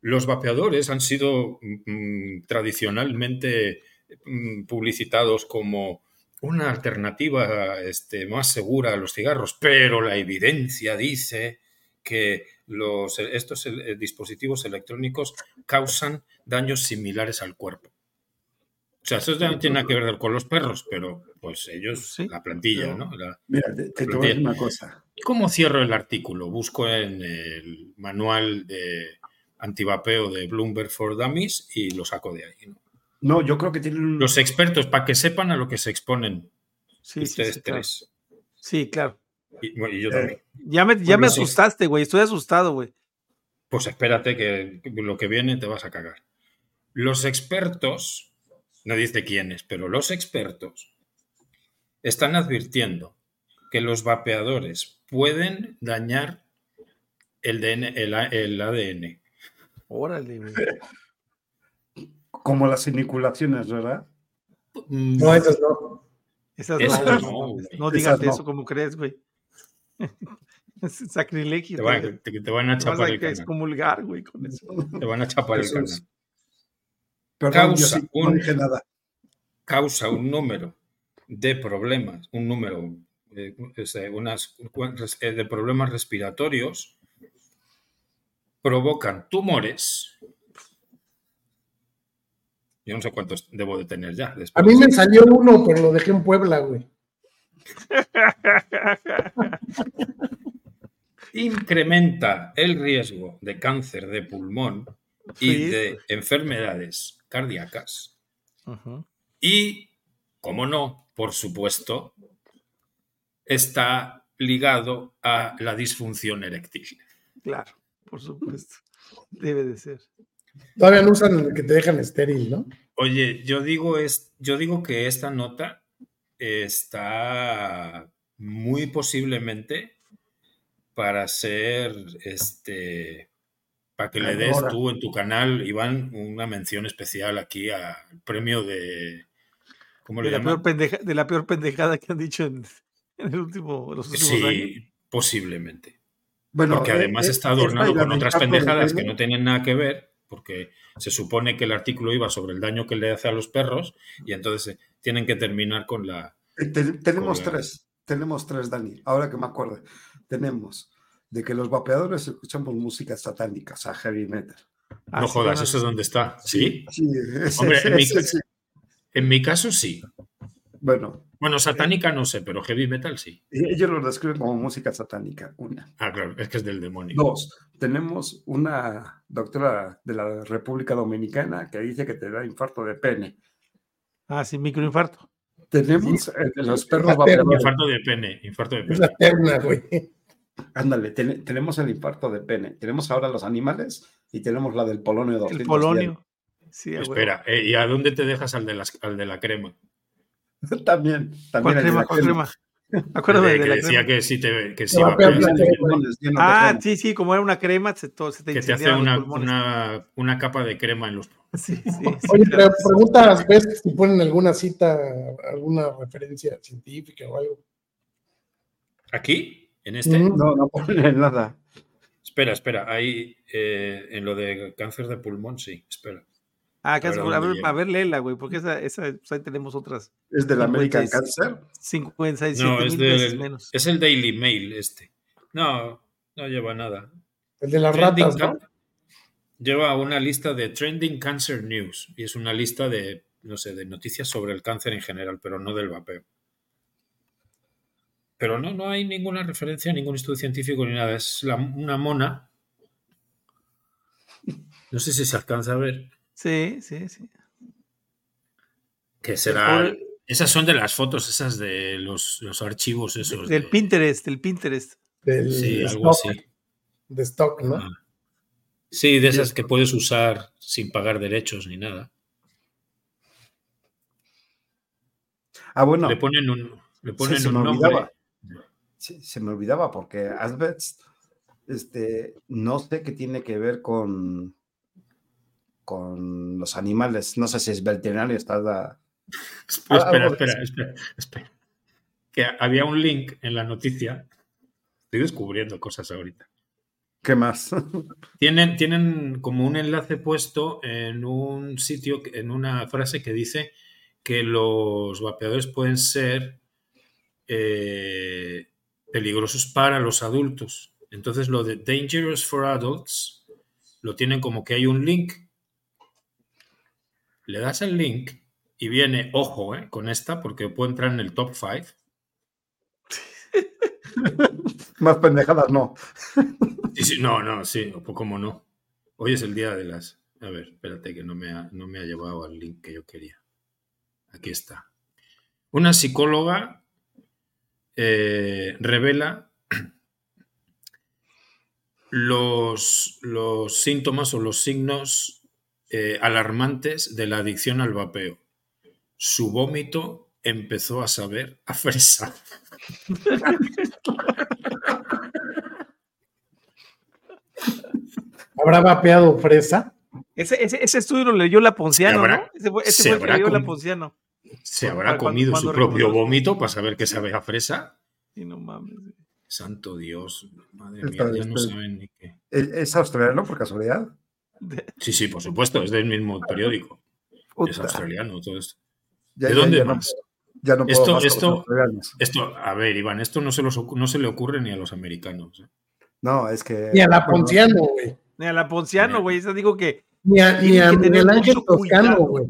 Los vapeadores han sido mmm, tradicionalmente mmm, publicitados como una alternativa este, más segura a los cigarros, pero la evidencia dice que los, estos eh, dispositivos electrónicos causan daños similares al cuerpo. O sea, eso no tiene nada que ver con los perros, pero pues ellos, sí, la plantilla, ¿no? La, mira, te, te voy a decir una cosa. ¿Cómo cierro el artículo? Busco en el manual de antivapeo de Bloomberg for Dummies y lo saco de ahí, ¿no? No, yo creo que tienen... Los expertos, para que sepan a lo que se exponen. Sí, ustedes sí, sí, tres. Claro. Sí, claro. Y, bueno, y yo eh, también. Ya me, ya bueno, me sí. asustaste, güey. Estoy asustado, güey. Pues espérate que lo que viene te vas a cagar. Los expertos... No dice quiénes, pero los expertos están advirtiendo que los vapeadores pueden dañar el, D N, el, el A D N. Órale. Como las inoculaciones, ¿verdad? No, esas no. Esas no. Esas no, no digas no. Eso como crees, güey. Es sacrilegio. Te van, te, te van a chapar el canal. Te vas a excomulgar, güey, con eso. Te van a chapar el canal. Perdón, causa, sí, un, no nada. causa un número de problemas, un número eh, unas, de problemas respiratorios, provocan tumores. Yo no sé cuántos debo de tener ya. A mí me salió uno, pero lo dejé en Puebla, güey. Incrementa el riesgo de cáncer de pulmón y de enfermedades cardíacas. Uh-huh. Y, como no, por supuesto, está ligado a la disfunción eréctil. Claro, por supuesto. Debe de ser. Todavía no usan el que te dejan estéril, ¿no? Oye, yo digo, es, yo digo que esta nota está muy posiblemente para ser este... Para que le des tú en tu canal, Iván, una mención especial aquí al premio de... ¿Cómo le llaman? De la peor pendejada que han dicho en, en el último, los últimos sí, años. Sí, posiblemente. Bueno, porque además eh, está adornado eh, con otras pendejadas que no tienen nada que ver, porque se supone que el artículo iba sobre el daño que le hace a los perros y entonces tienen que terminar con la... Eh, te, tenemos con tres, la... tenemos tres, Dani, ahora que me acuerdo. Tenemos de que los vapeadores escuchamos música satánica, o sea, heavy metal. Ah, no jodas, eso es donde está. ¿Sí? Sí, es, hombre, es, en, es, mi, es, en mi caso sí. Bueno. Bueno, satánica no sé, pero heavy metal sí. Ellos lo describen como música satánica, una. Ah, claro, es que es del demonio. Dos, tenemos una doctora de la República Dominicana que dice que te da infarto de pene. Ah, sí, microinfarto. Tenemos eh, los perros vapeadores. Infarto de pene, infarto de pene. Es la perna, güey. Ándale, ten, tenemos el infarto de pene. Tenemos ahora los animales y tenemos la del polonio doscientos. El polonio. Sí, espera, eh, ¿y a dónde te dejas al de, las, al de la crema? También, también. ¿Cuál crema? ¿Cuál crema? Acuérdate de, de que la decía crema. Que sí te... Que sí va, plan, plan, te ah, sí, sí, como era una crema, se, todo, se te que te hace una, una, una capa de crema en los pulmones. Sí, sí, oye, sí, pero pregunta a veces si ponen alguna cita, alguna referencia científica o algo. ¿Aquí? ¿En este? No, no ponen nada. Espera, espera, ahí eh, en lo de cáncer de pulmón, sí, espera. Ah, cáncer, a, ver, a, ver, a ver, léela, güey, porque esa, esa, ahí tenemos otras. ¿Es del American Cancer? cincuenta y siete no, mil de, veces menos. Es el Daily Mail este. No, no lleva nada. El de las trending ratas, ¿no? Can- lleva una lista de Trending Cancer News y es una lista de, no sé, de noticias sobre el cáncer en general, pero no del vapeo. Pero no, no hay ninguna referencia, ningún estudio científico ni nada. Es la, una mona. No sé si se alcanza a ver. Sí, sí, sí. ¿Qué será? El... Esas son de las fotos, esas de los, los archivos esos. Del de... Pinterest, del Pinterest. Del sí, de algo stock. Así. De stock, ¿no? Ah. Sí, de esas que puedes usar sin pagar derechos ni nada. Ah, bueno. Le ponen un, le ponen sí, se un me nombre. Olvidaba. Sí, se me olvidaba porque Advets, este, no sé qué tiene que ver con... con los animales, no sé si es veterinario, está la... Espera, espera, espera, espera, espera. Que había un link en la noticia. Estoy descubriendo cosas ahorita. ¿Qué más? Tienen, tienen como un enlace puesto en un sitio, en una frase que dice que los vapeadores pueden ser eh, peligrosos para los adultos. Entonces lo de Dangerous for Adults lo tienen como que hay un link. Le das el link y viene, ojo, ¿eh? Con esta, porque puede entrar en el top cinco. Más pendejadas, no. Sí, sí, no, no, sí, ¿cómo no? Hoy es el día de las... A ver, espérate, que no me ha, no me ha llevado al link que yo quería. Aquí está. Una psicóloga eh, revela los, los síntomas o los signos Eh, alarmantes de la adicción al vapeo. Su vómito empezó a saber a fresa. ¿Habrá vapeado fresa? Ese, ese, ese estudio lo leyó Laponciano, habrá, ¿no? Ese fue, ese fue el que leyó com- Laponciano. ¿Se habrá para, comido cuando, su cuando propio vómito para saber que sabe a fresa? Y no mames. Santo Dios, madre mía, ya no saben ni qué. ¿Es australiano por casualidad? De... Sí, sí, por supuesto, es del mismo periódico. Puta. Es australiano, todo esto. Ya, ¿de ya, dónde ya más? No, ya no puedo esto, más esto, esto, a ver, Iván, esto no se, los, no se le ocurre ni a los americanos. ¿Eh? No, es que... Ni a Laponciano, güey. No, ni a Laponciano, güey. Eso digo que... Ni a, ni a Miguel Ángel Toscano, güey.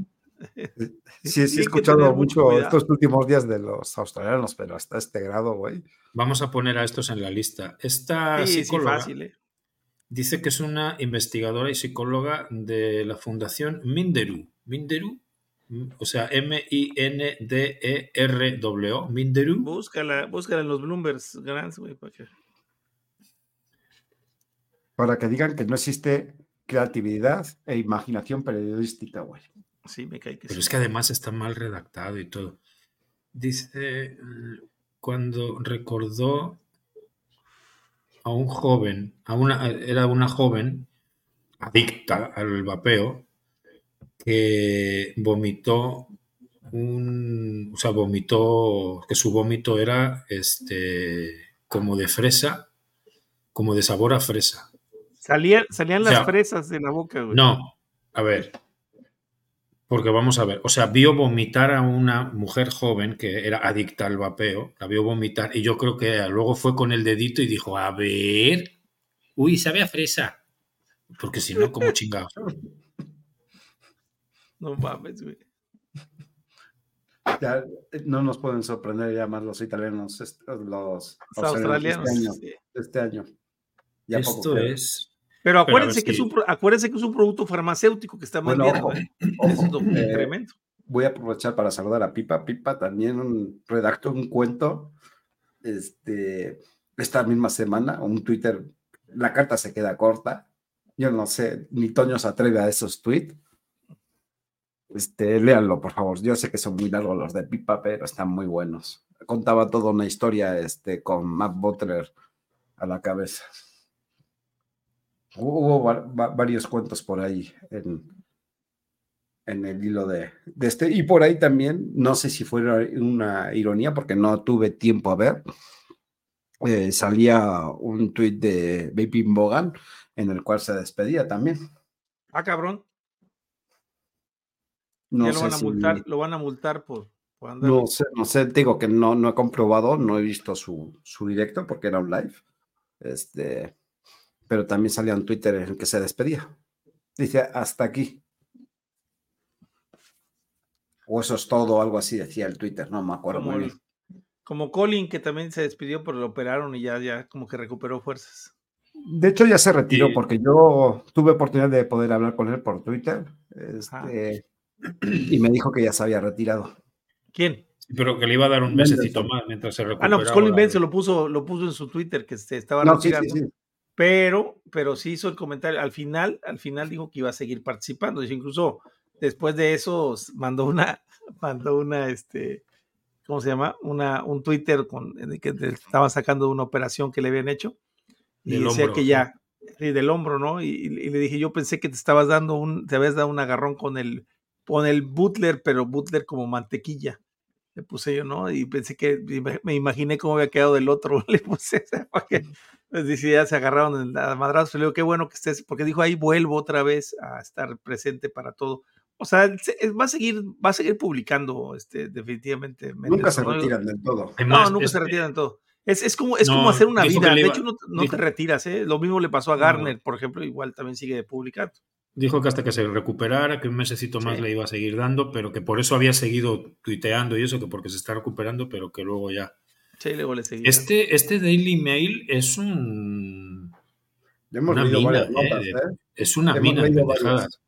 Sí, sí, he escuchado mucho cuidado estos últimos días de los australianos, pero hasta este grado, güey. Vamos a poner a estos en la lista. Esta sí, psicóloga... Sí, fácil, ¿eh? Dice que es una investigadora y psicóloga de la Fundación Minderu. ¿Minderu? O sea, M I N D E R W. ¿Minderu? Búscala, búscala en los Bloomberg Grants, güey. Para que digan que no existe creatividad e imaginación periodística, güey. Sí, me cae que sí. Pero es que además está mal redactado y todo. Dice, cuando recordó... a un joven, a una, era una joven adicta al vapeo que vomitó un, o sea, vomitó, que su vómito era este como de fresa, como de sabor a fresa. Salía, salían las o sea, fresas de la boca, güey. No, a ver, Porque vamos a ver, o sea, vio vomitar a una mujer joven que era adicta al vapeo, la vio vomitar y yo creo que luego fue con el dedito y dijo, a ver, uy, sabe a fresa, porque si no, como chingado. No mames, güey. Ya, no nos pueden sorprender ya más los italianos, los australianos este año. Sí. Este año. Ya Esto poco, es... Pero acuérdense, Pero que... Que es un, acuérdense que es un producto farmacéutico que está mal bueno, ojo, ojo, es eh, tremendo. Voy a aprovechar para saludar a Pipa. Pipa también un, redactó un cuento este, esta misma semana, un Twitter. La carta se queda corta. Yo no sé, ni Toño se atreve a esos tweets. Este, léanlo, por favor. Yo sé que son muy largos los de Pipa, pero están muy buenos. Contaba toda una historia este, con Matt Butler a la cabeza. Hubo va- va- varios cuentos por ahí en, en el hilo de, de este. Y por ahí también, no sé si fue una ironía porque no tuve tiempo a ver, eh, salía un tuit de Vaping Bogan en el cual se despedía también. Ah, cabrón. No ya sé lo, van a si multar, me... lo van a multar por, por andar. No sé, no sé, digo que no, no he comprobado, no he visto su, su directo porque era un live. Este... Pero también salía en Twitter en el que se despedía. Dice, hasta aquí. O eso es todo, algo así decía el Twitter, no me acuerdo muy bien. Como Colin, que también se despidió, pero lo operaron y ya, ya como que recuperó fuerzas. De hecho, ya se retiró, sí. Porque yo tuve oportunidad de poder hablar con él por Twitter. Este, y me dijo que ya se había retirado. ¿Quién? Pero que le iba a dar un mesecito más mientras se recuperaba. Ah, no, pues Colin Benz lo puso, lo puso en su Twitter, que se estaba no, retirando. Sí, sí, sí. Pero, pero sí hizo el comentario. Al final, al final dijo que iba a seguir participando. Dijo, incluso después de eso mandó una, mandó una, este, ¿cómo se llama? Una, un Twitter con en el que estaba sacando de una operación que le habían hecho. Y del decía hombro, que ya, sí, del hombro, ¿no? Y, y, y le dije, yo pensé que te estabas dando un, te habías dado un agarrón con el, con el Butler, pero Butler como mantequilla. Le puse yo, ¿no? Y pensé que me imaginé cómo había quedado del otro. Le puse, porque pues dice, ya se agarraron a madrazos. Le digo, qué bueno que estés, porque dijo, ahí vuelvo otra vez a estar presente para todo. O sea, va a seguir, va a seguir publicando, este, definitivamente. Nunca se retiran del todo. No, nunca se retiran del todo. Es, es como, es no, como hacer una vida. De hecho, no, no te retiras, ¿eh? Lo mismo le pasó a Garner, por ejemplo, igual también sigue publicando. Dijo que hasta que se recuperara, que un mesecito más sí. le iba a seguir dando, pero que por eso había seguido tuiteando y eso, que porque se está recuperando, pero que luego ya... Sí, luego le seguía. Este, este Daily Mail es un... Hemos una mina, eh, notas, ¿eh? Es una mina de pendejadas.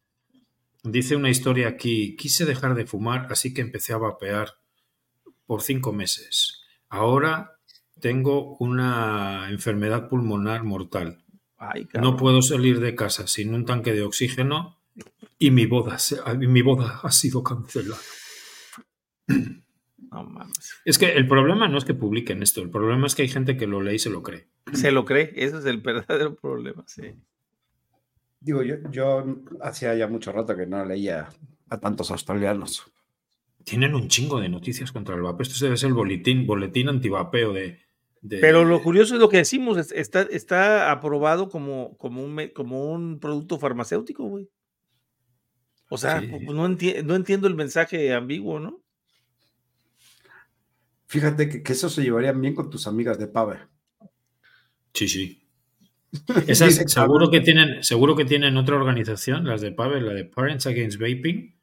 Dice una historia aquí, quise dejar de fumar, así que empecé a vapear por cinco meses. Ahora tengo una enfermedad pulmonar mortal. Ay, no puedo salir de casa sin un tanque de oxígeno y mi boda, mi boda ha sido cancelada. No mames. Es que el problema no es que publiquen esto, el problema es que hay gente que lo lee y se lo cree. Se lo cree, eso es el verdadero problema, sí. Digo, yo, yo hacía ya mucho rato que no leía a tantos australianos. Tienen un chingo de noticias contra el vapeo. Esto es el boletín, boletín antivapeo de... De... Pero lo curioso es lo que decimos, está, está aprobado como, como, un, como un producto farmacéutico, güey. O sea, sí. no, enti- no entiendo el mensaje ambiguo, ¿no? Fíjate que, que eso se llevaría bien con tus amigas de Pava. Sí, sí. Esas seguro que tienen, seguro que tienen otra organización, las de Pava, la de Parents Against Vaping.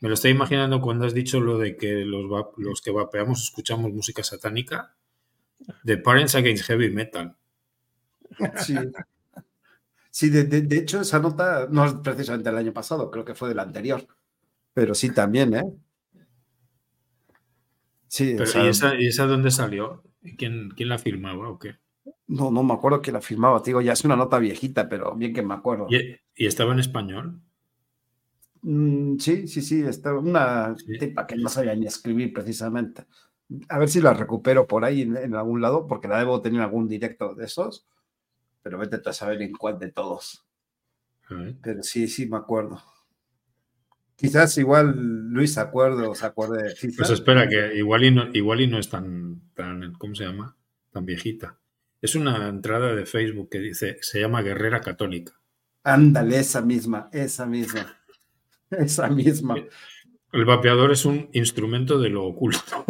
Me lo estoy imaginando cuando has dicho lo de que los, va- los que vapeamos escuchamos música satánica. The Parents Against Heavy Metal. Sí, sí de, de, de hecho esa nota no es precisamente del año pasado, creo que fue del anterior, pero sí también, ¿eh? Sí, pero, o sea, ¿y, esa, ¿y esa dónde salió? ¿Quién, quién la firmaba o qué? No, no me acuerdo quién la firmaba, te digo, ya es una nota viejita, pero bien que me acuerdo. ¿Y, y estaba en español? Mm, sí, sí, sí, estaba una ¿Sí? tipa que no sabía ni escribir precisamente. A ver si la recupero por ahí en, en algún lado, porque la debo tener algún directo de esos, pero vete a saber en cuál de todos. Uh-huh. Pero sí, sí me acuerdo. Quizás igual Luis se acuerde o se acuerde. ¿Sí? Pues espera, que igual y no, igual y no es tan, tan, ¿cómo se llama? Tan viejita. Es una entrada de Facebook que dice, se llama Guerrera Católica. Ándale, esa misma, esa misma. Esa misma. El vapeador es un instrumento de lo oculto.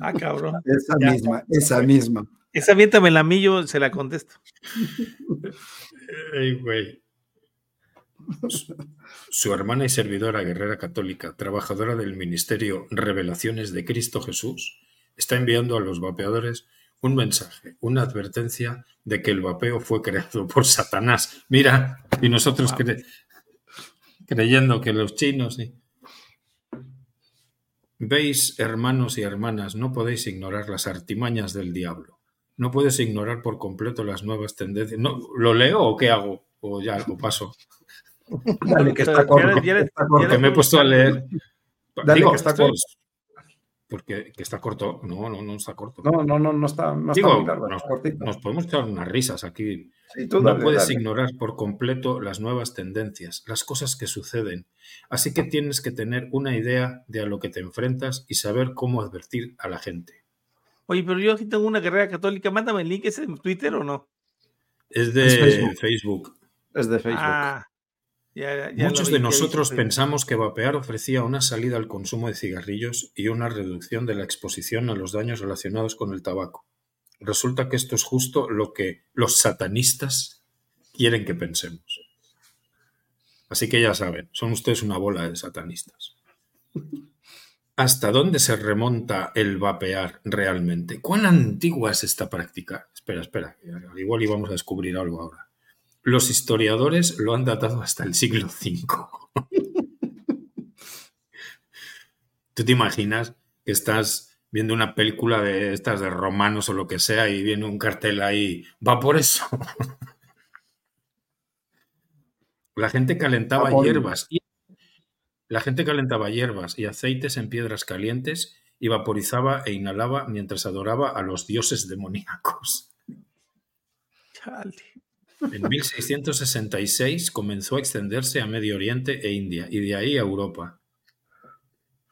Ah, cabrón. Esa ya. misma, esa misma. Esa viéntame la millo, se la contesto. Ey, güey. Su, su hermana y servidora, guerrera católica, trabajadora del ministerio Revelaciones de Cristo Jesús, está enviando a los vapeadores un mensaje, una advertencia de que el vapeo fue creado por Satanás. Mira, y nosotros cre- creyendo que los chinos... Y... Veis, hermanos y hermanas, no podéis ignorar las artimañas del diablo. No puedes ignorar por completo las nuevas tendencias. No, ¿lo leo o qué hago? O ya, lo paso. Dale, que está corto. Porque me he puesto a leer. Dale, digo, que está corto. Es, porque que está corto. No, no, no está corto. No, no, no, no está, no digo, está muy largo. Nos, nos podemos echar unas risas aquí. Sí, tú dale, no puedes dale. ignorar por completo las nuevas tendencias, las cosas que suceden. Así que tienes que tener una idea de a lo que te enfrentas y saber cómo advertir a la gente. Oye, pero yo aquí tengo una carrera católica. Mándame el link. ¿Es en Twitter o no? Es de es Facebook. Facebook. Es de Facebook. Ah, ya, ya muchos de nosotros que pensamos que vapear ofrecía una salida al consumo de cigarrillos y una reducción de la exposición a los daños relacionados con el tabaco. Resulta que esto es justo lo que los satanistas quieren que pensemos. Así que ya saben, son ustedes una bola de satanistas. ¿Hasta dónde se remonta el vapear realmente? ¿Cuán antigua es esta práctica? Espera, espera, igual íbamos a descubrir algo ahora. Los historiadores lo han datado hasta el siglo cinco. ¿Tú te imaginas que estás viendo una película de estas de romanos o lo que sea y viene un cartel ahí, va por eso? La gente calentaba hierbas. La gente calentaba hierbas y aceites en piedras calientes y vaporizaba e inhalaba mientras adoraba a los dioses demoníacos. Chale. En mil seiscientos sesenta y seis comenzó a extenderse a Medio Oriente e India, y de ahí a Europa.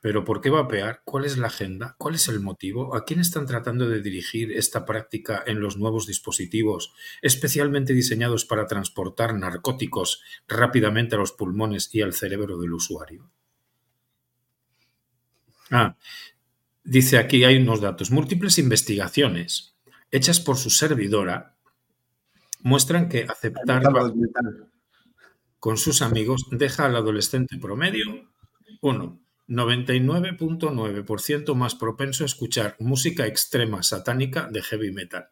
¿Pero por qué vapear? ¿Cuál es la agenda? ¿Cuál es el motivo? ¿A quién están tratando de dirigir esta práctica en los nuevos dispositivos, especialmente diseñados para transportar narcóticos rápidamente a los pulmones y al cerebro del usuario? Ah, dice aquí, hay unos datos. Múltiples investigaciones hechas por su servidora muestran que aceptar con sus amigos deja al adolescente promedio uno, noventa y nueve coma nueve por ciento más propenso a escuchar música extrema satánica de heavy metal.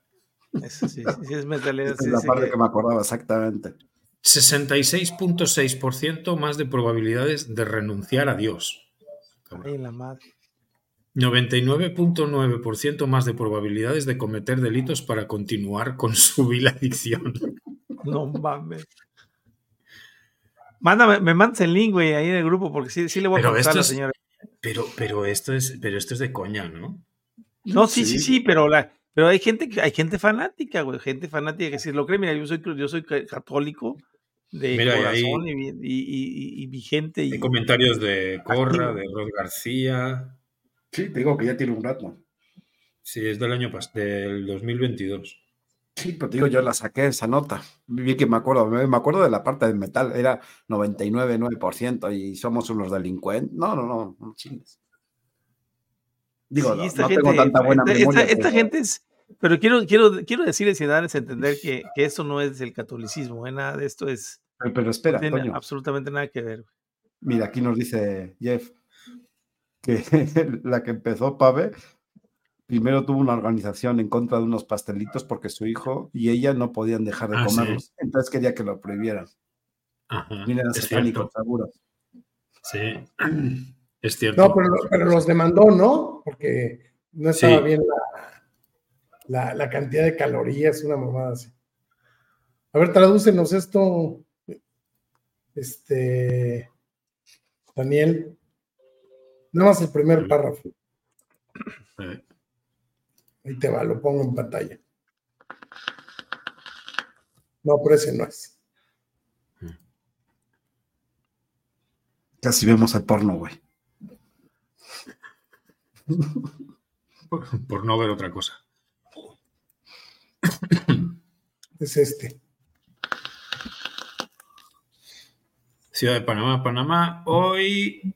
Eso sí, sí es metalero. Esta sí, es la sí, parte que... que me acordaba exactamente. sesenta y seis coma seis por ciento más de probabilidades de renunciar a Dios. Ay, la madre. noventa y nueve coma nueve por ciento más de probabilidades de cometer delitos para continuar con su vil adicción. No mames. Mándame, me mandas el link, güey, ahí en el grupo, porque sí, sí le voy a contar a la señora. Pero, pero esto es, pero esto es de coña, ¿no? No, sí, sí, sí, sí pero la, pero hay gente que, hay gente fanática, güey, gente fanática que si lo cree, mira, yo soy, yo soy católico de mira, corazón ahí, y, y, y, y vigente. Hay y, comentarios de Corra, de Rod García. Sí, te digo que ya tiene un rato. Sí, es del año pasado, del dos mil veintidós. Sí, pero te digo, yo la saqué esa nota. Vi que me acuerdo, me acuerdo de la parte del metal, era noventa y nueve coma nueve por ciento y somos unos delincuentes. No, no, no, no chingues. Digo, sí, no, no gente, tengo tanta buena esta, memoria. Esta, esta pero... gente es, pero quiero, quiero, quiero decirles y darles a entender que, que eso no es el catolicismo, ¿eh? Nada de esto es... Pero, pero espera, no tiene Toño, absolutamente nada que ver. Mira, aquí nos dice Jeff que la que empezó Pave primero tuvo una organización en contra de unos pastelitos porque su hijo y ella no podían dejar de ah, comerlos. Sí. Entonces quería que lo prohibieran. Ajá, miren a satánicos, seguro. Sí, es cierto. No, pero, pero los demandó, ¿no? Porque no estaba sí. bien la, la, la cantidad de calorías, una mamada así. A ver, tradúcenos esto, este Daniel. Nada más el primer párrafo. Ahí te va, lo pongo en pantalla. No, pero ese no es. Casi vemos el porno, güey. Por, por no ver otra cosa. Es este. Ciudad de Panamá, Panamá. Hoy...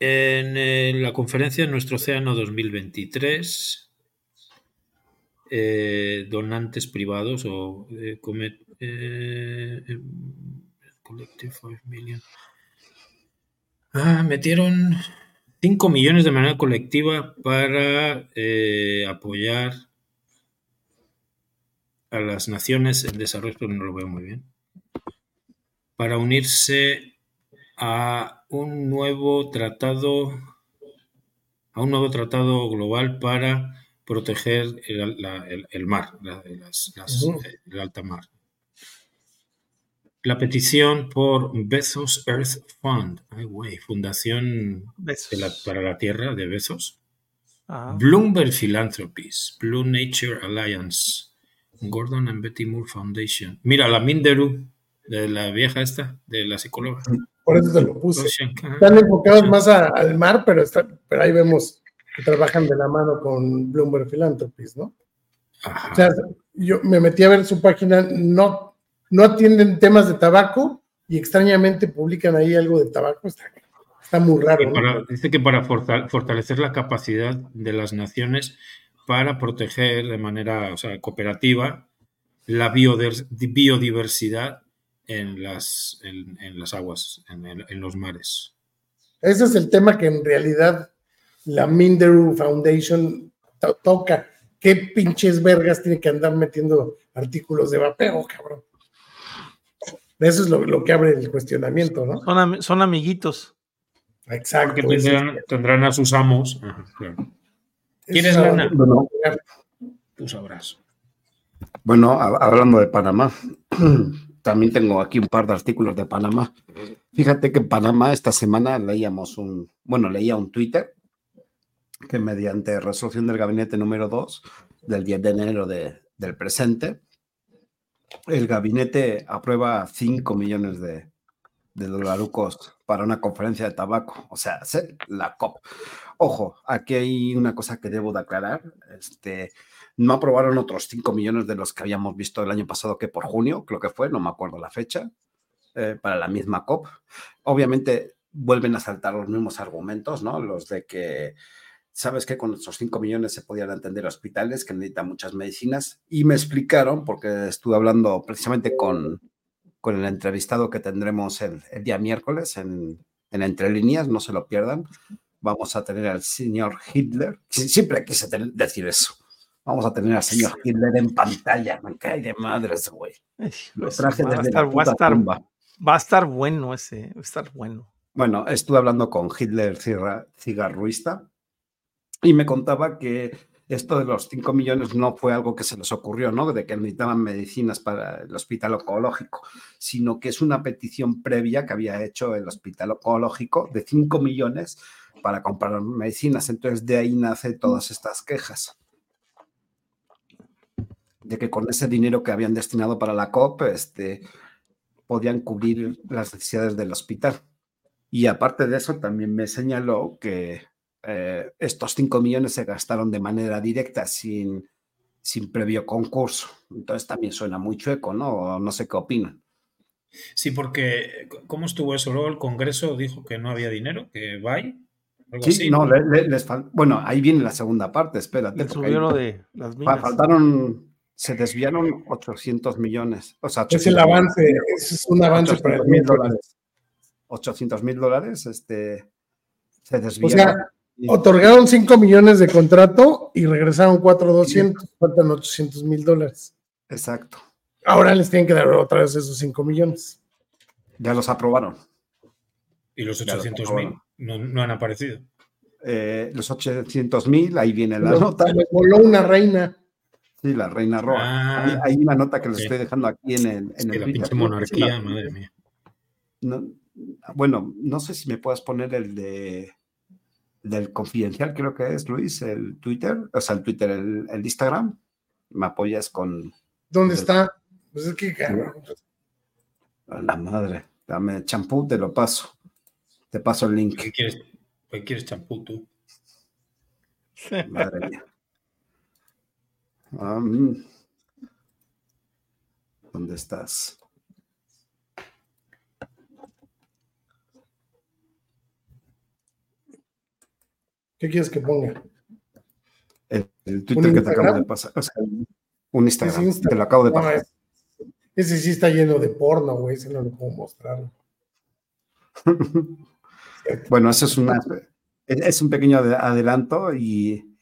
En la conferencia en Nuestro Océano dos mil veintitrés, eh, donantes privados o eh, comet, eh, collective five million, ah, metieron cinco millones de manera colectiva para eh, apoyar a las naciones en desarrollo, pero no lo veo muy bien, para unirse a un nuevo tratado, a un nuevo tratado global para proteger el, la, el, el mar, la, las, las, uh-huh. el alta mar. La petición por Bezos Earth Fund, ay, güey, Fundación Bezos. De la, para la Tierra de Bezos, uh-huh. Bloomberg Philanthropies, Blue Nature Alliance, Gordon and Betty Moore Foundation. Mira, la Minderu, de la vieja esta, de la psicóloga. Por eso te lo puse. Están enfocados más a, al mar, pero, está, pero ahí vemos que trabajan de la mano con Bloomberg Philanthropies, ¿no? Ajá. O sea, yo me metí a ver su página, no, no atienden temas de tabaco y extrañamente publican ahí algo de tabaco. Está, está muy raro. Para, ¿no? Dice que para fortalecer la capacidad de las naciones para proteger de manera, o sea, cooperativa la biodiversidad en las, en, en las aguas, en, el, en los mares. Ese es el tema que en realidad la Minderu Foundation to- toca. ¿Qué pinches vergas tiene que andar metiendo artículos de vapeo, cabrón? Eso es lo, lo que abre el cuestionamiento, ¿no? Son, am- son amiguitos. Exacto. Que tendrán, tendrán a sus amos. Ajá, claro. ¿Quieres ganar? Bueno, tú sabrás. Bueno, hablando de Panamá, también tengo aquí un par de artículos de Panamá. Fíjate que en Panamá esta semana leíamos un, bueno, leía un Twitter que mediante resolución del gabinete número dos del diez de enero de, del presente, el gabinete aprueba cinco millones de, de dolarucos para una conferencia de tabaco, o sea, la COP. Ojo, aquí hay una cosa que debo de aclarar. Este, no aprobaron otros cinco millones de los que habíamos visto el año pasado, que por junio, creo que fue, no me acuerdo la fecha, eh, para la misma COP. Obviamente vuelven a saltar los mismos argumentos, ¿no? Los de que, ¿sabes qué? Con esos cinco millones se podían atender hospitales que necesitan muchas medicinas. Y me explicaron, porque estuve hablando precisamente con, con el entrevistado que tendremos el, el día miércoles en, en Entre Líneas, no se lo pierdan. Vamos a tener al señor Hitler. Siempre quise tener, decir eso. Vamos a tener al señor Hitler en pantalla. Me cae de madres, güey. Lo traje desde va a estar, la puta va a estar, tumba. Va a estar bueno ese. Va a estar bueno. Bueno, estuve hablando con Hitler cigarruista y me contaba que esto de los cinco millones no fue algo que se les ocurrió, ¿no? De que necesitaban medicinas para el hospital oncológico, sino que es una petición previa que había hecho el hospital oncológico de cinco millones para comprar medicinas. Entonces, de ahí nace todas estas quejas. De que con ese dinero que habían destinado para la COP, este, podían cubrir las necesidades del hospital. Y aparte de eso, también me señaló que Eh, estos cinco millones se gastaron de manera directa sin, sin previo concurso. Entonces también suena muy chueco, ¿no? No sé qué opinan. Sí, porque ¿cómo estuvo eso? Luego el Congreso dijo que no había dinero, que bye. Algo sí, así, no, ¿no? Le, le, les fal... bueno, ahí viene la segunda parte, espérate. Subieron ahí de las minas. Faltaron, se desviaron ochocientos millones. O sea, ochocientos es el avance, millones, es un avance para el mil dólares. ochocientos mil dólares, este, se desviaron. O sea, otorgaron cinco millones de contrato y regresaron cuatro mil doscientos, sí. Faltan ochocientos mil dólares. Exacto. Ahora les tienen que dar otra vez esos cinco millones. Ya los aprobaron. ¿Y los ochocientos mil? No, no han aparecido. Eh, los ochocientos mil, ahí viene la los, nota. Les voló una reina. Sí, la Reina Roa. Ah, hay, hay una nota que les okay. estoy dejando aquí en el... En es que el la pinche monarquía, la, madre mía. No, bueno, no sé si me puedas poner el de... del confidencial, creo que es, Luis, el Twitter, o sea, el Twitter, el, el Instagram, me apoyas con... ¿Dónde el, está? Pues es que... A la madre, dame champú, te lo paso. Te paso el link. ¿Qué quieres, qué quieres champú tú? Madre mía. Um, ¿Dónde estás? ¿Qué quieres que ponga? El, el Twitter que te acabo de pasar. O sea, un Instagram, Instagram. Te lo acabo de pasar. No, ese, ese sí está lleno de porno, güey. Ese no lo puedo mostrar. Bueno, eso es, una, es un pequeño adelanto y,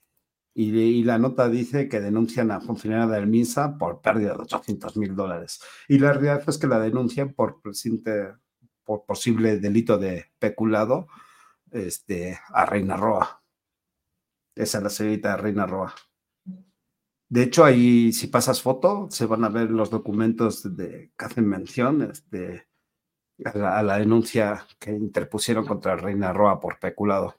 y, y la nota dice que denuncian a funcionaria del MINSA por pérdida de ochocientos mil dólares. Y la realidad es que la denuncian por, por posible delito de peculado este, a Reina Roa. Esa es la señorita Reina Roa. De hecho, ahí si pasas foto, se van a ver los documentos de, que hacen mención este, a, la, a la denuncia que interpusieron contra Reina Roa por peculado.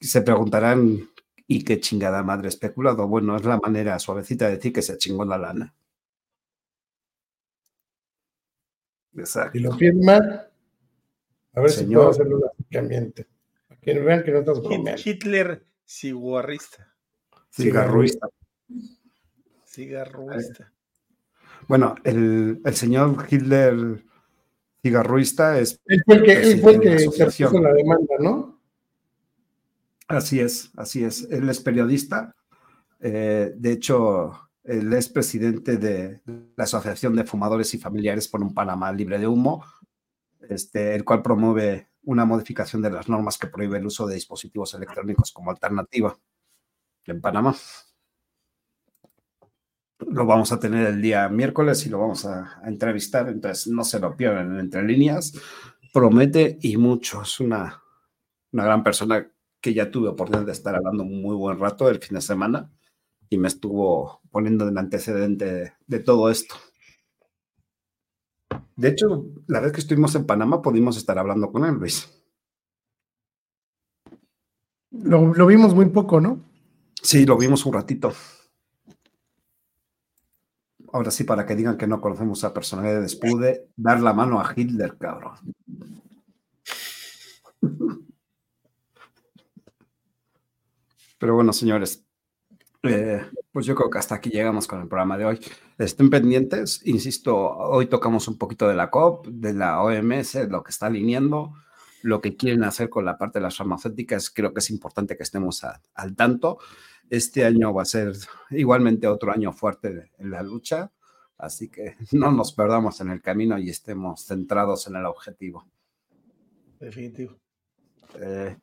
Se preguntarán, ¿y qué chingada madre es peculado? Bueno, es la manera suavecita de decir que se chingó la lana. Exacto. Y lo firman, a ver, señor, si puedo hacerlo gráficamente. Para que vean que no estás bromeando. Hitler ciguarrista. Cigarruista. Cigarruista. Bueno, el, el señor Hitler cigarruista es... Él fue el que, él fue el que interpuso la demanda, ¿no? Así es, así es. Él es periodista. Eh, de hecho, él es presidente de la Asociación de Fumadores y Familiares por un Panamá Libre de Humo, este, el cual promueve una modificación de las normas que prohíbe el uso de dispositivos electrónicos como alternativa en Panamá. Lo vamos a tener el día miércoles y lo vamos a, a entrevistar, entonces no se lo pierdan en Entre Líneas. Promete y mucho. Es una, una gran persona que ya tuve oportunidad de estar hablando un muy buen rato el fin de semana y me estuvo poniendo en antecedente de, de todo esto. De hecho, la vez que estuvimos en Panamá pudimos estar hablando con él, Luis. Lo, lo vimos muy poco, ¿no? Sí, lo vimos un ratito. Ahora sí, para que digan que no conocemos a personalidades, pude dar la mano a Hitler, cabrón. Pero bueno, señores, eh, pues yo creo que hasta aquí llegamos con el programa de hoy. Estén pendientes, insisto, hoy tocamos un poquito de la COP, de la O M S, lo que está alineando, lo que quieren hacer con la parte de las farmacéuticas. Creo que es importante que estemos a, al tanto. Este año va a ser igualmente otro año fuerte en la lucha, así que no nos perdamos en el camino y estemos centrados en el objetivo. Definitivo. Eh,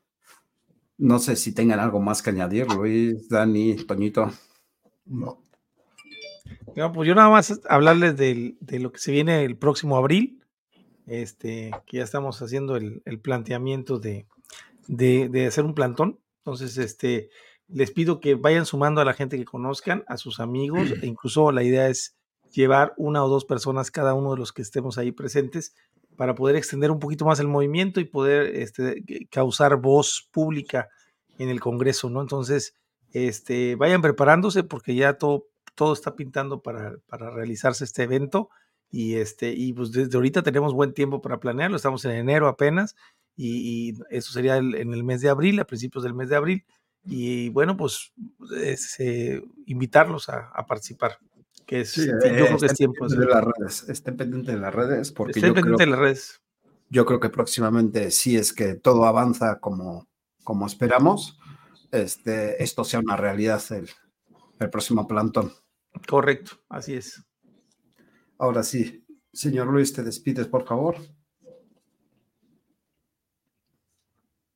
no sé si tengan algo más que añadir, Luis, Dani, Toñito. No. No, pues yo nada más hablarles del, de lo que se viene el próximo abril, este, que ya estamos haciendo el, el planteamiento de, de, de hacer un plantón. Entonces, este... les pido que vayan sumando a la gente que conozcan, a sus amigos, e incluso la idea es llevar una o dos personas cada uno de los que estemos ahí presentes para poder extender un poquito más el movimiento y poder este, causar voz pública en el Congreso, ¿no? Entonces, este, vayan preparándose porque ya todo, todo está pintando para, para realizarse este evento y, este, y pues desde ahorita tenemos buen tiempo para planearlo, estamos en enero apenas y, y eso sería el, en el mes de abril, a principios del mes de abril. Y bueno, pues es, eh, invitarlos a, a participar, que es, sí, yo eh, creo que es tiempo de las redes. Estén pendientes de las redes, porque estén pendientes de las redes. Yo creo que próximamente, si es que todo avanza como, como esperamos, este, esto sea una realidad el, el próximo plantón. Correcto, así es. Ahora sí, señor Luis, te despides, por favor.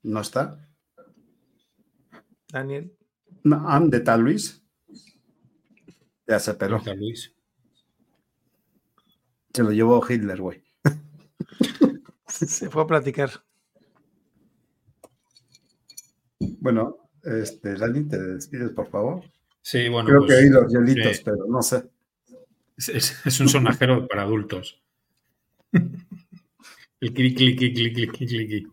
¿No está? Daniel. No, ¿de tal Luis? Ya se peló. Luis. Se lo llevó Hitler, güey. Se fue a platicar. Bueno, este, Dani, te despides, por favor. Sí, bueno. Creo pues, que hay los hielitos, sí. Pero no sé. Es, es, es un sonajero para adultos. El clic, clic, clic, clic, clic, clic, clic.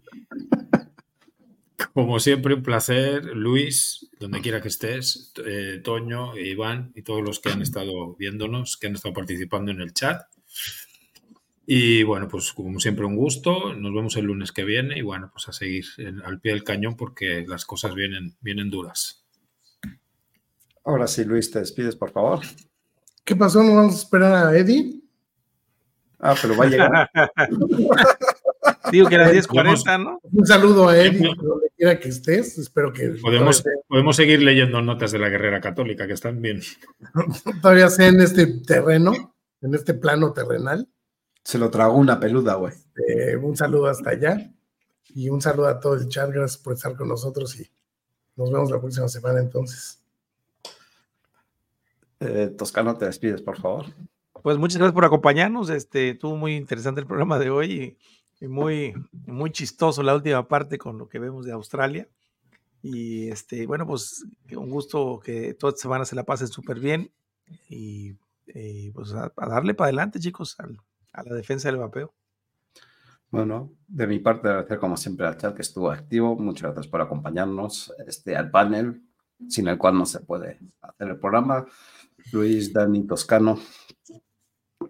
Como siempre, un placer, Luis, donde quiera que estés, eh, Toño, Iván y todos los que han estado viéndonos, que han estado participando en el chat. Y bueno, pues como siempre, un gusto. Nos vemos el lunes que viene y bueno, pues a seguir en, al pie del cañón porque las cosas vienen, vienen duras. Ahora sí, Luis, te despides, por favor. ¿Qué pasó? ¿No vamos a esperar a Eddie? Ah, pero va a llegar. Digo que a las diez cuarenta, ¿no? Un saludo a Eddie. quiera que estés, espero que... Podemos, todavía... podemos seguir leyendo notas de la guerrera católica, que están bien. Todavía sea en este terreno, en este plano terrenal. Se lo tragó una peluda, güey. Eh, un saludo hasta allá y un saludo a todo el chat. Gracias por estar con nosotros y nos vemos la próxima semana entonces. Eh, Toscano, te despides, por favor. Pues muchas gracias por acompañarnos. Este, estuvo muy interesante el programa de hoy y, y muy, muy chistoso la última parte con lo que vemos de Australia. Y este, bueno, pues un gusto que toda esta semana se la pasen súper bien y eh, pues a, a darle para adelante, chicos, al, a la defensa del vapeo. Bueno, de mi parte agradecer como siempre al chat que estuvo activo. Muchas gracias por acompañarnos, este, al panel, sin el cual no se puede hacer el programa. Luis, Dani, Toscano.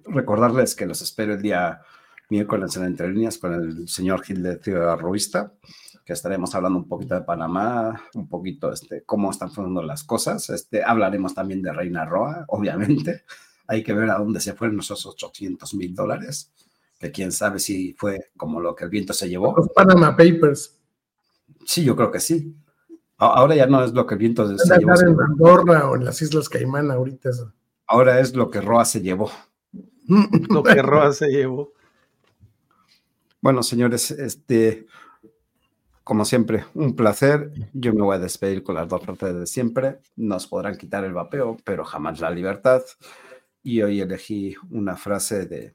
Recordarles que los espero el día miércoles en Entre Líneas con el señor Gil de Ciudad Ruista, que estaremos hablando un poquito de Panamá, un poquito este, cómo están funcionando las cosas. Este, hablaremos también de Reina Roa, obviamente. Hay que ver a dónde se fueron esos ochocientos mil dólares, que quién sabe si fue como lo que el viento se llevó. Los Panama Papers. Sí, yo creo que sí. Ahora ya no es lo que el viento se, se llevó. En Andorra o en las Islas Caimán ahorita. Eso. Ahora es lo que Roa se llevó. Lo que Roa se llevó. Bueno, señores, este, como siempre, un placer. Yo me voy a despedir con las dos frases de siempre. Nos podrán quitar el vapeo, pero jamás la libertad. Y hoy elegí una frase de,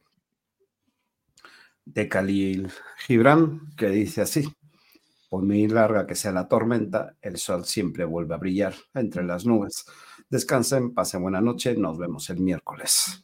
de Khalil Gibran que dice así: por muy larga que sea la tormenta, el sol siempre vuelve a brillar entre las nubes. Descansen, pasen buena noche, nos vemos el miércoles.